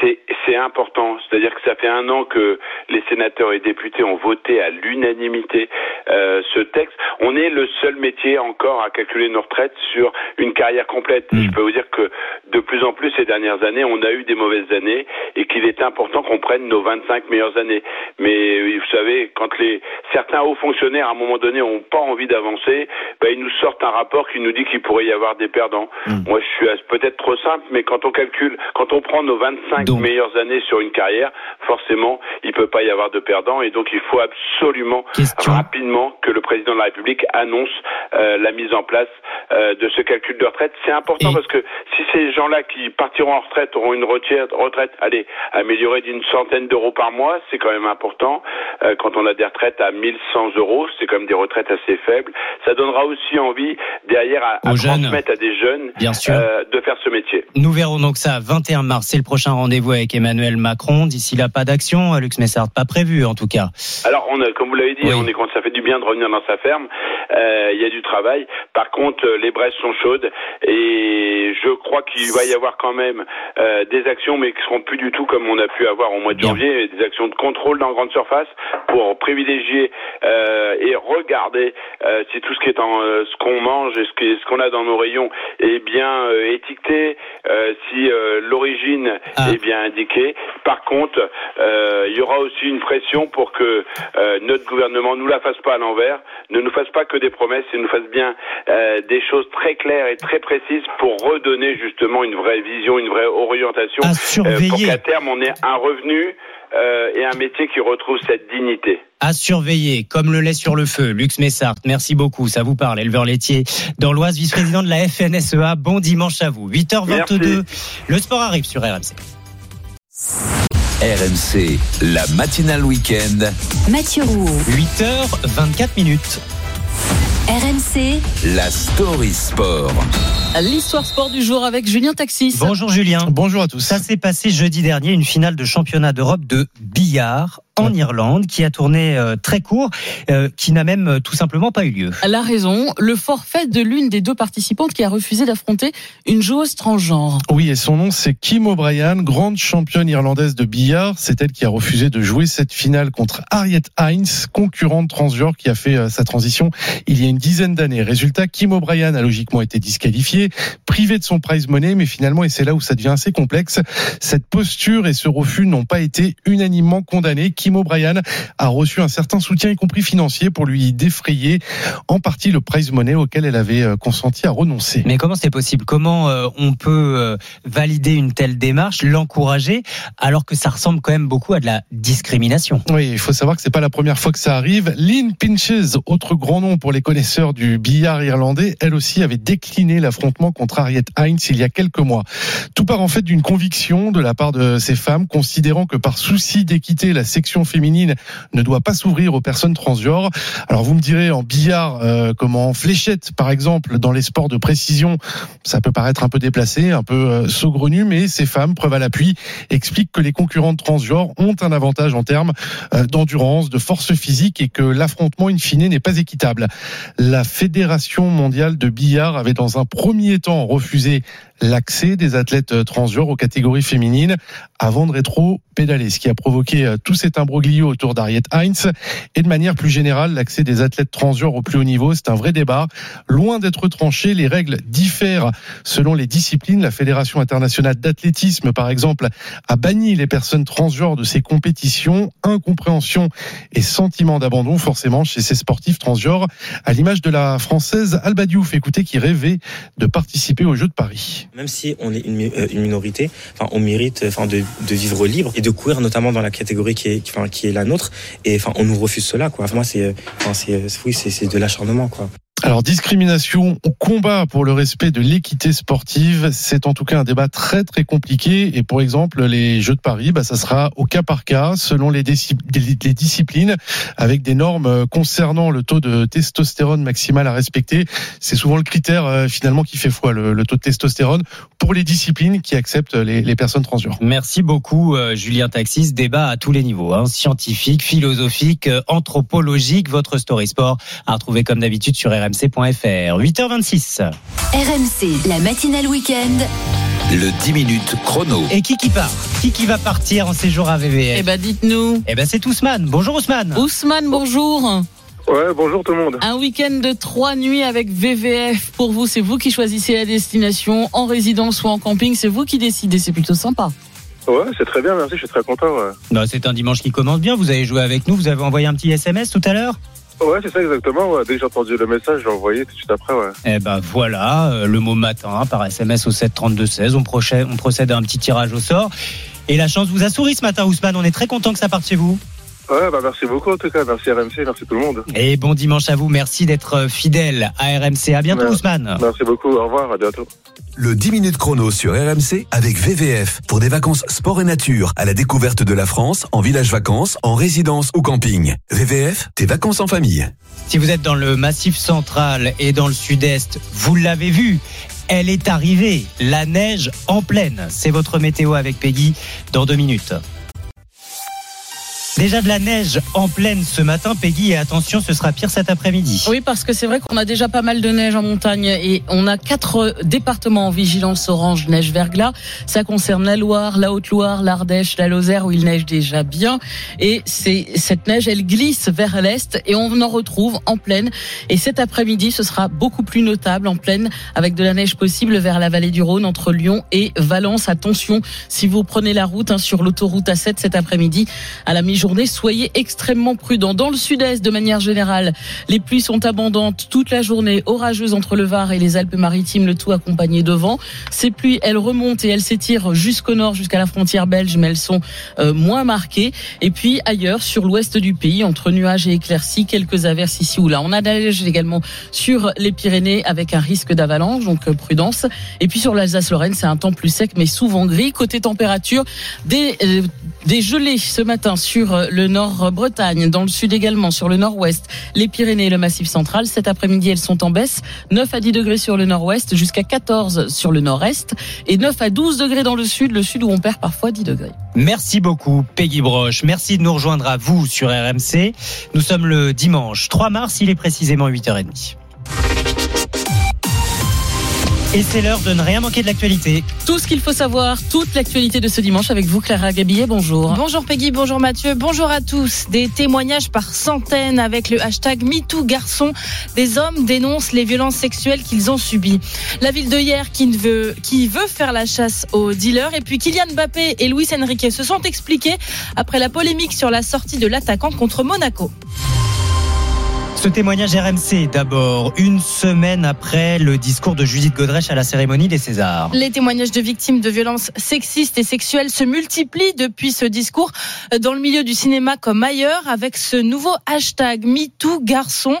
C'est, c'est important, c'est-à-dire que ça fait un an que les sénateurs et députés ont voté à l'unanimité euh, ce texte. On est le seul métier encore à calculer nos retraites sur une carrière complète. Mmh. Je peux vous dire que de plus en plus ces dernières années, on a eu des mauvaises années et qu'il est important qu'on prenne nos vingt-cinq meilleures années. Mais vous savez, quand les certains hauts fonctionnaires à un moment donné n'ont pas envie d'avancer, bah, ils nous sortent un rapport qui nous dit qu'il pourrait y avoir des perdants. Mmh. Moi, je suis peut-être trop simple, mais quand on calcule, quand on prend nos vingt-cinq donc meilleures années sur une carrière, forcément, il ne peut pas y avoir de perdants et donc il faut absolument, question, rapidement, que le président de la République annonce euh, la mise en place euh, de ce calcul de retraite. C'est important et parce que si ces gens-là qui partiront en retraite auront une retraite, allez, améliorée d'une centaine d'euros par mois, c'est quand même important. Euh, quand on a des retraites à mille cent euros, c'est quand même des retraites assez faibles. Ça donnera aussi envie, derrière, à, à transmettre à des jeunes euh, de faire ce métier. Nous verrons donc ça vingt et un mars, c'est le prochain rendez-vous avec Emmanuel Macron. D'ici là, pas d'action, Luc Smessart, pas prévu en tout cas. Alors, on a, comme vous l'avez dit, oui. on est, ça fait du bien de revenir dans sa ferme. Il euh, y a du travail. Par contre, les braises sont chaudes et je crois crois qu'il va y avoir quand même euh, des actions, mais qui seront plus du tout comme on a pu avoir au mois de janvier, des actions de contrôle dans grande surface pour privilégier euh, et regarder euh, si tout ce qui est en euh, ce qu'on mange et ce, qui, ce qu'on a dans nos rayons est bien euh, étiqueté, euh, si euh, l'origine ah. est bien indiquée. Par contre, euh, il y aura aussi une pression pour que euh, notre gouvernement ne nous la fasse pas à l'envers, ne nous fasse pas que des promesses, et nous fasse bien euh, des choses très claires et très précises pour redonner justement une vraie vision, une vraie orientation, euh, pour qu'à terme on ait un revenu euh, et un métier qui retrouve cette dignité. À surveiller, comme le lait sur le feu. Lux Messart, merci beaucoup, ça vous parle, éleveur laitier dans l'Oise, vice-président de la F N S E A. Bon dimanche à vous, huit heures vingt-deux, merci. Le sport arrive sur R M C. R M C, la matinale week-end. Mathieu Roux. huit heures vingt-quatre minutes. R M C, la story sport. L'histoire sport du jour avec Julien Taxis. Bonjour Julien. Bonjour à tous. Ça s'est passé jeudi dernier, une finale de championnat d'Europe de billard en Irlande, qui a tourné euh, très court, euh, qui n'a même euh, tout simplement pas eu lieu. La raison, le forfait de l'une des deux participantes qui a refusé d'affronter une joueuse transgenre. Oui, et son nom c'est Kim O'Brien, grande championne irlandaise de billard. C'est elle qui a refusé de jouer cette finale contre Harriet Hines, concurrente transgenre qui a fait euh, sa transition il y a une dizaine d'années. Résultat, Kim O'Brien a logiquement été disqualifiée, privée de son prize money, mais finalement, et c'est là où ça devient assez complexe, cette posture et ce refus n'ont pas été unanimement condamnés. Kim O'Brien a reçu un certain soutien, y compris financier, pour lui défrayer en partie le prize money auquel elle avait consenti à renoncer. Mais comment c'est possible ? Comment euh, on peut euh, valider une telle démarche, l'encourager, alors que ça ressemble quand même beaucoup à de la discrimination ? Oui, il faut savoir que c'est pas la première fois que ça arrive. Lynn Pinches, autre grand nom pour les connaisseurs du billard irlandais, elle aussi avait décliné l'affrontement contre Harriet Hines il y a quelques mois. Tout part en fait d'une conviction de la part de ces femmes, considérant que par souci d'équité, la section féminine ne doit pas s'ouvrir aux personnes transgenres. Alors vous me direz, en billard euh, comme en fléchette par exemple, dans les sports de précision, ça peut paraître un peu déplacé, un peu euh, saugrenu, mais ces femmes, preuve à l'appui, expliquent que les concurrentes transgenres ont un avantage en termes euh, d'endurance, de force physique, et que l'affrontement in fine n'est pas équitable. La Fédération mondiale de billard avait dans un premier temps refusé l'accès des athlètes transgenres aux catégories féminines avant de rétro-pédaler, ce qui a provoqué tout cet imbroglio autour d'Harriet Hines. Et de manière plus générale, l'accès des athlètes transgenres au plus haut niveau, c'est un vrai débat. Loin d'être tranché, les règles diffèrent selon les disciplines. La Fédération internationale d'athlétisme, par exemple, a banni les personnes transgenres de ses compétitions. Incompréhension et sentiment d'abandon, forcément, chez ces sportifs transgenres, à l'image de la Française Alba Diouf, écoutez, qui rêvait de participer aux Jeux de Paris. Même si on est une, euh, une minorité, enfin, on mérite enfin, de, de vivre libre et de courir, notamment dans la catégorie qui est, enfin, qui est la nôtre. Et enfin, on nous refuse cela, quoi. Enfin, moi, c'est, enfin, c'est, oui, c'est, c'est de l'acharnement, quoi. Alors, discrimination ou combat pour le respect de l'équité sportive, c'est en tout cas un débat très très compliqué. Et pour exemple, les Jeux de Paris, bah, ça sera au cas par cas, selon les, déci- les disciplines, avec des normes concernant le taux de testostérone maximal à respecter. C'est souvent le critère euh, finalement qui fait foi, le, le taux de testostérone, pour les disciplines qui acceptent les, les personnes transgenres. Merci beaucoup euh, Julien Taxis, débat à tous les niveaux, hein, scientifique, philosophique, euh, anthropologique. Votre story sport à retrouver comme d'habitude sur R M C. R M C point F R, huit heures vingt-six. R M C, la matinale week-end. Le dix minutes chrono. Et qui qui part ? Qui qui va partir en séjour à V V F ? Eh ben dites-nous. Eh ben c'est Ousmane. Bonjour Ousmane. Ousmane, bonjour. Ouais, bonjour tout le monde. Un week-end de trois nuits avec V V F. Pour vous, c'est vous qui choisissez la destination, en résidence ou en camping. C'est vous qui décidez, c'est plutôt sympa. Ouais, c'est très bien, merci, je suis très content. Ouais. Non, c'est un dimanche qui commence bien. Vous avez joué avec nous, vous avez envoyé un petit S M S tout à l'heure ? Ouais, c'est ça exactement. Ouais. Dès que j'ai entendu le message, j'ai envoyé tout de suite après. Ouais. Eh ben voilà, euh, le mot matin hein, par S M S au sept trente-deux seize. On procède, on procède à un petit tirage au sort. Et la chance vous a souri ce matin, Ousmane. On est très content que ça parte chez vous. Ouais, bah merci beaucoup en tout cas. Merci R M C, merci tout le monde. Et bon dimanche à vous. Merci d'être fidèle à R M C. À bientôt, merci. Ousmane. Merci beaucoup. Au revoir. À bientôt. Le dix minutes chrono sur R M C avec V V F pour des vacances sport et nature à la découverte de la France, en village vacances, en résidence ou camping. V V F, tes vacances en famille. Si vous êtes dans le Massif central et dans le sud-est, vous l'avez vu, elle est arrivée, la neige en pleine. C'est votre météo avec Peggy dans deux minutes. Déjà de la neige en plaine ce matin, Peggy, et attention, ce sera pire cet après-midi. Oui, parce que c'est vrai qu'on a déjà pas mal de neige en montagne et on a quatre départements en vigilance orange neige verglas. Ça concerne la Loire, la Haute-Loire, l'Ardèche, la Lozère où il neige déjà bien. Et c'est, cette neige, elle glisse vers l'est et on en retrouve en plaine. Et cet après-midi, ce sera beaucoup plus notable en plaine avec de la neige possible vers la vallée du Rhône entre Lyon et Valence. Attention, si vous prenez la route hein, sur l'autoroute A sept cet après-midi à la mi-journée, journée, soyez extrêmement prudents. Dans le sud-est, de manière générale, les pluies sont abondantes toute la journée, orageuses entre le Var et les Alpes-Maritimes, le tout accompagné de vent. Ces pluies, elles remontent et elles s'étirent jusqu'au nord, jusqu'à la frontière belge, mais elles sont euh, moins marquées. Et puis ailleurs, sur l'ouest du pays, entre nuages et éclaircies, quelques averses ici ou là. On a de la neige également sur les Pyrénées avec un risque d'avalanche, donc euh, prudence. Et puis sur l'Alsace-Lorraine, c'est un temps plus sec, mais souvent gris. Côté température, des, euh, des gelées ce matin sur le nord-Bretagne, dans le sud également, sur le nord-ouest, les Pyrénées et le Massif central. Cet après-midi, elles sont en baisse, neuf à dix degrés sur le nord-ouest, jusqu'à quatorze sur le nord-est, et neuf à douze degrés dans le sud, le sud où on perd parfois dix degrés. Merci beaucoup, Peggy Broche. Merci de nous rejoindre à vous sur R M C. Nous sommes le dimanche trois mars, il est précisément huit heures trente. Et c'est l'heure de ne rien manquer de l'actualité. Tout ce qu'il faut savoir, toute l'actualité de ce dimanche avec vous, Clara Gabillet, bonjour. Bonjour Peggy, bonjour Mathieu, bonjour à tous. Des témoignages par centaines avec le hashtag MeTooGarçon. Des hommes dénoncent les violences sexuelles qu'ils ont subies. La ville de Hyères qui veut, qui veut faire la chasse aux dealers. Et puis Kylian Mbappé et Luis Enrique se sont expliqués après la polémique sur la sortie de l'attaquant contre Monaco. Ce témoignage R M C, d'abord, une semaine après le discours de Judith Godrèche à la cérémonie des Césars. Les témoignages de victimes de violences sexistes et sexuelles se multiplient depuis ce discours dans le milieu du cinéma comme ailleurs, avec ce nouveau hashtag MeTooGarçon.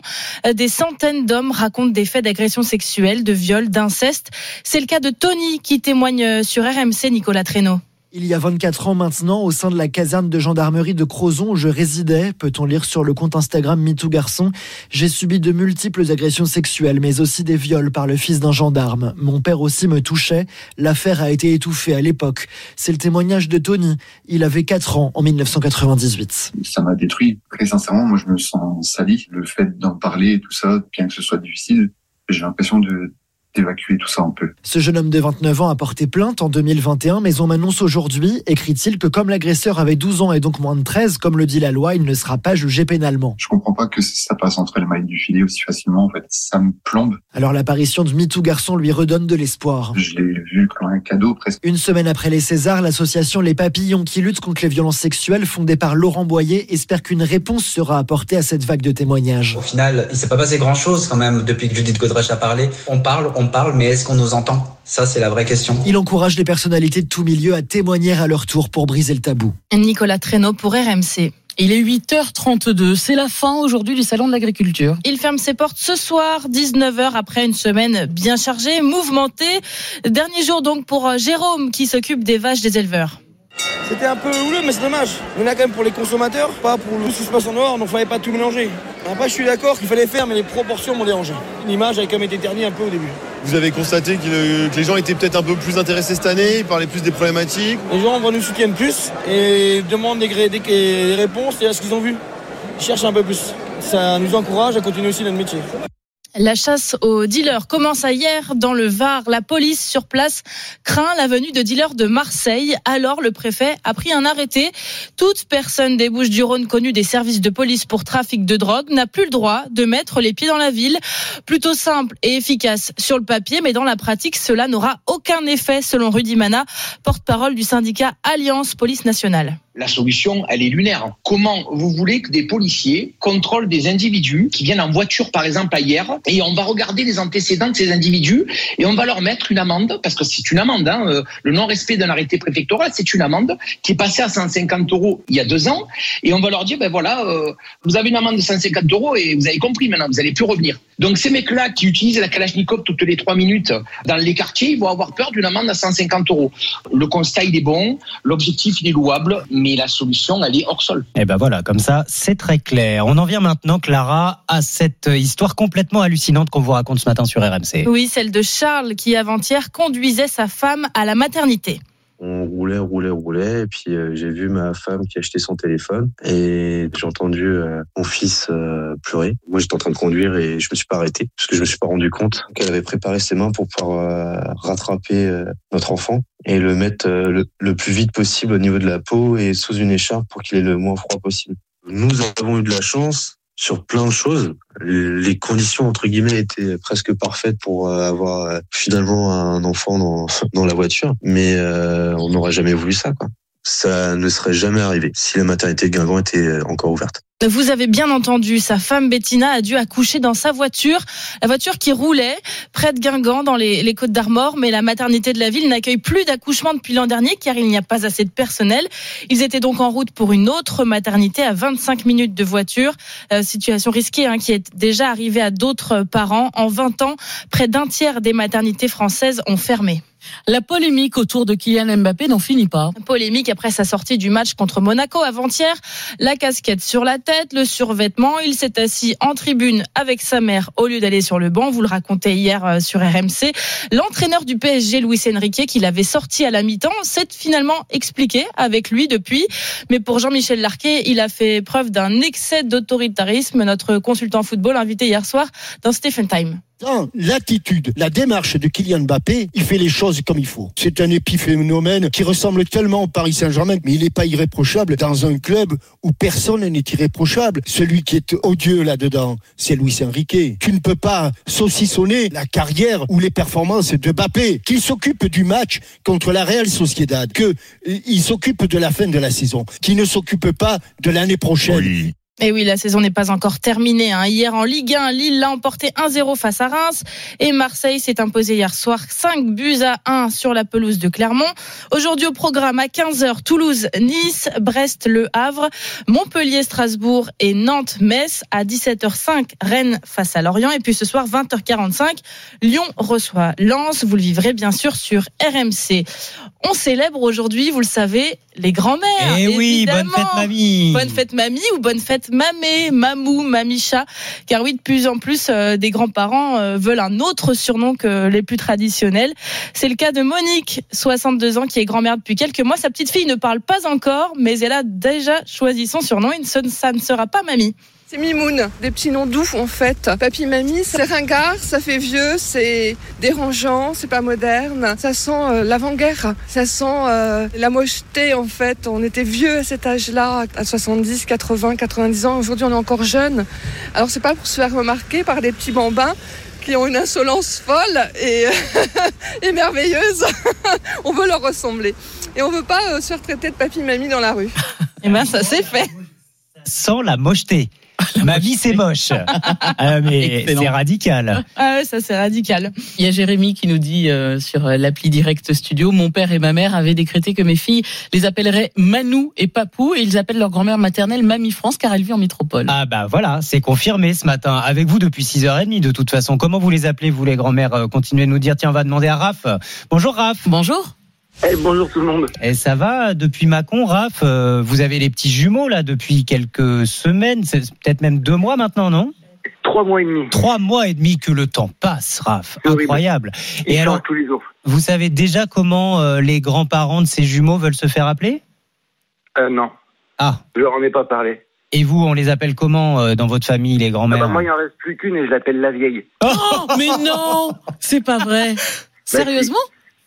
Des centaines d'hommes racontent des faits d'agressions sexuelles, de viols, d'inceste. C'est le cas de Tony qui témoigne sur R M C, Nicolas Trénaud. Il y a vingt-quatre ans maintenant, au sein de la caserne de gendarmerie de Crozon où je résidais, peut-on lire sur le compte Instagram MeTooGarçon, j'ai subi de multiples agressions sexuelles, mais aussi des viols par le fils d'un gendarme. Mon père aussi me touchait. L'affaire a été étouffée à l'époque. C'est le témoignage de Tony. Il avait quatre ans en dix-neuf cent quatre-vingt-dix-huit. Ça m'a détruit. Très sincèrement, moi je me sens sali. Le fait d'en parler et tout ça, bien que ce soit difficile, j'ai l'impression de... d'évacuer tout ça un peu. Ce jeune homme de vingt-neuf ans a porté plainte en deux mille vingt et un, mais on m'annonce aujourd'hui, écrit-il, que comme l'agresseur avait douze ans et donc moins de treize, comme le dit la loi, il ne sera pas jugé pénalement. Je comprends pas que ça passe entre les mailles du filet aussi facilement, en fait, ça me plombe. Alors l'apparition de MeTooGarçon lui redonne de l'espoir. Je l'ai vu comme un cadeau presque. Une semaine après les Césars, l'association Les Papillons qui lutte contre les violences sexuelles, fondée par Laurent Boyer, espère qu'une réponse sera apportée à cette vague de témoignages. Au final, il s'est pas passé grand-chose quand même depuis que Judith Godrèche a parlé. On parle, on On parle, mais est-ce qu'on nous entend ? Ça, c'est la vraie question. Il encourage les personnalités de tout milieu à témoigner à leur tour pour briser le tabou. Nicolas Trénaud pour R M C. Il est huit heures trente-deux, c'est la fin aujourd'hui du Salon de l'Agriculture. Il ferme ses portes ce soir, dix-neuf heures, après une semaine bien chargée, mouvementée. Dernier jour donc pour Jérôme qui s'occupe des vaches des éleveurs. C'était un peu houleux, mais c'est dommage. Il y en a quand même pour les consommateurs, pas pour tout ce qui se passe en dehors, donc il ne fallait pas tout mélanger. Après, je suis d'accord qu'il fallait faire, mais les proportions m'ont dérangé. L'image avait quand même été ternie un peu au début. Vous avez constaté que les gens étaient peut-être un peu plus intéressés cette année, ils parlaient plus des problématiques. Les gens nous soutiennent plus et demandent des réponses à ce qu'ils ont vu. Ils cherchent un peu plus. Ça nous encourage à continuer aussi notre métier. La chasse aux dealers commence à Hyères dans le Var. La police sur place craint la venue de dealers de Marseille. Alors le préfet a pris un arrêté. Toute personne des Bouches-du-Rhône connue des services de police pour trafic de drogue n'a plus le droit de mettre les pieds dans la ville. Plutôt simple et efficace sur le papier, mais dans la pratique, cela n'aura aucun effet, selon Rudy Mana, porte-parole du syndicat Alliance Police Nationale. La solution, elle est lunaire. Comment vous voulez que des policiers contrôlent des individus qui viennent en voiture, par exemple, à Hyères, et on va regarder les antécédents de ces individus et on va leur mettre une amende, parce que c'est une amende, hein, le non-respect d'un arrêté préfectoral, c'est une amende qui est passée à cent cinquante euros il y a deux ans, et on va leur dire, ben voilà, euh, vous avez une amende de cent cinquante euros et vous avez compris maintenant, vous n'allez plus revenir. Donc ces mecs-là qui utilisent la Kalachnikov toutes les trois minutes dans les quartiers, ils vont avoir peur d'une amende à cent cinquante euros. Le constat, il est bon, l'objectif, il est louable, mais la solution, elle est hors sol. Et ben voilà, comme ça, c'est très clair. On en vient maintenant, Clara, à cette histoire complètement hallucinante qu'on vous raconte ce matin sur R M C. Oui, celle de Charles qui, avant-hier, conduisait sa femme à la maternité. On roulait, roulait, roulait. Et puis euh, j'ai vu ma femme qui achetait son téléphone et j'ai entendu euh, mon fils euh, pleurer. Moi, j'étais en train de conduire et je me suis pas arrêté parce que je me suis pas rendu compte qu'elle avait préparé ses mains pour pouvoir euh, rattraper euh, notre enfant et le mettre euh, le, le plus vite possible au niveau de la peau et sous une écharpe pour qu'il ait le moins froid possible. Nous avons eu de la chance sur plein de choses. Les conditions, entre guillemets, étaient presque parfaites pour avoir finalement un enfant dans, dans la voiture. Mais euh, on n'aurait jamais voulu ça, quoi. Ça ne serait jamais arrivé si la maternité de Guingamp était encore ouverte. Vous avez bien entendu, sa femme Bettina a dû accoucher dans sa voiture, la voiture qui roulait près de Guingamp dans les, les Côtes-d'Armor, mais la maternité de la ville n'accueille plus d'accouchements depuis l'an dernier car il n'y a pas assez de personnel. Ils étaient donc en route pour une autre maternité à vingt-cinq minutes de voiture, euh, situation risquée hein, qui est déjà arrivée à d'autres parents. En vingt ans, près d'un tiers des maternités françaises ont fermé. La polémique autour de Kylian Mbappé n'en finit pas. Polémique après sa sortie du match contre Monaco avant-hier, la casquette sur la tête, le survêtement, il s'est assis en tribune avec sa mère au lieu d'aller sur le banc, vous le racontez hier sur R M C. L'entraîneur du P S G, Luis Enrique, qui l'avait sorti à la mi-temps, s'est finalement expliqué avec lui depuis. Mais pour Jean-Michel Larquet, il a fait preuve d'un excès d'autoritarisme, notre consultant football invité hier soir dans Stephen Time. Dans l'attitude, la démarche de Kylian Mbappé, il fait les choses comme il faut. C'est un épiphénomène qui ressemble tellement au Paris Saint-Germain, mais il n'est pas irréprochable dans un club où personne n'est irréprochable. Celui qui est odieux là-dedans, c'est Luis Enrique. Tu ne peux pas saucissonner la carrière ou les performances de Mbappé, qu'il s'occupe du match contre la Real Sociedad, qu'il s'occupe de la fin de la saison, qu'il ne s'occupe pas de l'année prochaine. Oui. Et oui, la saison n'est pas encore terminée. Hein. Hier en Ligue un, Lille l'a emporté un zéro face à Reims. Et Marseille s'est imposé hier soir cinq buts à un sur la pelouse de Clermont. Aujourd'hui au programme à quinze heures, Toulouse, Nice, Brest, Le Havre, Montpellier, Strasbourg et Nantes, Metz. À dix-sept heures cinq, Rennes face à Lorient. Et puis ce soir, vingt heures quarante-cinq, Lyon reçoit Lens. Vous le vivrez bien sûr sur R M C. On célèbre aujourd'hui, vous le savez, les grands-mères. Eh oui, bonne fête mamie. Bonne fête mamie ou bonne fête Mamé, Mamou, Mamicha, car oui, de plus en plus euh, des grands-parents euh, veulent un autre surnom que les plus traditionnels. C'est le cas de Monique, soixante-deux ans, qui est grand-mère depuis quelques mois. Sa petite fille ne parle pas encore, mais elle a déjà choisi son surnom et ça ne sera pas Mamie. C'est Mimoun, des petits noms doux en fait. Papy, mamie, c'est ringard, ça fait vieux, c'est dérangeant, c'est pas moderne. Ça sent euh, l'avant-guerre, ça sent euh, la mocheté en fait. On était vieux à cet âge-là, à soixante-dix, quatre-vingts, quatre-vingt-dix ans. Aujourd'hui, on est encore jeune. Alors, c'est pas pour se faire remarquer par des petits bambins qui ont une insolence folle et, et merveilleuse. On veut leur ressembler. Et on veut pas euh, se faire traiter de papy, mamie dans la rue. Et ben, ça s'est fait. Sans la mocheté. Ma vie, c'est moche. Ah, mais excellent. C'est radical. Ah ouais, ça, c'est radical. Il y a Jérémy qui nous dit euh, sur l'appli Direct Studio, mon père et ma mère avaient décrété que mes filles les appelleraient Manou et Papou et ils appellent leur grand-mère maternelle Mamie France car elle vit en métropole. Ah bah voilà, c'est confirmé ce matin. Avec vous depuis six heures trente de toute façon. Comment vous les appelez, vous, les grand-mères ? Continuez de nous dire, tiens, on va demander à Raph. Bonjour Raph. Bonjour. Hey, bonjour tout le monde. Et ça va depuis Mâcon, Raph, euh, vous avez les petits jumeaux là depuis quelques semaines, c'est peut-être même deux mois maintenant, non ? Trois mois et demi. Trois mois et demi que le temps passe, Raph. C'est incroyable. Et, et alors, tous les jours. Vous savez déjà comment euh, les grands-parents de ces jumeaux veulent se faire appeler ? euh, Non. Ah. Je leur en ai pas parlé. Et vous, on les appelle comment euh, dans votre famille, les grands-mères ? Ah bah moi, il en reste plus qu'une et je l'appelle la vieille. Oh, mais non, c'est pas vrai. Sérieusement ?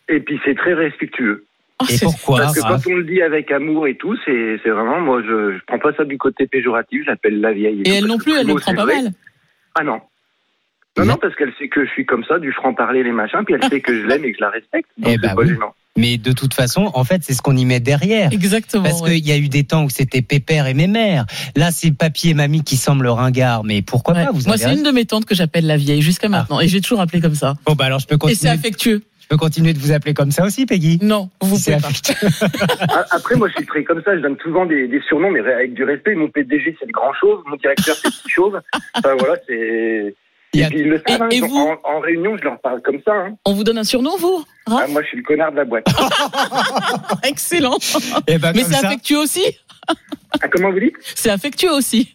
Et puis c'est très respectueux. Oh, et pourquoi ? Parce que quand on le dit avec amour et tout, c'est, c'est vraiment, moi je, je prends pas ça du côté péjoratif, je l'appelle la vieille. Et, et elle non plus, elle le prend pas mal ? Ah non. Non, non, parce qu'elle sait que je suis comme ça, du franc-parler, les machins, puis elle sait que je l'aime et que je la respecte. Donc eh bah c'est pas gênant. Mais de toute façon, en fait, c'est ce qu'on y met derrière. Exactement. Parce ouais. qu'il y a eu des temps où c'était pépère et mémère. Là, c'est papy et mamie qui semblent ringards. Mais pourquoi ouais. pas vous Moi, c'est reste... une de mes tantes que j'appelle la vieille jusqu'à maintenant. Ah. Et j'ai toujours appelé comme ça. Bon, bah alors je peux continuer. Et c'est affectueux. Je peux continuer de vous appeler comme ça aussi, Peggy ? Non, vous pouvez pas. Après, moi, je suis très comme ça. Je donne souvent des, des surnoms, mais avec du respect. Mon P D G, c'est le grand chauve. Mon directeur, c'est le petit chauve. Enfin, voilà, c'est... Et, puis, le savent, et, et vous... en, en réunion, je leur parle comme ça. Hein. On vous donne un surnom, vous hein ah, moi, je suis le connard de la boîte. Excellent. Et bah, mais c'est ça... affectueux aussi. Ah, comment vous dites ? C'est affectueux aussi.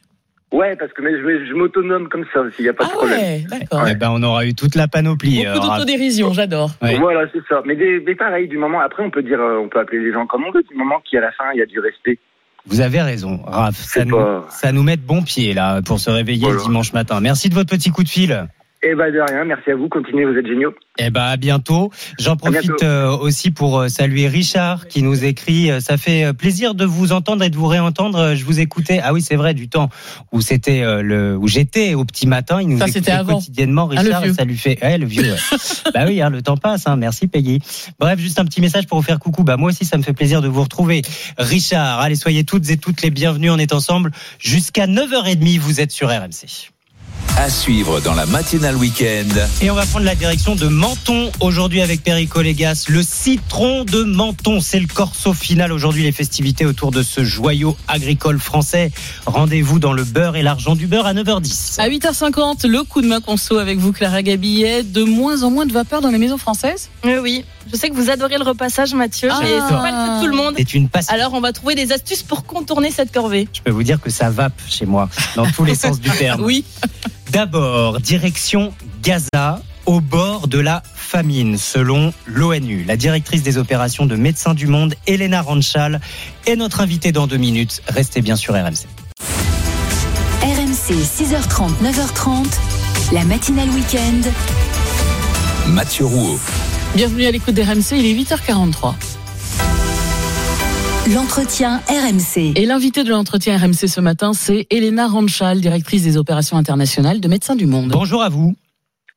Ouais, parce que mais je, je m'autonome comme ça, s'il n'y a pas ah de problème. Ouais, d'accord. Ouais, ben on aura eu toute la panoplie. Beaucoup euh, d'autodérision, j'adore. Ouais. Voilà, c'est ça. Mais, des, mais pareil, du moment, après on peut dire, on peut appeler les gens comme on veut, du moment qu'à la fin il y a du respect. Vous avez raison, Raph. Ça nous, pas... ça nous met de bon pied là pour se réveiller voilà. dimanche matin. Merci de votre petit coup de fil. Eh ben de rien, merci à vous, continuez, vous êtes géniaux. Eh ben à bientôt. J'en profite bientôt. Euh, aussi pour saluer Richard qui nous écrit « Ça fait plaisir de vous entendre et de vous réentendre, je vous écoutais. » Ah oui, c'est vrai, du temps où c'était euh, le où j'étais au petit matin, il nous ça, écoutait quotidiennement, Richard, ah, ça lui fait eh, le vieux. Ouais. Bah oui, hein, le temps passe, hein. Merci Peggy. Bref, juste un petit message pour vous faire coucou. Bah moi aussi ça me fait plaisir de vous retrouver. Richard, allez, soyez toutes et toutes les bienvenues, on est ensemble jusqu'à neuf heures trente, vous êtes sur R M C. À suivre dans la matinale week-end. Et on va prendre la direction de Menton aujourd'hui avec Perico Légas. Le citron de Menton, c'est le corso final aujourd'hui, les festivités autour de ce joyau agricole français. Rendez-vous dans le beurre et l'argent du beurre à neuf heures dix. À huit heures cinquante, le coup de main conso avec vous, Clara Gabillet. De moins en moins de vapeur dans les maisons françaises. Oui, oui. Je sais que vous adorez le repassage, Mathieu. Ah, c'est pas le fait de tout le monde. C'est une passion. Alors, on va trouver des astuces pour contourner cette corvée. Je peux vous dire que ça vape chez moi, dans tous les sens du terme. Oui. D'abord, direction Gaza, au bord de la famine, selon l'ONU. La directrice des opérations de Médecins du Monde, Elena Ranchal, est notre invitée dans deux minutes. Restez bien sur R M C. R M C, six heures trente, neuf heures trente, la matinale week-end. Mathieu Rouault. Bienvenue à l'écoute d'R M C, il est huit heures quarante-trois. L'entretien R M C. Et l'invité de l'entretien R M C ce matin, c'est Elena Ranchal, directrice des opérations internationales de Médecins du Monde. Bonjour à vous.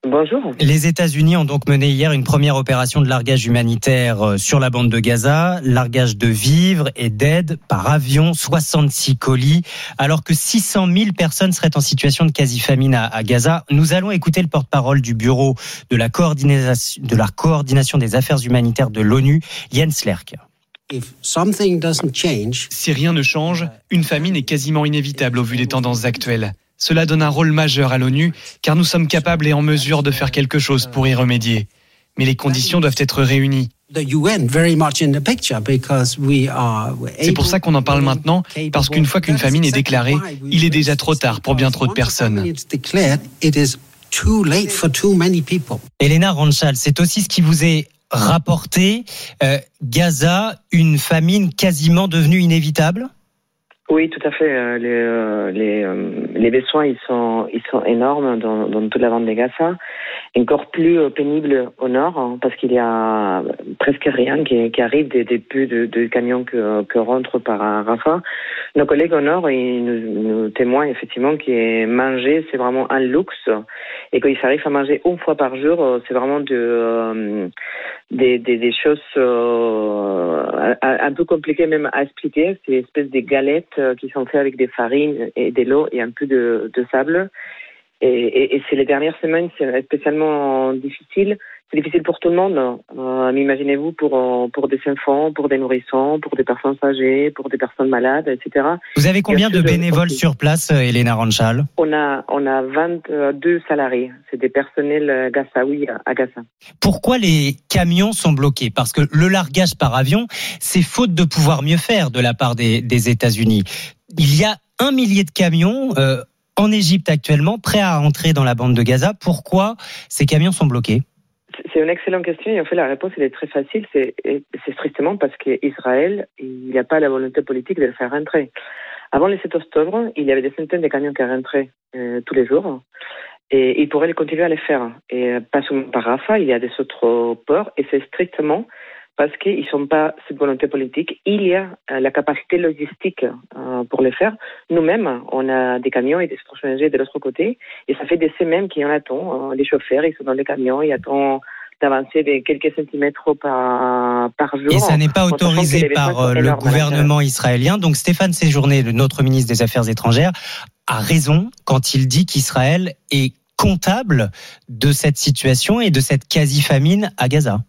Bonjour. Les États-Unis ont donc mené hier une première opération de largage humanitaire sur la bande de Gaza. Largage de vivres et d'aide par avion, soixante-six colis, alors que six cent mille personnes seraient en situation de quasi-famine à, à Gaza. Nous allons écouter le porte-parole du bureau de la coordination, de la coordination des affaires humanitaires de l'ONU, Jens Lerck. Si rien ne change, une famine est quasiment inévitable au vu des tendances actuelles. Cela donne un rôle majeur à l'ONU, car nous sommes capables et en mesure de faire quelque chose pour y remédier. Mais les conditions doivent être réunies. C'est pour ça qu'on en parle maintenant, parce qu'une fois qu'une famine est déclarée, il est déjà trop tard pour bien trop de personnes. Elena Ranchal, c'est aussi ce qui vous est rapporté. Euh, Gaza, une famine quasiment devenue inévitable ? Oui, tout à fait. Les, les, les besoins, ils sont, ils sont énormes dans, dans toute la bande de Gaza. Encore plus pénible au nord, hein, parce qu'il y a presque rien qui, qui arrive des débuts de, de camions que, que rentrent par Rafah. Nos collègues au nord, ils nous, nous témoignent effectivement que manger, c'est vraiment un luxe. Et qu'ils arrivent à manger une fois par jour, c'est vraiment de, euh, des, des, des choses euh, un peu compliquées même à expliquer. C'est une espèce de galettes qui sont faites avec des farines et de l'eau et un peu de, de sable. Et, et, et c'est les dernières semaines, c'est spécialement difficile. C'est difficile pour tout le monde. Euh, imaginez-vous pour, pour des enfants, pour des nourrissons, pour des personnes âgées, pour des personnes malades, et cetera. Vous avez combien de bénévoles de... sur place, Elena Ranchal ? On a, on a vingt-deux salariés. C'est des personnels gazaouis à Gaza. Pourquoi les camions sont bloqués ? Parce que le largage par avion, c'est faute de pouvoir mieux faire de la part des, des États-Unis. Il y a un millier de camions euh, en Égypte actuellement, prêts à entrer dans la bande de Gaza. Pourquoi ces camions sont bloqués ? C'est une excellente question et en fait la réponse elle est très facile. C'est, c'est strictement parce qu'Israël, il n'y a pas la volonté politique de le faire rentrer. Avant le sept octobre, il y avait des centaines de camions qui rentraient euh, tous les jours et ils pourraient continuer à les faire. Et pas seulement par Rafah, il y a des autres ports et c'est strictement parce qu'ils n'ont pas cette volonté politique. Il y a euh, la capacité logistique euh, pour les faire. Nous-mêmes, on a des camions et des étrangers de l'autre côté, et ça fait des semaines qu'on attend. Euh, les chauffeurs, ils sont dans les camions, ils attendent d'avancer de quelques centimètres par, par jour. Et ça n'est pas autorisé par le gouvernement israélien. Donc Stéphane Séjourné, notre ministre des Affaires étrangères, a raison quand il dit qu'Israël est comptable de cette situation et de cette quasi-famine à Gaza.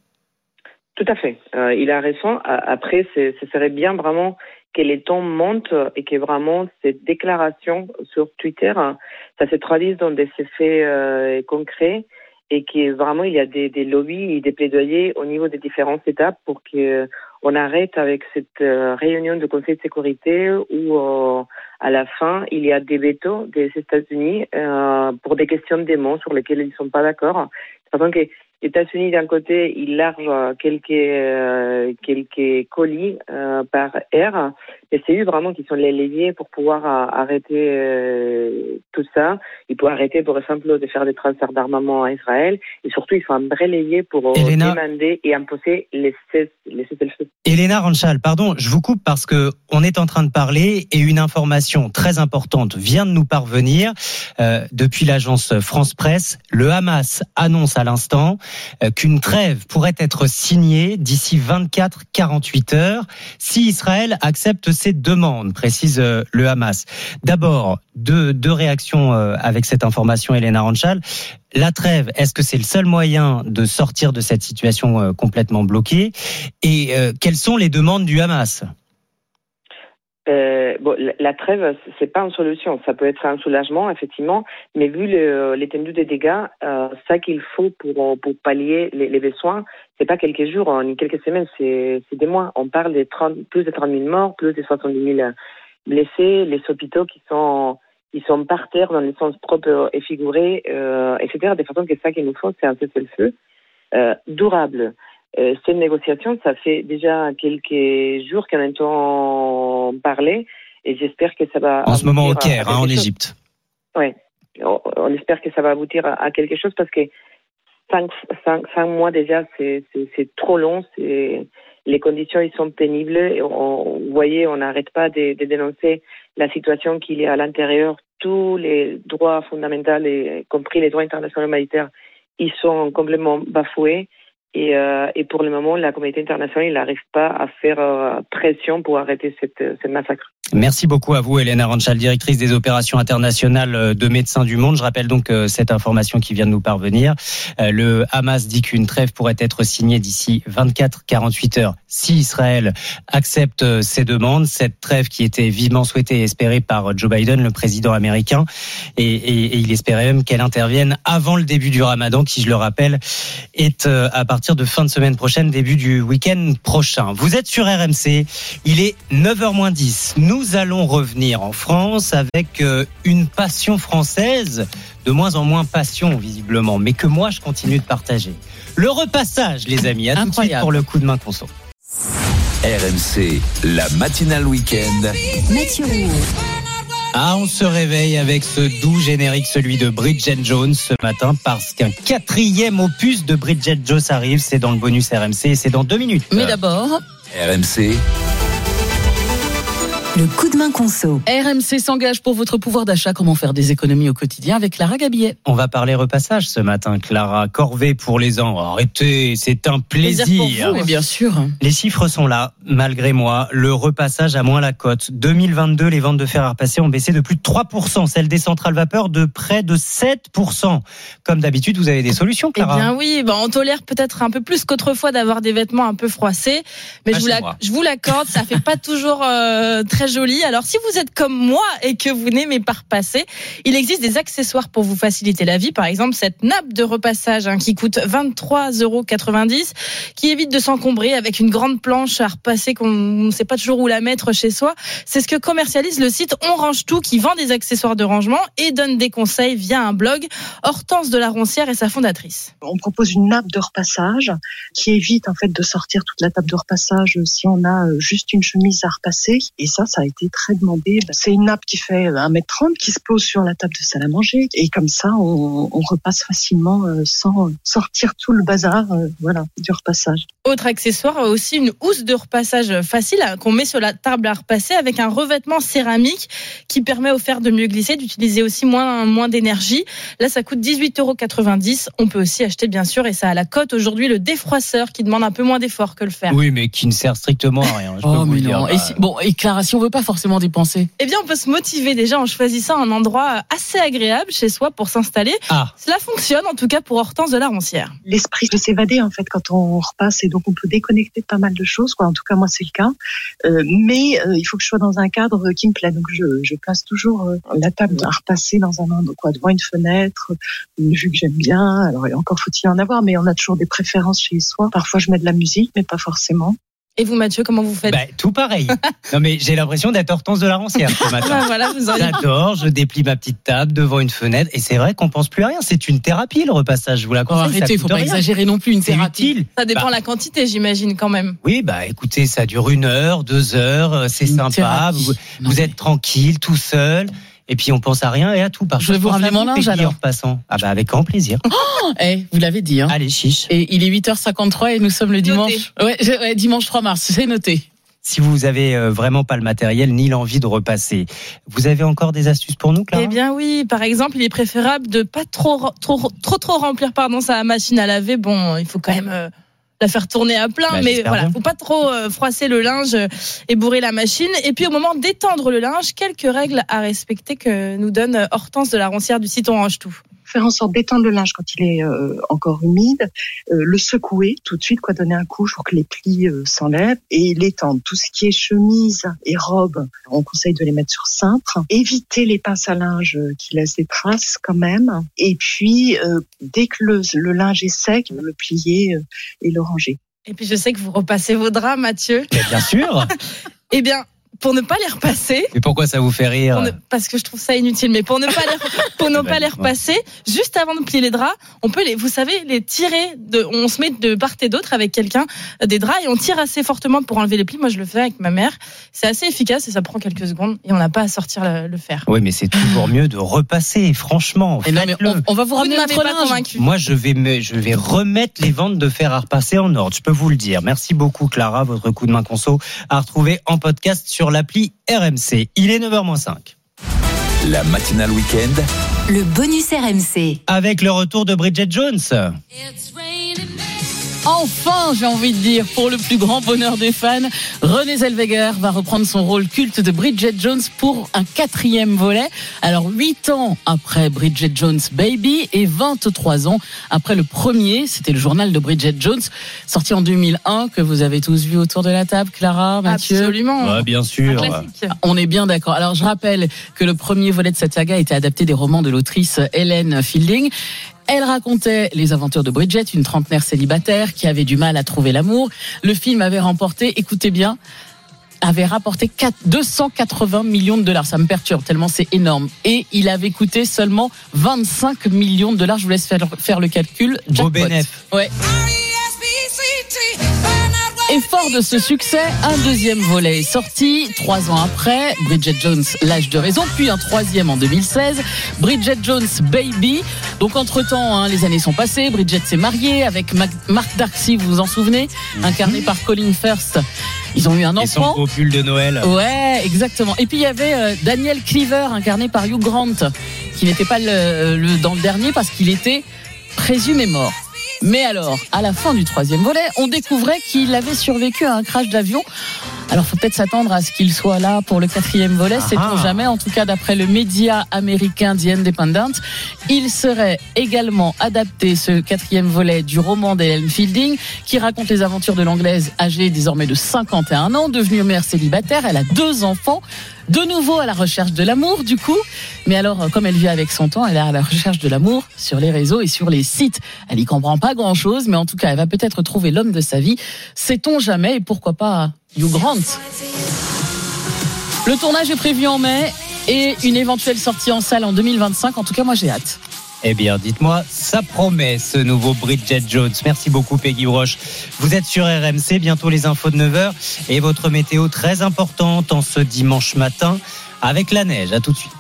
Tout à fait. Euh, il a raison. Après, ce serait bien vraiment que les temps montent et que vraiment ces déclarations sur Twitter, hein, ça se traduise dans des effets euh, concrets et qui vraiment il y a des, des lobbies et des plaidoyers au niveau des différentes étapes pour qu'on arrête avec cette réunion du Conseil de sécurité où euh, à la fin il y a des veto des États-Unis euh, pour des questions de démons sur lesquelles ils ne sont pas d'accord. C'est parce que les États-Unis d'un côté ils larguent quelques euh, quelques colis euh, par air, et c'est eux vraiment qui sont les leviers pour pouvoir à, arrêter euh, tout ça. Ils peuvent arrêter par exemple de faire des transferts d'armement à Israël, et surtout ils font un vrai levier pour euh, Elena... demander et imposer les cesses les cessez-le-feu. Elena Ranchal, pardon, je vous coupe parce que on est en train de parler et une information très importante vient de nous parvenir euh, depuis l'agence France Presse. Le Hamas annonce à l'instant qu'une trêve pourrait être signée d'ici vingt-quatre à quarante-huit heures si Israël accepte ces demandes, précise le Hamas. D'abord, deux, deux réactions avec cette information, Elena Ranchal. La trêve, est-ce que c'est le seul moyen de sortir de cette situation complètement bloquée ? Et euh, quelles sont les demandes du Hamas ? Euh, bon, la, la trêve, c'est pas une solution. Ça peut être un soulagement, effectivement, mais vu le, l'étendue des dégâts, euh, ça qu'il faut pour pour pallier les, les besoins, c'est pas quelques jours, hein, ni quelques semaines, c'est, c'est des mois. On parle de trente, plus de trente mille morts, plus de soixante-dix mille blessés, les hôpitaux qui sont ils sont par terre dans le sens propre et figuré, euh, et cetera. De façon que ça qu'il nous faut, c'est un cessez-le-feu euh, durable. Euh, cette négociation, ça fait déjà quelques jours qu'on entend parler, et j'espère que ça va. En ce moment au Caire, hein, en Égypte. Oui, on espère que ça va aboutir à, à quelque chose parce que cinq, cinq, cinq mois déjà, c'est, c'est, c'est trop long. C'est, les conditions, ils sont pénibles. Et on, vous voyez, on n'arrête pas de, de dénoncer la situation qu'il y a à l'intérieur. Tous les droits fondamentaux, y compris les droits internationaux humanitaires, ils sont complètement bafoués. Et, euh, et pour le moment, la communauté internationale n'arrive pas à faire euh, pression pour arrêter cette, cette massacre. Merci beaucoup à vous, Elena Ranchal, directrice des opérations internationales de Médecins du Monde. Je rappelle donc euh, cette information qui vient de nous parvenir. Euh, le Hamas dit qu'une trêve pourrait être signée d'ici vingt-quatre à quarante-huit heures si Israël accepte ses demandes. Cette trêve qui était vivement souhaitée et espérée par Joe Biden, le président américain, et, et, et il espérait même qu'elle intervienne avant le début du Ramadan, qui, je le rappelle, est euh, à partir de fin de semaine prochaine, début du week-end prochain. Vous êtes sur R M C, il est neuf heures moins dix. Nous allons revenir en France avec une passion française, de moins en moins passion visiblement, mais que moi je continue de partager. Le repassage, les amis, à tout de suite pour le coup de main conso. R M C, la matinale week-end. Mathieu Roux. Ah, on se réveille avec ce doux générique, celui de Bridget Jones ce matin, parce qu'un quatrième opus de Bridget Jones arrive. C'est dans le bonus R M C et c'est dans deux minutes. Mais d'abord... R M C... Le coup de main conso. R M C s'engage pour votre pouvoir d'achat. Comment faire des économies au quotidien avec Clara Gabillet. On va parler repassage ce matin, Clara. Corvée pour les ans. Arrêtez, c'est un plaisir. Plaisir pour vous, mais bien sûr. Les chiffres sont là, malgré moi. Le repassage a moins la cote. deux mille vingt-deux, les ventes de fer à repasser ont baissé de plus de trois pour cent. Celles des centrales vapeur de près de sept pour cent. Comme d'habitude, vous avez des solutions, Clara. Eh bien oui, ben on tolère peut-être un peu plus qu'autrefois d'avoir des vêtements un peu froissés. Mais ah, je, vous la, je vous l'accorde, ça fait pas toujours euh, très joli. Alors, si vous êtes comme moi et que vous n'aimez pas repasser, il existe des accessoires pour vous faciliter la vie. Par exemple, cette nappe de repassage hein, qui coûte vingt-trois euros quatre-vingt-dix, qui évite de s'encombrer avec une grande planche à repasser qu'on ne sait pas toujours où la mettre chez soi. C'est ce que commercialise le site On Range Tout, qui vend des accessoires de rangement et donne des conseils via un blog. Hortense de la Roncière est sa fondatrice. On propose une nappe de repassage qui évite en fait de sortir toute la table de repassage si on a juste une chemise à repasser. Et ça, ça a été très demandé. C'est une nappe qui fait un mètre trente, qui se pose sur la table de salle à manger. Et comme ça, on, on repasse facilement sans sortir tout le bazar voilà, du repassage. Autre accessoire, aussi une housse de repassage facile qu'on met sur la table à repasser avec un revêtement céramique qui permet au fer de mieux glisser, d'utiliser aussi moins, moins d'énergie. Là, ça coûte dix-huit euros quatre-vingt-dix. On peut aussi acheter, bien sûr, et ça a la cote aujourd'hui, le défroisseur qui demande un peu moins d'effort que le fer. Oui, mais qui ne sert strictement à rien. Je oh, peux vous mais dire, non. Bah... Et si... Bon, éclaration veut pas forcément dépenser? Eh bien, on peut se motiver déjà en choisissant un endroit assez agréable chez soi pour s'installer. Ah. Cela fonctionne en tout cas pour Hortense de la Roncière. L'esprit peut s'évader en fait quand on repasse et donc on peut déconnecter de pas mal de choses, quoi. En tout cas, moi c'est le cas. Euh, mais euh, il faut que je sois dans un cadre qui me plaît. Donc je, je place toujours euh, la table à repasser dans un endroit, quoi, devant une fenêtre, une vue que j'aime bien. Alors encore faut-il en avoir, mais on a toujours des préférences chez soi. Parfois je mets de la musique, mais pas forcément. Et vous, Mathieu, comment vous faites? Bah, tout pareil. Non, mais j'ai l'impression d'être Hortense de la Roncière ce matin. Bah, voilà, vous en... J'adore, je déplie ma petite table devant une fenêtre. Et c'est vrai qu'on pense plus à rien. C'est une thérapie, le repassage. Je vous la conseille. Oh, arrêtez, faut pas rien. Exagérer non plus une c'est thérapie. Utile. Ça dépend de bah, la quantité, j'imagine, quand même. Oui, bah, écoutez, ça dure une heure, deux heures. C'est une sympa. Vous, vous êtes tranquille, tout seul. Et puis on pense à rien et à tout. Par je vais vous ramener mon linge alors. En passant. Ah bah avec grand plaisir. Oh, hey, vous l'avez dit. Hein. Allez, chiche. Et il est huit heures cinquante-trois et nous sommes le dimanche. Ouais, ouais, dimanche trois mars, c'est noté. Si vous avez vraiment pas le matériel ni l'envie de repasser, vous avez encore des astuces pour nous, Clara? Eh bien oui, par exemple, il est préférable de pas trop trop trop, trop remplir pardon sa machine à laver. Bon, il faut quand même euh... la faire tourner à plein, bah, mais voilà, bien. Faut pas trop euh, froisser le linge et bourrer la machine. Et puis au moment d'étendre le linge, quelques règles à respecter que nous donne Hortense de la Roncière du site On Range Tout. Faire en sorte d'étendre le linge quand il est euh, encore humide, euh, le secouer tout de suite, quoi, donner un coup pour que les plis euh, s'enlèvent et l'étendre. Tout ce qui est chemise et robe, on conseille de les mettre sur cintre. Éviter les pinces à linge qui laissent des traces quand même. Et puis, euh, dès que le, le linge est sec, le plier euh, et le ranger. Et puis, je sais que vous repassez vos draps, Mathieu. Mais bien sûr. Eh bien... pour ne pas les repasser. Mais pourquoi ça vous fait rire? Ne... Parce que je trouve ça inutile. Mais pour ne pas les, pour ne pas les repasser, juste avant de plier les draps, on peut les, vous savez, les tirer de, on se met de part et d'autre avec quelqu'un des draps et on tire assez fortement pour enlever les plis. Moi, je le fais avec ma mère. C'est assez efficace et ça prend quelques secondes et on n'a pas à sortir le, le fer. Oui, mais c'est toujours mieux de repasser, franchement. Et non, mais on, on va vous ramener notre linge. Moi, je vais me, je vais remettre les ventes de fer à repasser en ordre. Je peux vous le dire. Merci beaucoup, Clara. Votre coup de main conso à retrouver en podcast sur l'appli R M C. Il est neuf heures moins cinq. La matinale week-end. Le bonus R M C. Avec le retour de Bridget Jones. Enfin, j'ai envie de dire, pour le plus grand bonheur des fans, Renée Zellweger va reprendre son rôle culte de Bridget Jones pour un quatrième volet. Alors, huit ans après Bridget Jones Baby et vingt-trois ans après le premier, c'était le journal de Bridget Jones, sorti en deux mille un, que vous avez tous vu autour de la table, Clara, Mathieu. Absolument. Ouais, bien sûr. On est bien d'accord. Alors, je rappelle que le premier volet de cette saga était adapté des romans de l'autrice Helen Fielding. Elle racontait les aventures de Bridget, une trentenaire célibataire qui avait du mal à trouver l'amour. Le film avait remporté, écoutez bien, avait rapporté deux cent quatre-vingts millions de dollars. Ça me perturbe tellement c'est énorme. Et il avait coûté seulement vingt-cinq millions de dollars. Je vous laisse faire, faire le calcul. Jackpot. Beau bénef. Ouais. Et fort de ce succès, un deuxième volet est sorti. Trois ans après, Bridget Jones, l'âge de raison, puis un troisième en deux mille seize, Bridget Jones Baby. Donc entre-temps, hein, les années sont passées, Bridget s'est mariée avec Mac- Mark Darcy, vous vous en souvenez, incarné par Colin Firth. Ils ont eu un enfant. Et son beau pull de Noël. Ouais, exactement. Et puis il y avait euh, Daniel Cleaver, incarné par Hugh Grant, qui n'était pas le, le, dans le dernier parce qu'il était présumé mort. Mais alors, à la fin du troisième volet, on découvrait qu'il avait survécu à un crash d'avion. Alors, faut peut-être s'attendre à ce qu'il soit là pour le quatrième volet, ah sait-on jamais. En tout cas, d'après le média américain The Independent, il serait également adapté, ce quatrième volet, du roman d'Helen Fielding, qui raconte les aventures de l'Anglaise, âgée désormais de cinquante et un ans, devenue mère célibataire. Elle a deux enfants, de nouveau à la recherche de l'amour, du coup. Mais alors, comme elle vit avec son temps, elle est à la recherche de l'amour sur les réseaux et sur les sites. Elle y comprend pas grand-chose, mais en tout cas, elle va peut-être trouver l'homme de sa vie. Sait-on jamais, et pourquoi pas Hugh Grant. Le tournage est prévu en mai et une éventuelle sortie en salle en deux mille vingt-cinq. En tout cas, moi, j'ai hâte. Eh bien, dites-moi, ça promet ce nouveau Bridget Jones. Merci beaucoup, Peggy Roche. Vous êtes sur R M C, bientôt les infos de neuf heures et votre météo très importante en ce dimanche matin avec la neige. À tout de suite.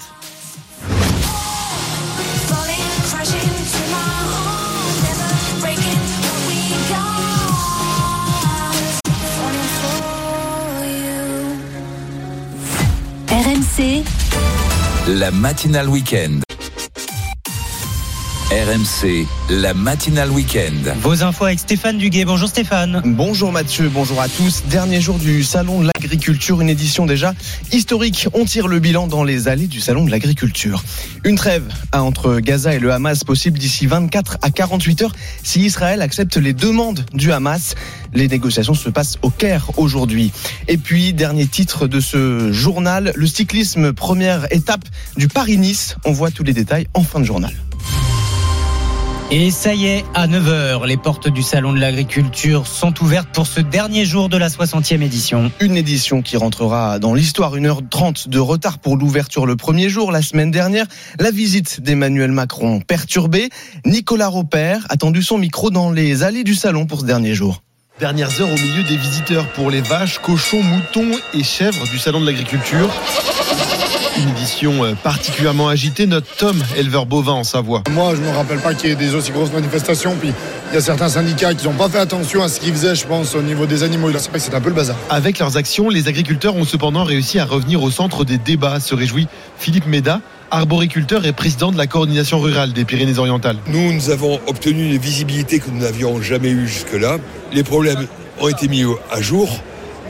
R M C, la matinale week-end. R M C, la matinale week-end. Vos infos avec Stéphane Duguet. Bonjour Stéphane. Bonjour Mathieu, bonjour à tous. Dernier jour du Salon de l'Agriculture, une édition déjà historique. On tire le bilan dans les allées du Salon de l'Agriculture. Une trêve entre Gaza et le Hamas possible d'ici vingt-quatre à quarante-huit heures si Israël accepte les demandes du Hamas. Les négociations se passent au Caire aujourd'hui. Et puis, dernier titre de ce journal, le cyclisme, première étape du Paris-Nice. On voit tous les détails en fin de journal. Et ça y est, à neuf heures, les portes du Salon de l'Agriculture sont ouvertes pour ce dernier jour de la soixantième édition. Une édition qui rentrera dans l'histoire. Une heure trente de retard pour l'ouverture le premier jour. La semaine dernière, la visite d'Emmanuel Macron perturbée. Nicolas Raupert a tendu son micro dans les allées du Salon pour ce dernier jour. Dernières heures au milieu des visiteurs pour les vaches, cochons, moutons et chèvres du Salon de l'Agriculture. Une édition particulièrement agitée, note Tom, éleveur bovin en Savoie. Moi, je ne me rappelle pas qu'il y ait des aussi grosses manifestations. Puis il y a certains syndicats qui n'ont pas fait attention à ce qu'ils faisaient, je pense, au niveau des animaux. C'est vrai que c'est un peu le bazar. Avec leurs actions, les agriculteurs ont cependant réussi à revenir au centre des débats, se réjouit Philippe Méda, arboriculteur et président de la coordination rurale des Pyrénées-Orientales. Nous, nous avons obtenu une visibilité que nous n'avions jamais eue jusque-là. Les problèmes ont été mis à jour,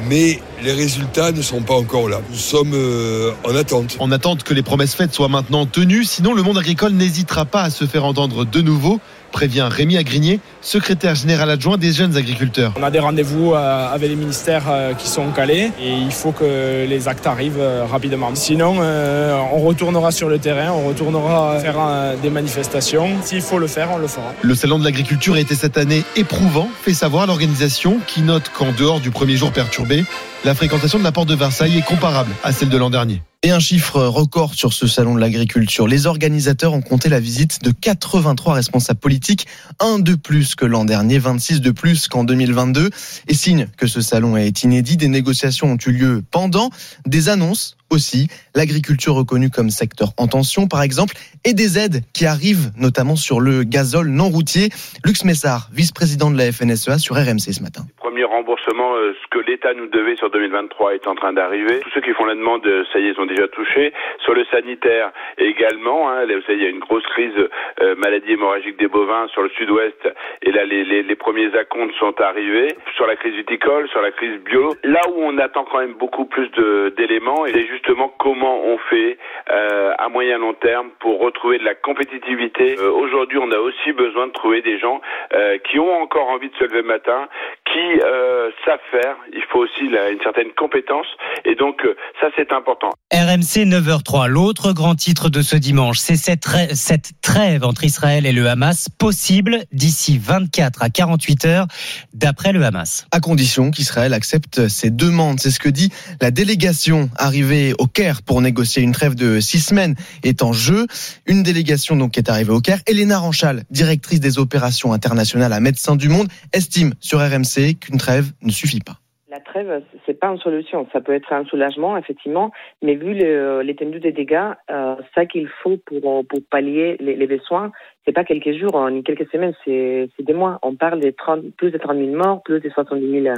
mais les résultats ne sont pas encore là. Nous sommes euh, en attente. En attente que les promesses faites soient maintenant tenues, sinon le monde agricole n'hésitera pas à se faire entendre de nouveau, prévient Rémi Agrigné, secrétaire général adjoint des jeunes agriculteurs. On a des rendez-vous euh, avec les ministères euh, qui sont calés et il faut que les actes arrivent euh, rapidement. Sinon, euh, on retournera sur le terrain, on retournera faire euh, des manifestations. S'il faut le faire, on le fera. Le Salon de l'Agriculture a été cette année éprouvant, fait savoir l'organisation qui note qu'en dehors du premier jour perturbé, la fréquentation de la porte de Versailles est comparable à celle de l'an dernier. Et un chiffre record sur ce Salon de l'Agriculture. Les organisateurs ont compté la visite de quatre-vingt-trois responsables politiques, un de plus que l'an dernier, vingt-six de plus qu'en deux mille vingt-deux. Et signe que ce salon est inédit, des négociations ont eu lieu pendant, des annonces aussi, l'agriculture reconnue comme secteur en tension par exemple, et des aides qui arrivent notamment sur le gazole non routier. Lux Messard, vice-président de la F N S E A sur R M C ce matin. Premier remboursement, ce que l'État nous devait sur deux mille vingt-trois est en train d'arriver. Tous ceux qui font la demande, ça y est, ils ont déjà touché. Sur le sanitaire également, hein, vous savez, il y a une grosse crise euh, maladie hémorragique des bovins sur le sud-ouest. Et là, les, les, les premiers acomptes sont arrivés. Sur la crise viticole, sur la crise bio. Là où on attend quand même beaucoup plus de, d'éléments, et c'est justement comment on fait euh, à moyen long terme pour retrouver de la compétitivité. Euh, aujourd'hui, on a aussi besoin de trouver des gens euh, qui ont encore envie de se lever le matin, qui euh, savent faire. Il faut aussi là, une certaine compétence et donc euh, ça c'est important. R M C neuf heures zéro trois, l'autre grand titre de ce dimanche, c'est cette, rê- cette trêve entre Israël et le Hamas possible d'ici vingt-quatre à quarante-huit heures d'après le Hamas. À condition qu'Israël accepte ses demandes, c'est ce que dit la délégation arrivée au Caire pour négocier une trêve de six semaines est en jeu. Une délégation donc qui est arrivée au Caire. Elena Ranchal, directrice des opérations internationales à Médecins du Monde, estime sur R M C qu'une trêve ne suffit pas. La trêve, c'est pas une solution. Ça peut être un soulagement, effectivement, mais vu le, l'étendue des dégâts, euh, ça qu'il faut pour, pour pallier les, les besoins, c'est pas quelques jours ni quelques semaines, c'est, c'est des mois. On parle de trente, plus de trente mille morts, plus de soixante-dix mille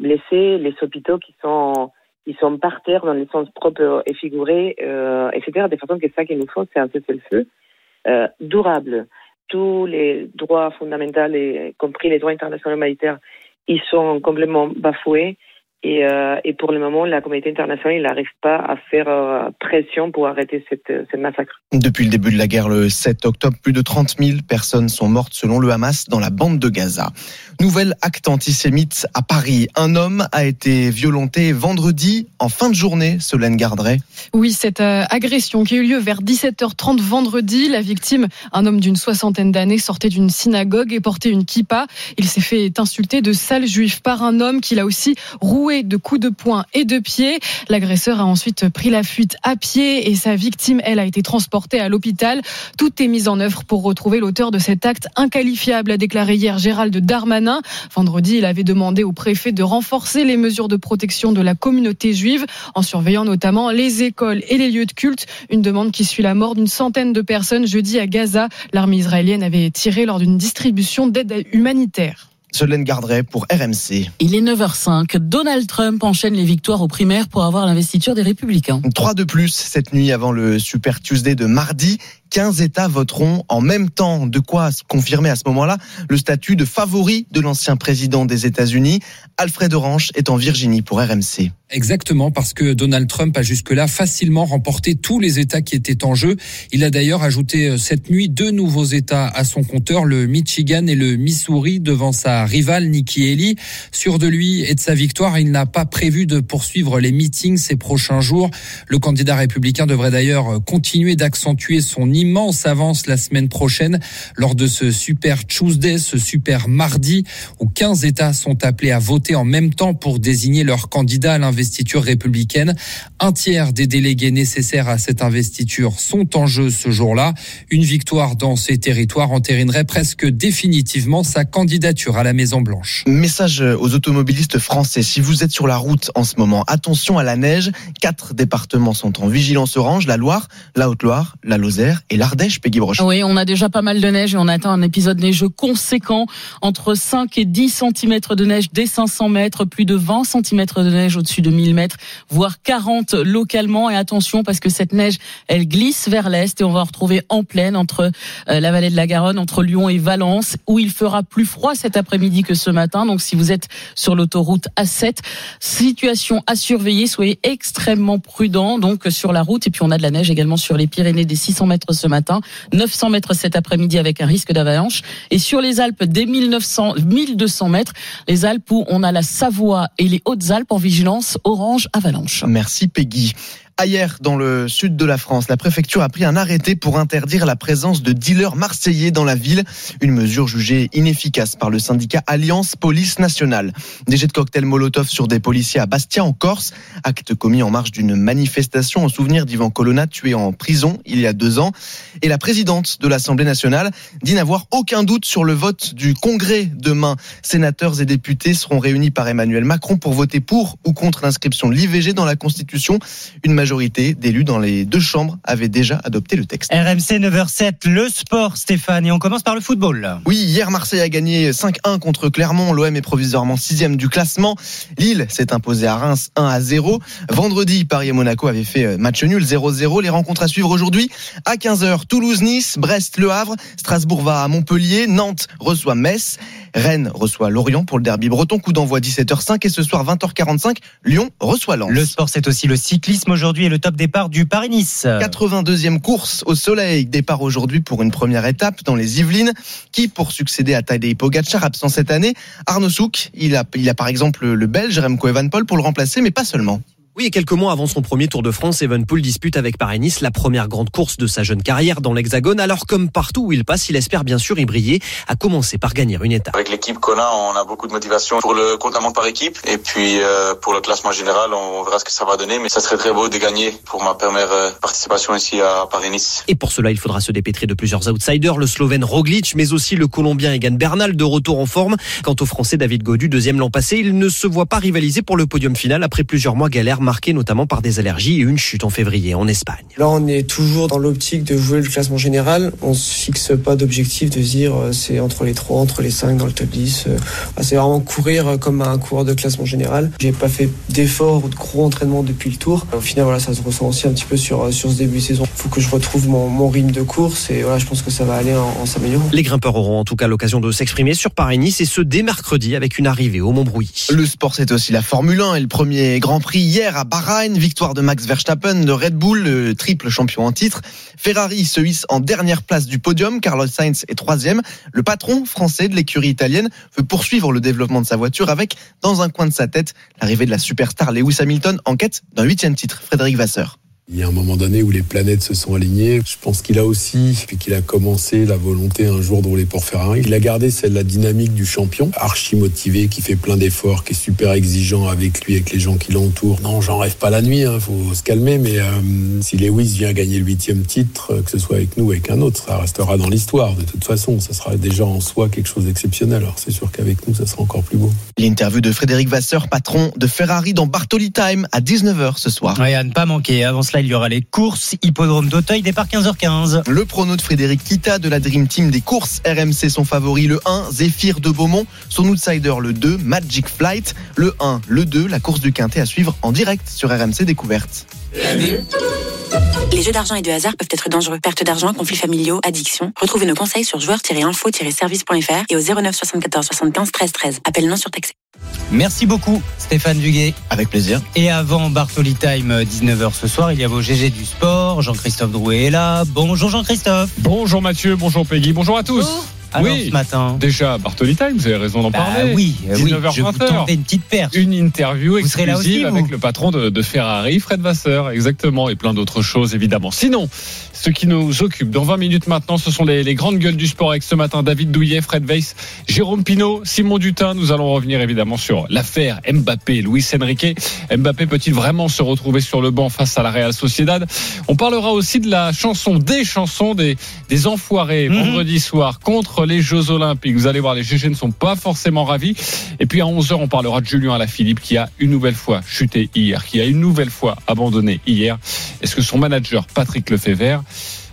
blessés, les hôpitaux qui sont, qui sont par terre dans le sens propre et figuré, euh, et cetera. De façon que ça qu'il nous faut, c'est un cessez-le-feu euh, durable. Tous les droits fondamentaux, y compris les droits internationaux humanitaires, ils sont complètement bafoués et, euh, et pour le moment, la communauté internationale n'arrive pas à faire euh, pression pour arrêter cette, cette massacre. Depuis le début de la guerre, le sept octobre, plus de trente mille personnes sont mortes selon le Hamas dans la bande de Gaza. Nouvel acte antisémite à Paris. Un homme a été violenté vendredi en fin de journée, Solène Gardret. Oui, cette euh, agression qui a eu lieu vers dix-sept heures trente vendredi. La victime, un homme d'une soixantaine d'années, sortait d'une synagogue et portait une kippa. Il s'est fait insulter de sale juif par un homme qui l'a aussi roué de coups de poing et de pied. L'agresseur a ensuite pris la fuite à pied et sa victime, elle, a été transportée à l'hôpital. Tout est mis en œuvre pour retrouver l'auteur de cet acte inqualifiable, a déclaré hier Gérald Darmanin. Vendredi, il avait demandé au préfet de renforcer les mesures de protection de la communauté juive en surveillant notamment les écoles et les lieux de culte. Une demande qui suit la mort d'une centaine de personnes jeudi à Gaza. L'armée israélienne avait tiré lors d'une distribution d'aide humanitaire. Solène Gardret pour R M C. Il est neuf heures cinq. Donald Trump enchaîne les victoires aux primaires pour avoir l'investiture des Républicains. Trois de plus cette nuit avant le Super Tuesday de mardi. quinze États voteront en même temps, de quoi confirmer à ce moment-là le statut de favori de l'ancien président des États-Unis. Alfred Orange est en Virginie pour R M C. Exactement, parce que Donald Trump a jusque-là facilement remporté tous les États qui étaient en jeu. Il a d'ailleurs ajouté cette nuit deux nouveaux États à son compteur, le Michigan et le Missouri, devant sa rivale Nikki Haley. Sûr de lui et de sa victoire, il n'a pas prévu de poursuivre les meetings ces prochains jours. Le candidat républicain devrait d'ailleurs continuer d'accentuer son immense avance la semaine prochaine lors de ce Super Tuesday, ce Super Mardi, où quinze États sont appelés à voter en même temps pour désigner leur candidat à l'investiture républicaine. Un tiers des délégués nécessaires à cette investiture sont en jeu ce jour-là. Une victoire dans ces territoires entérinerait presque définitivement sa candidature à la Maison-Blanche. Message aux automobilistes français. Si vous êtes sur la route en ce moment, attention à la neige. Quatre départements sont en vigilance orange. La Loire, la Haute-Loire, la Lozère et l'Ardèche. Peggy Broch. Oui, on a déjà pas mal de neige et on attend un épisode neigeux conséquent. Entre cinq et dix centimètres de neige dès cinq cents mètres, plus de vingt centimètres de neige au-dessus de mille mètres, voire quarante localement. Et attention, parce que cette neige, elle glisse vers l'est et on va en retrouver en plaine entre euh, la vallée de la Garonne, entre Lyon et Valence, où il fera plus froid cet après-midi que ce matin. Donc, si vous êtes sur l'autoroute A sept, situation à surveiller, soyez extrêmement prudents donc sur la route. Et puis, on a de la neige également sur les Pyrénées, des six cents mètres ce matin, neuf cents mètres cet après-midi avec un risque d'avalanche. Et sur les Alpes, des mille neuf cents, mille deux cents mètres, les Alpes où on a la Savoie et les Hautes-Alpes en vigilance orange avalanche. Merci Peggy. Ailleurs, dans le sud de la France, la préfecture a pris un arrêté pour interdire la présence de dealers marseillais dans la ville. Une mesure jugée inefficace par le syndicat Alliance Police Nationale. Des jets de cocktails Molotov sur des policiers à Bastia en Corse. Acte commis en marge d'une manifestation en souvenir d'Ivan Colonna, tué en prison il y a deux ans. Et la présidente de l'Assemblée nationale dit n'avoir aucun doute sur le vote du Congrès demain. Sénateurs et députés seront réunis par Emmanuel Macron pour voter pour ou contre l'inscription de l'I V G dans la Constitution. Une majorité majorité d'élus dans les deux chambres avaient déjà adopté le texte. R M C neuf heures zéro sept, le sport, Stéphane, et on commence par le football. Oui, hier Marseille a gagné cinq un contre Clermont, l'O M est provisoirement sixième du classement. Lille s'est imposée à Reims un à zéro. Vendredi, Paris et Monaco avaient fait match nul zéro zéro. Les rencontres à suivre aujourd'hui à quinze heures, Toulouse-Nice, Brest-Le Havre, Strasbourg va à Montpellier, Nantes reçoit Metz, Rennes reçoit Lorient pour le derby breton, coup d'envoi dix-sept heures cinq et ce soir vingt heures quarante-cinq, Lyon reçoit Lens. Le sport, c'est aussi le cyclisme aujourd'hui et le top départ du Paris-Nice. quatre-vingt-deuxième course au soleil. Départ aujourd'hui pour une première étape dans les Yvelines. Qui pour succéder à Tadej Pogacar, absent cette année? Arnaud Souk, il a, il a par exemple le Belge Remco Evenepoel pour le remplacer, mais pas seulement. Oui, et quelques mois avant son premier Tour de France, Evenepoel dispute avec Paris-Nice la première grande course de sa jeune carrière dans l'Hexagone. Alors, comme partout où il passe, il espère bien sûr y briller, à commencer par gagner une étape. Avec l'équipe Colin, on a beaucoup de motivation pour le contre-la-montre par équipe. Et puis, euh, pour le classement général, on verra ce que ça va donner. Mais ça serait très beau de gagner pour ma première participation ici à Paris-Nice. Et pour cela, il faudra se dépêtrer de plusieurs outsiders. Le Slovène Roglic, mais aussi le Colombien Egan Bernal, de retour en forme. Quant au Français David Gaudu, deuxième l'an passé, il ne se voit pas rivaliser pour le podium final après plusieurs mois galère, marqué notamment par des allergies et une chute en février en Espagne. Là, on est toujours dans l'optique de jouer le classement général. On ne se fixe pas d'objectif de dire euh, c'est entre les trois, entre les cinq, dans le top dix. Euh, c'est vraiment courir comme un coureur de classement général. J'ai pas fait d'efforts ou de gros entraînements depuis le Tour. Au final, voilà, ça se ressent aussi un petit peu sur, sur ce début de saison. Il faut que je retrouve mon, mon rythme de course et voilà, je pense que ça va aller en, en s'améliorant. Les grimpeurs auront en tout cas l'occasion de s'exprimer sur Paris-Nice et ce dès mercredi avec une arrivée au Montbrouilly. Le sport, c'est aussi la Formule un et le premier Grand Prix hier à Bahreïn, victoire de Max Verstappen de Red Bull, le triple champion en titre. Ferrari se hisse en dernière place du podium, Carlos Sainz est troisième. Le patron français de l'écurie italienne veut poursuivre le développement de sa voiture avec, dans un coin de sa tête, l'arrivée de la superstar Lewis Hamilton en quête d'un huitième titre. Frédéric Vasseur. Il y a un moment donné où les planètes se sont alignées. Je pense qu'il a aussi, puis qu'il a commencé la volonté un jour de rouler pour Ferrari. Il a gardé celle la dynamique du champion, archi motivé, qui fait plein d'efforts, qui est super exigeant avec lui, avec les gens qui l'entourent. Non, j'en rêve pas la nuit, hein, faut se calmer. Mais euh, si Lewis vient gagner le huitième titre, que ce soit avec nous ou avec un autre, ça restera dans l'histoire. De toute façon, ça sera déjà en soi quelque chose d'exceptionnel. Alors c'est sûr qu'avec nous, ça sera encore plus beau. L'interview de Frédéric Vasseur, patron de Ferrari, dans Bartoli Time à dix-neuf heures ce soir. Ouais, à ne pas manquer. Avant cela, il y aura les courses, hippodrome d'Auteuil, départ quinze heures quinze. Le prono de Frédéric Kita de la Dream Team des courses. R M C, son favori, le un, Zéphyr de Beaumont. Son outsider, le deux, Magic Flight. Le un, le deux, la course du Quintet à suivre en direct sur R M C Découverte. Les jeux d'argent et de hasard peuvent être dangereux. Perte d'argent, conflits familiaux, addiction. Retrouvez nos conseils sur joueurs tiret info tiret service point f r et au zéro neuf soixante-quatorze soixante-quinze treize treize. Appel non surtaxé. Merci beaucoup Stéphane Duguet. Avec plaisir. Et avant Bartoli Time, dix-neuf heures ce soir, il y a vos G G du sport. Jean-Christophe Drouet est là. Bonjour Jean-Christophe. Bonjour Mathieu, bonjour Peggy, bonjour à tous. Bonjour. Alors, oui, ce matin. Déjà, Bartoli Time, vous avez raison d'en bah parler. Oui, oui, je vous tentais une petite perche. Une interview vous exclusive aussi, avec le patron de, de Ferrari, Fred Vasseur, exactement, et plein d'autres choses, évidemment. Sinon, ce qui nous occupe dans vingt minutes maintenant, ce sont les, les grandes gueules du sport avec ce matin David Douillet, Fred Weiss, Jérôme Pinault, Simon Dutin. Nous allons revenir évidemment sur l'affaire Mbappé, Luis Enrique. Mbappé peut-il vraiment se retrouver sur le banc face à la Real Sociedad? On parlera aussi de la chanson, des chansons des, des enfoirés, mm-hmm. vendredi soir, contre les Jeux Olympiques. Vous allez voir, les G G ne sont pas forcément ravis. Et puis à onze heures, on parlera de Julien Alaphilippe qui a une nouvelle fois chuté hier, qui a une nouvelle fois abandonné hier. Est-ce que son manager, Patrick Lefebvre,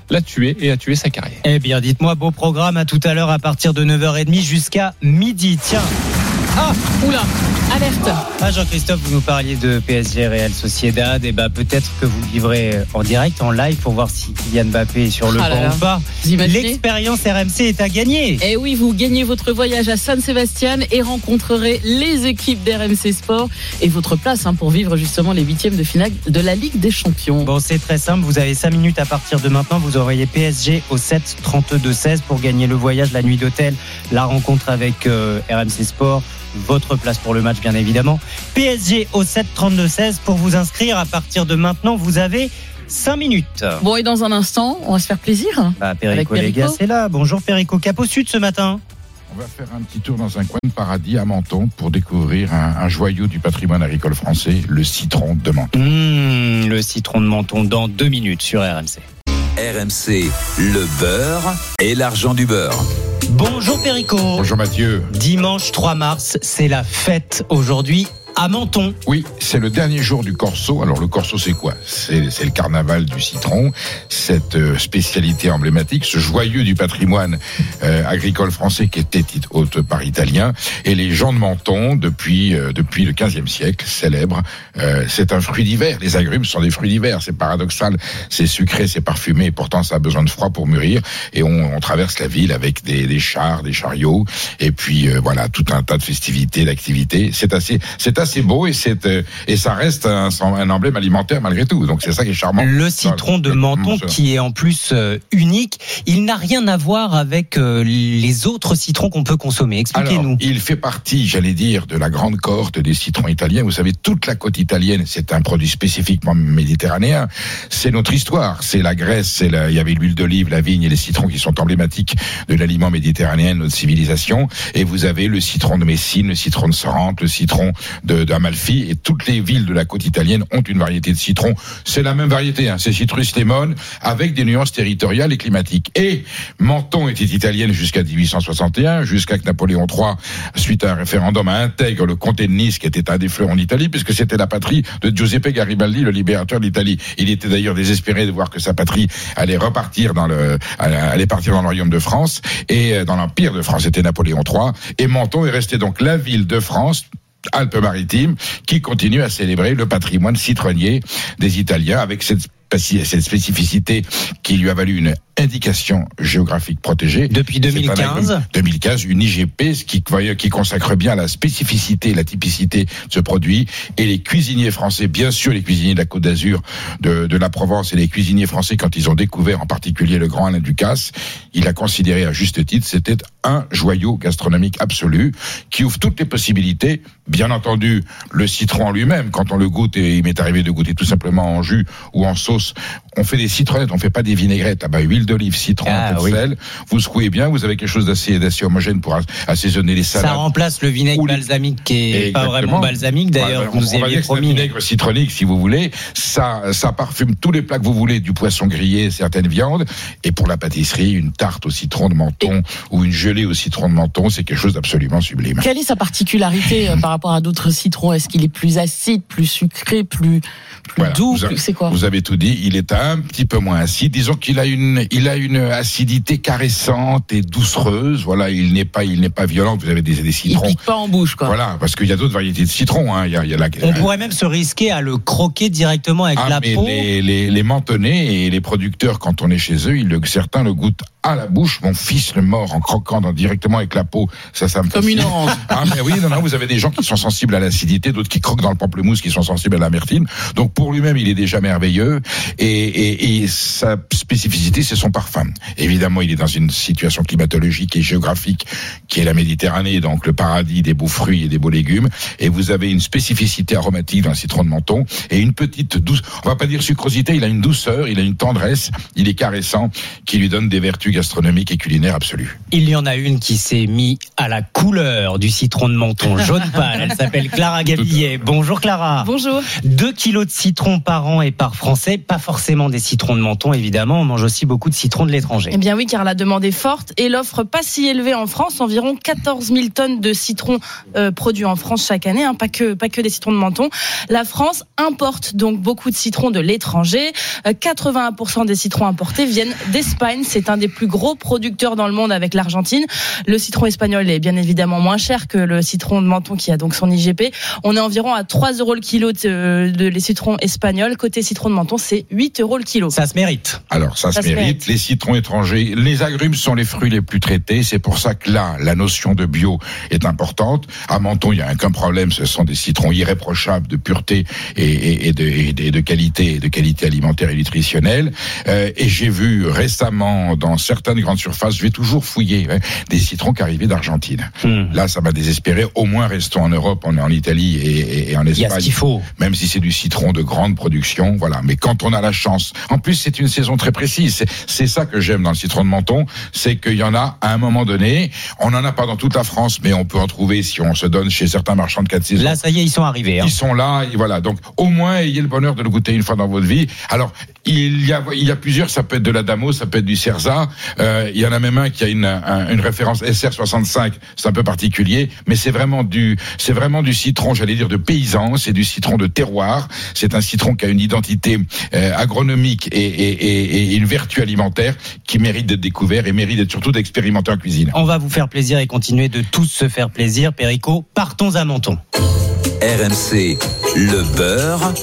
l'a tué et a tué sa carrière? Eh bien, dites-moi, beau programme à tout à l'heure à partir de neuf heures trente jusqu'à midi. Tiens. Ah, oula, alerte. Ah, Jean-Christophe, vous nous parliez de P S G Real Sociedad. Et bah, peut-être que vous le livrez en direct, en live, pour voir si Kylian Mbappé est sur le ah banc là ou pas. L'expérience R M C est à gagner. Et oui, vous gagnez votre voyage à San Sebastian et rencontrerez les équipes d'R M C Sport et votre place hein, pour vivre justement les huitièmes de finale de la Ligue des Champions. Bon, c'est très simple. Vous avez cinq minutes à partir de maintenant. Vous envoyez P S G au sept trente-deux seize pour gagner le voyage, la nuit d'hôtel, la rencontre avec euh, R M C Sport. Votre place pour le match, bien évidemment. P S G au sept trente-deux seize pour vous inscrire. À partir de maintenant, vous avez cinq minutes. Bon, et dans un instant, on va se faire plaisir. Bah, Perico, les gars, c'est là. Bonjour Perico, cap au sud ce matin. On va faire un petit tour dans un coin de paradis à Menton pour découvrir un, un joyau du patrimoine agricole français, le citron de Menton. Mmh, le citron de Menton dans deux minutes sur R M C. R M C, le beurre et l'argent du beurre. Bonjour Perico. Bonjour Mathieu. Dimanche trois mars, c'est la fête aujourd'hui à Menton. Oui, c'est le dernier jour du Corso. Alors le Corso, c'est quoi? C'est, c'est le carnaval du citron, cette euh, spécialité emblématique, ce joyeux du patrimoine euh, agricole français qui était dit haute par italien. Et les gens de Menton, depuis euh, depuis le quinzième siècle, célèbrent. Euh, c'est un fruit d'hiver. Les agrumes sont des fruits d'hiver. C'est paradoxal. C'est sucré, c'est parfumé. Et pourtant, ça a besoin de froid pour mûrir. Et on, on traverse la ville avec des, des chars, des chariots. Et puis euh, voilà, tout un tas de festivités, d'activités. C'est assez, c'est assez c'est beau et, c'est, euh, et ça reste un, un emblème alimentaire malgré tout. Donc c'est ça qui est charmant. Le citron de Menton qui est en plus euh, unique, il n'a rien à voir avec euh, les autres citrons qu'on peut consommer. Expliquez-nous. Alors, il fait partie, j'allais dire, de la grande cohorte des citrons italiens. Vous savez, toute la côte italienne, c'est un produit spécifiquement méditerranéen. C'est notre histoire. C'est la Grèce, c'est la... il y avait l'huile d'olive, la vigne et les citrons qui sont emblématiques de l'aliment méditerranéen de notre civilisation. Et vous avez le citron de Messine, le citron de Sorrente, le citron de d'Amalfi, et toutes les villes de la côte italienne ont une variété de citron. C'est la même variété, hein, c'est Citrus lemon, avec des nuances territoriales et climatiques. Et Menton était italienne jusqu'à dix-huit cent soixante et un, jusqu'à que Napoléon trois, suite à un référendum, intègre le comté de Nice, qui était un des fleuves en Italie, puisque c'était la patrie de Giuseppe Garibaldi, le libérateur de l'Italie. Il était d'ailleurs désespéré de voir que sa patrie allait repartir dans le, allait partir dans le royaume de France, et dans l'Empire de France, c'était Napoléon trois, et Menton est resté donc la ville de France, Alpes-Maritimes, qui continue à célébrer le patrimoine citronnier des Italiens avec cette cette spécificité qui lui a valu une indication géographique protégée. Depuis deux mille quinze. Un, deux mille quinze, une I G P, ce qui, qui consacre bien la spécificité et la typicité de ce produit. Et les cuisiniers français, bien sûr les cuisiniers de la Côte d'Azur, de, de la Provence, et les cuisiniers français, quand ils ont découvert en particulier le grand Alain Ducasse, il a considéré à juste titre, c'était un joyau gastronomique absolu qui ouvre toutes les possibilités. Bien entendu, le citron en lui-même, quand on le goûte, et il m'est arrivé de goûter tout simplement en jus ou en sauce, on fait des citronnettes, on fait pas des vinaigrettes. Ah bah, huile d'olive, citron, ah, un peu de oui. sel. Vous secouez bien, vous avez quelque chose d'assez, d'assez homogène pour assaisonner les salades. Ça remplace le vinaigre les... balsamique qui est exactement. Pas vraiment balsamique d'ailleurs. Bah, bah, vous on, on va dire promis. C'est un vinaigre citronique si vous voulez. Ça, ça parfume tous les plats que vous voulez, du poisson grillé, certaines viandes. Et pour la pâtisserie, une tarte au citron de Menton et... ou une gelée au citron de Menton, c'est quelque chose d'absolument sublime. Quelle est sa particularité par rapport à d'autres citrons? Est-ce qu'il est plus acide, plus sucré, plus, plus voilà, doux? A, c'est quoi? Vous avez tout dit. dit, il est un petit peu moins acide. Disons qu'il a une, il a une acidité caressante et doucereuse. Voilà, il n'est pas, il n'est pas violent. Vous avez des, des citrons. Il pique pas en bouche, quoi. Voilà, parce qu'il y a d'autres variétés de citrons. Hein. Il y a, il y a la, On la... pourrait même se risquer à le croquer directement avec ah, la mais peau. Les, les, les mentonnais et les producteurs, quand on est chez eux, ils le, certains le goûtent à la bouche. Mon fils le mord en croquant dans, directement avec la peau. Ça, ça me comme fascine. Une orange. Ah mais oui, non, non, vous avez des gens qui sont sensibles à l'acidité, d'autres qui croquent dans le pamplemousse, qui sont sensibles à l'amertume. Donc pour lui-même, il est déjà merveilleux. Et, et, et sa spécificité, c'est son parfum. Évidemment, il est dans une situation climatologique et géographique qui est la Méditerranée, donc le paradis des beaux fruits et des beaux légumes. Et vous avez une spécificité aromatique dans le citron de Menton et une petite douce. On va pas dire sucrosité. Il a une douceur, il a une tendresse, il est caressant, qui lui donne des vertus gastronomiques et culinaires absolues. Il y en a une qui s'est mise à la couleur du citron de Menton, jaune pâle. Elle s'appelle Clara Gabillet. Bonjour Clara. Bonjour. Deux kilos de citron par an et par Français, pas forcément des citrons de Menton évidemment, on mange aussi beaucoup de citrons de l'étranger. Eh bien oui, car la demande est forte et l'offre pas si élevée en France, environ quatorze mille tonnes de citrons euh, produits en France chaque année, hein, pas que pas que des citrons de Menton. La France importe donc beaucoup de citrons de l'étranger, euh, quatre-vingt-un pour cent des citrons importés viennent d'Espagne, c'est un des plus gros producteurs dans le monde avec l'Argentine. Le citron espagnol est bien évidemment moins cher que le citron de Menton qui a donc son I G P. On est environ à trois euros le kilo de, euh, de les citrons espagnols, côté citron de Menton, c'est huit euros le kilo. Ça se mérite. Alors, ça, ça se, mérite. se mérite. Les citrons étrangers, les agrumes sont les fruits les plus traités. C'est pour ça que là, la notion de bio est importante. À Menton, il n'y a aucun problème. Ce sont des citrons irréprochables de pureté et, et, et, de, et de qualité, de qualité alimentaire et nutritionnelle. Euh, et j'ai vu récemment, dans certaines grandes surfaces, je vais toujours fouiller, hein, des citrons qui arrivaient d'Argentine. Mmh. Là, ça m'a désespéré. Au moins, restons en Europe. On est en Italie et, et, et en Espagne. Il y a ce qu'il faut. Même si c'est du citron de grande production, voilà. Mais quand on a la chance, en plus c'est une saison très précise, c'est, c'est ça que j'aime dans le citron de Menton, c'est qu'il y en a à un moment donné, on n'en a pas dans toute la France, mais on peut en trouver si on se donne chez certains marchands de quatre saisons. Là ça y est, ils sont arrivés. Hein. Ils sont là, et voilà, donc au moins ayez le bonheur de le goûter une fois dans votre vie. Alors, il y a, il y a plusieurs, ça peut être de la Damo, ça peut être du Cerza, euh, il y en a même un qui a une, un, une référence S R soixante-cinq, c'est un peu particulier, mais c'est vraiment du, c'est vraiment du citron, j'allais dire de paysan, c'est du citron de terroir, c'est un citron qui a une identité euh, agronomique et, et, et, et une vertu alimentaire qui mérite d'être découvert et mérite d'être surtout d'expérimenter en cuisine. On va vous faire plaisir et continuer de tous se faire plaisir. Perico, partons à Menton. R M C, le beurre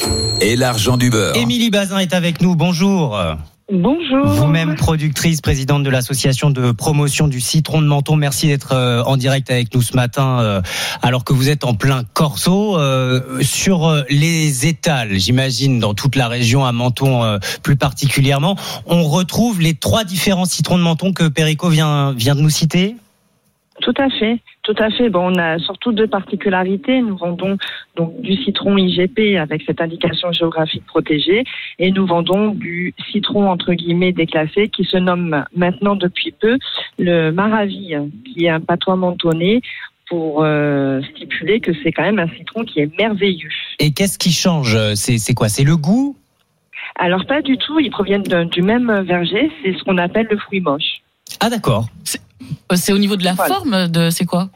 et l'argent du beurre. Émilie Bazin est avec nous, bonjour. Bonjour. Vous-même productrice, présidente de l'association de promotion du citron de Menton. Merci d'être euh, en direct avec nous ce matin, euh, alors que vous êtes en plein Corso. Euh, sur euh, les étals, j'imagine, dans toute la région, à Menton euh, plus particulièrement, on retrouve les trois différents citrons de Menton que Perico vient, vient de nous citer ? Tout à fait. Tout à fait. Bon, on a surtout deux particularités. Nous vendons donc du citron I G P avec cette indication géographique protégée et nous vendons du citron entre guillemets déclassé qui se nomme maintenant depuis peu le Maraville, qui est un patois mentonné pour euh, stipuler que c'est quand même un citron qui est merveilleux. Et qu'est-ce qui change ? C'est, c'est quoi ? C'est le goût ? Alors pas du tout. Ils proviennent d'un, du même verger. C'est ce qu'on appelle le fruit moche. Ah d'accord. C'est... C'est au niveau de la voilà. forme, de, c'est quoi ?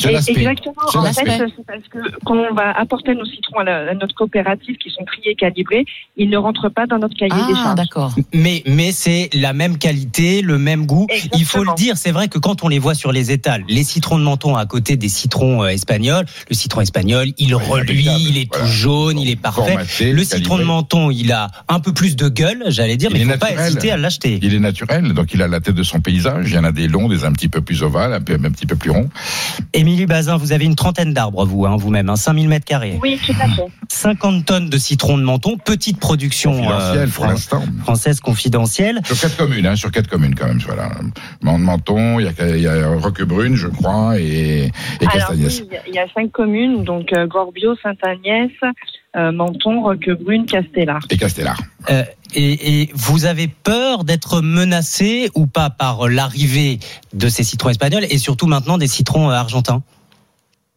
C'est exactement. C'est en l'aspect. fait, c'est parce que quand on va apporter nos citrons à, la, à notre coopérative, qui sont triés et calibrés, ils ne rentrent pas dans notre cahier ah, des charges. Ah, d'accord. Mais, mais c'est la même qualité, le même goût. Exactement. Il faut le dire, c'est vrai que quand on les voit sur les étals, les citrons de Menton à côté des citrons euh, espagnols, le citron espagnol, il ouais, reluit, il est voilà. tout jaune, bon, il est parfait. Formaté, le citron calibré. de Menton, il a un peu plus de gueule, j'allais dire, il mais il ne faut naturel. pas hésiter à l'acheter. Il est naturel, donc il a la tête de son paysage. Il y en a des longs, des un petit peu plus ovales, un, peu, un petit peu plus ronds. Et Émilie Bazin, vous avez une trentaine d'arbres, vous, hein, vous-même, hein, cinq mille mètres carrés. Oui, tout à fait. cinquante tonnes de citrons de Menton, petite production euh, fran- française confidentielle. Sur quatre communes, hein, sur quatre communes quand même. Voilà. Menton, il y a, il y a Roquebrune, je crois, et, et Castagnès. Oui, il y a cinq communes, donc euh, Gorbio, Sainte-Agnès, euh, Menton, Roquebrune, Castellar. Et Castellar. Euh, et, et vous avez peur d'être menacé ou pas par l'arrivée de ces citrons espagnols et surtout maintenant des citrons argentins ?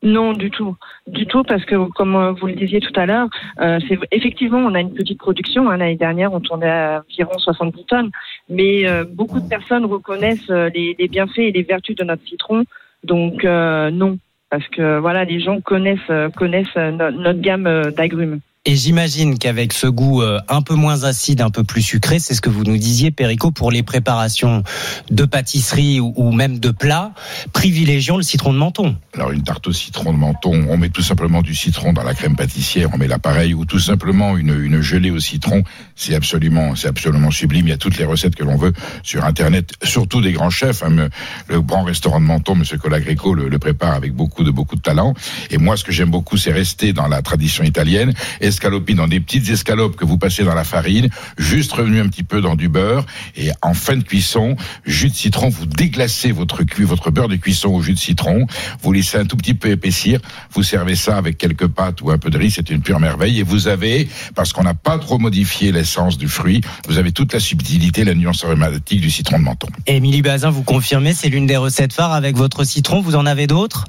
Non, du tout. Du tout, parce que comme vous le disiez tout à l'heure, euh, c'est effectivement, on a une petite production. Hein, l'année dernière, on tournait à environ soixante-dix tonnes. Mais euh, beaucoup de personnes reconnaissent les, les bienfaits et les vertus de notre citron. Donc euh, non, parce que voilà, les gens connaissent, connaissent notre, notre gamme d'agrumes. Et j'imagine qu'avec ce goût un peu moins acide, un peu plus sucré, c'est ce que vous nous disiez, Perico, pour les préparations de pâtisserie ou même de plats, privilégions le citron de Menton. Alors une tarte au citron de Menton, on met tout simplement du citron dans la crème pâtissière, on met l'appareil, ou tout simplement une, une gelée au citron, c'est absolument, c'est absolument sublime. Il y a toutes les recettes que l'on veut sur Internet, surtout des grands chefs. Hein, le grand restaurant de Menton, M. Colagrico, le, le prépare avec beaucoup de, beaucoup de talent. Et moi, ce que j'aime beaucoup, c'est rester dans la tradition italienne. Et escalopines, dans des petites escalopes que vous passez dans la farine, juste revenu un petit peu dans du beurre, et en fin de cuisson, jus de citron, vous déglacez votre, cu- votre beurre de cuisson au jus de citron, vous laissez un tout petit peu épaissir, vous servez ça avec quelques pâtes ou un peu de riz, c'est une pure merveille, et vous avez, parce qu'on n'a pas trop modifié l'essence du fruit, vous avez toute la subtilité, la nuance aromatique du citron de Menton. Émilie Bazin, vous confirmez, c'est l'une des recettes phares avec votre citron, vous en avez d'autres ?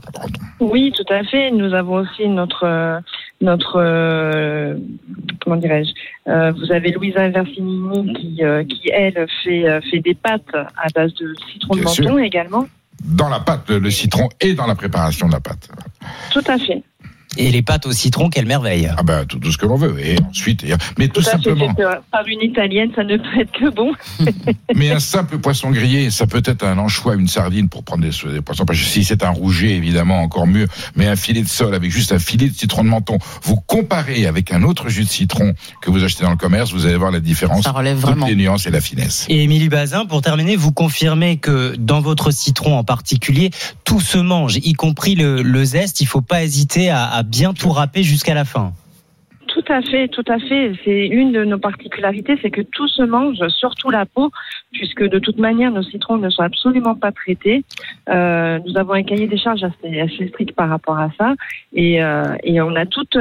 Oui, tout à fait, nous avons aussi notre... notre euh, comment dirais-je euh, vous avez Louisa Versinini qui euh, qui elle fait euh, fait des pâtes à base de citron Bien de Menton sûr. Également dans la pâte le citron et dans la préparation de la pâte. Tout à fait. Et les pâtes au citron, quelle merveille. Ah ben, tout, tout ce que l'on veut. Et ensuite, et... mais tout, tout simplement... Fait, euh, par une italienne, ça ne peut être que bon. Mais un simple poisson grillé, ça peut être un anchois, une sardine pour prendre des, des poissons. Parce que si c'est un rouget, évidemment, encore mieux. Mais un filet de sole avec juste un filet de citron de Menton. Vous comparez avec un autre jus de citron que vous achetez dans le commerce, vous allez voir la différence. Ça relève vraiment. Toutes les nuances et la finesse. Et Émilie Bazin, pour terminer, vous confirmez que dans votre citron en particulier, tout se mange, y compris le, le zeste. Il ne faut pas hésiter à, à bien tout râper jusqu'à la fin. Tout à fait, tout à fait. C'est une de nos particularités, c'est que tout se mange, surtout la peau, puisque de toute manière, nos citrons ne sont absolument pas traités. Euh, nous avons un cahier des charges assez, assez strict par rapport à ça. Et, euh, et on a tout, tout,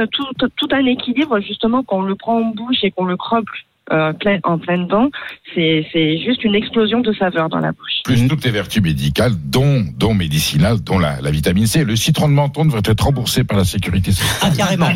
tout un équilibre, justement, quand on le prend en bouche et qu'on le croque Euh, plein, en pleine dent, c'est, c'est juste une explosion de saveur dans la bouche. Plus toutes les vertus médicales, dont, dont médicinales, dont la, la vitamine C. Le citron de Menton devrait être remboursé par la sécurité sociale. Ah, carrément.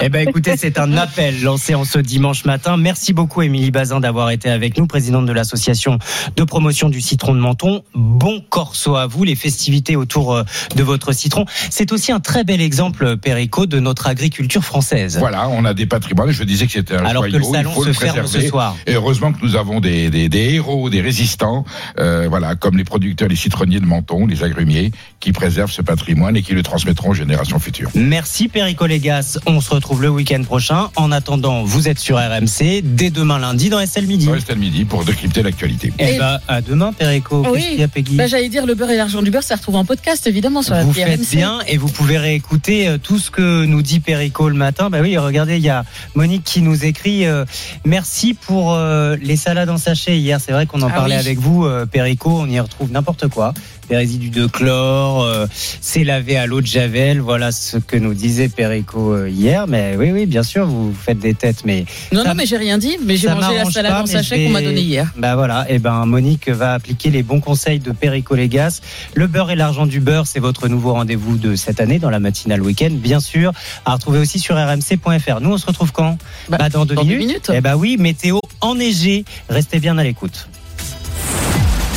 Eh bien, écoutez, c'est un appel lancé en ce dimanche matin. Merci beaucoup, Émilie Bazin, d'avoir été avec nous, présidente de l'association de promotion du citron de Menton. Bon corso à vous, les festivités autour de votre citron. C'est aussi un très bel exemple, Perico, de notre agriculture française. Voilà, on a des patrimoines. Je disais que c'était un Alors joyau, que le salon se ferme ce soir. Et heureusement que nous avons des, des, des héros, des résistants, euh, voilà, comme les producteurs, les citronniers de Menton, les agrumiers, qui préservent ce patrimoine et qui le transmettront aux générations futures. Merci Perico Légas. On se retrouve le week-end prochain. En attendant, vous êtes sur R M C dès demain lundi dans S L Midi. Dans S L Midi pour décrypter l'actualité. Et, et bah, à demain Perico. Oui. Qu'est-ce qu'il y a, Peggy ? Bah, j'allais dire, le beurre et l'argent du beurre, ça se retrouve en podcast évidemment sur la R M C. Vous faites bien et vous pouvez réécouter tout ce que nous dit Perico le matin. Bah oui, regardez, il y a Monique qui nous écrit euh, merci. Merci pour euh, les salades en sachet hier. C'est vrai qu'on en ah parlait oui. avec vous, euh, Perico. On y retrouve n'importe quoi. Des résidus de chlore, euh, c'est lavé à l'eau de Javel. Voilà ce que nous disait Perico euh, hier. Mais oui, oui, bien sûr, vous faites des têtes. Mais non, ça, non, mais j'ai rien dit. Mais j'ai mangé la salade pas, en sachet vais... qu'on m'a donnée hier. Bah voilà. Et ben Monique va appliquer les bons conseils de Perico Légas. Le beurre et l'argent du beurre, c'est votre nouveau rendez-vous de cette année dans la matinale week-end, bien sûr. À retrouver aussi sur r m c point f r. Nous, on se retrouve quand ? Bah, bah dans deux dans minutes. Deux minutes. Et bah oui. Météo enneigée. Restez bien à l'écoute.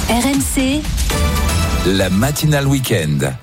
R M C, la matinale week-end.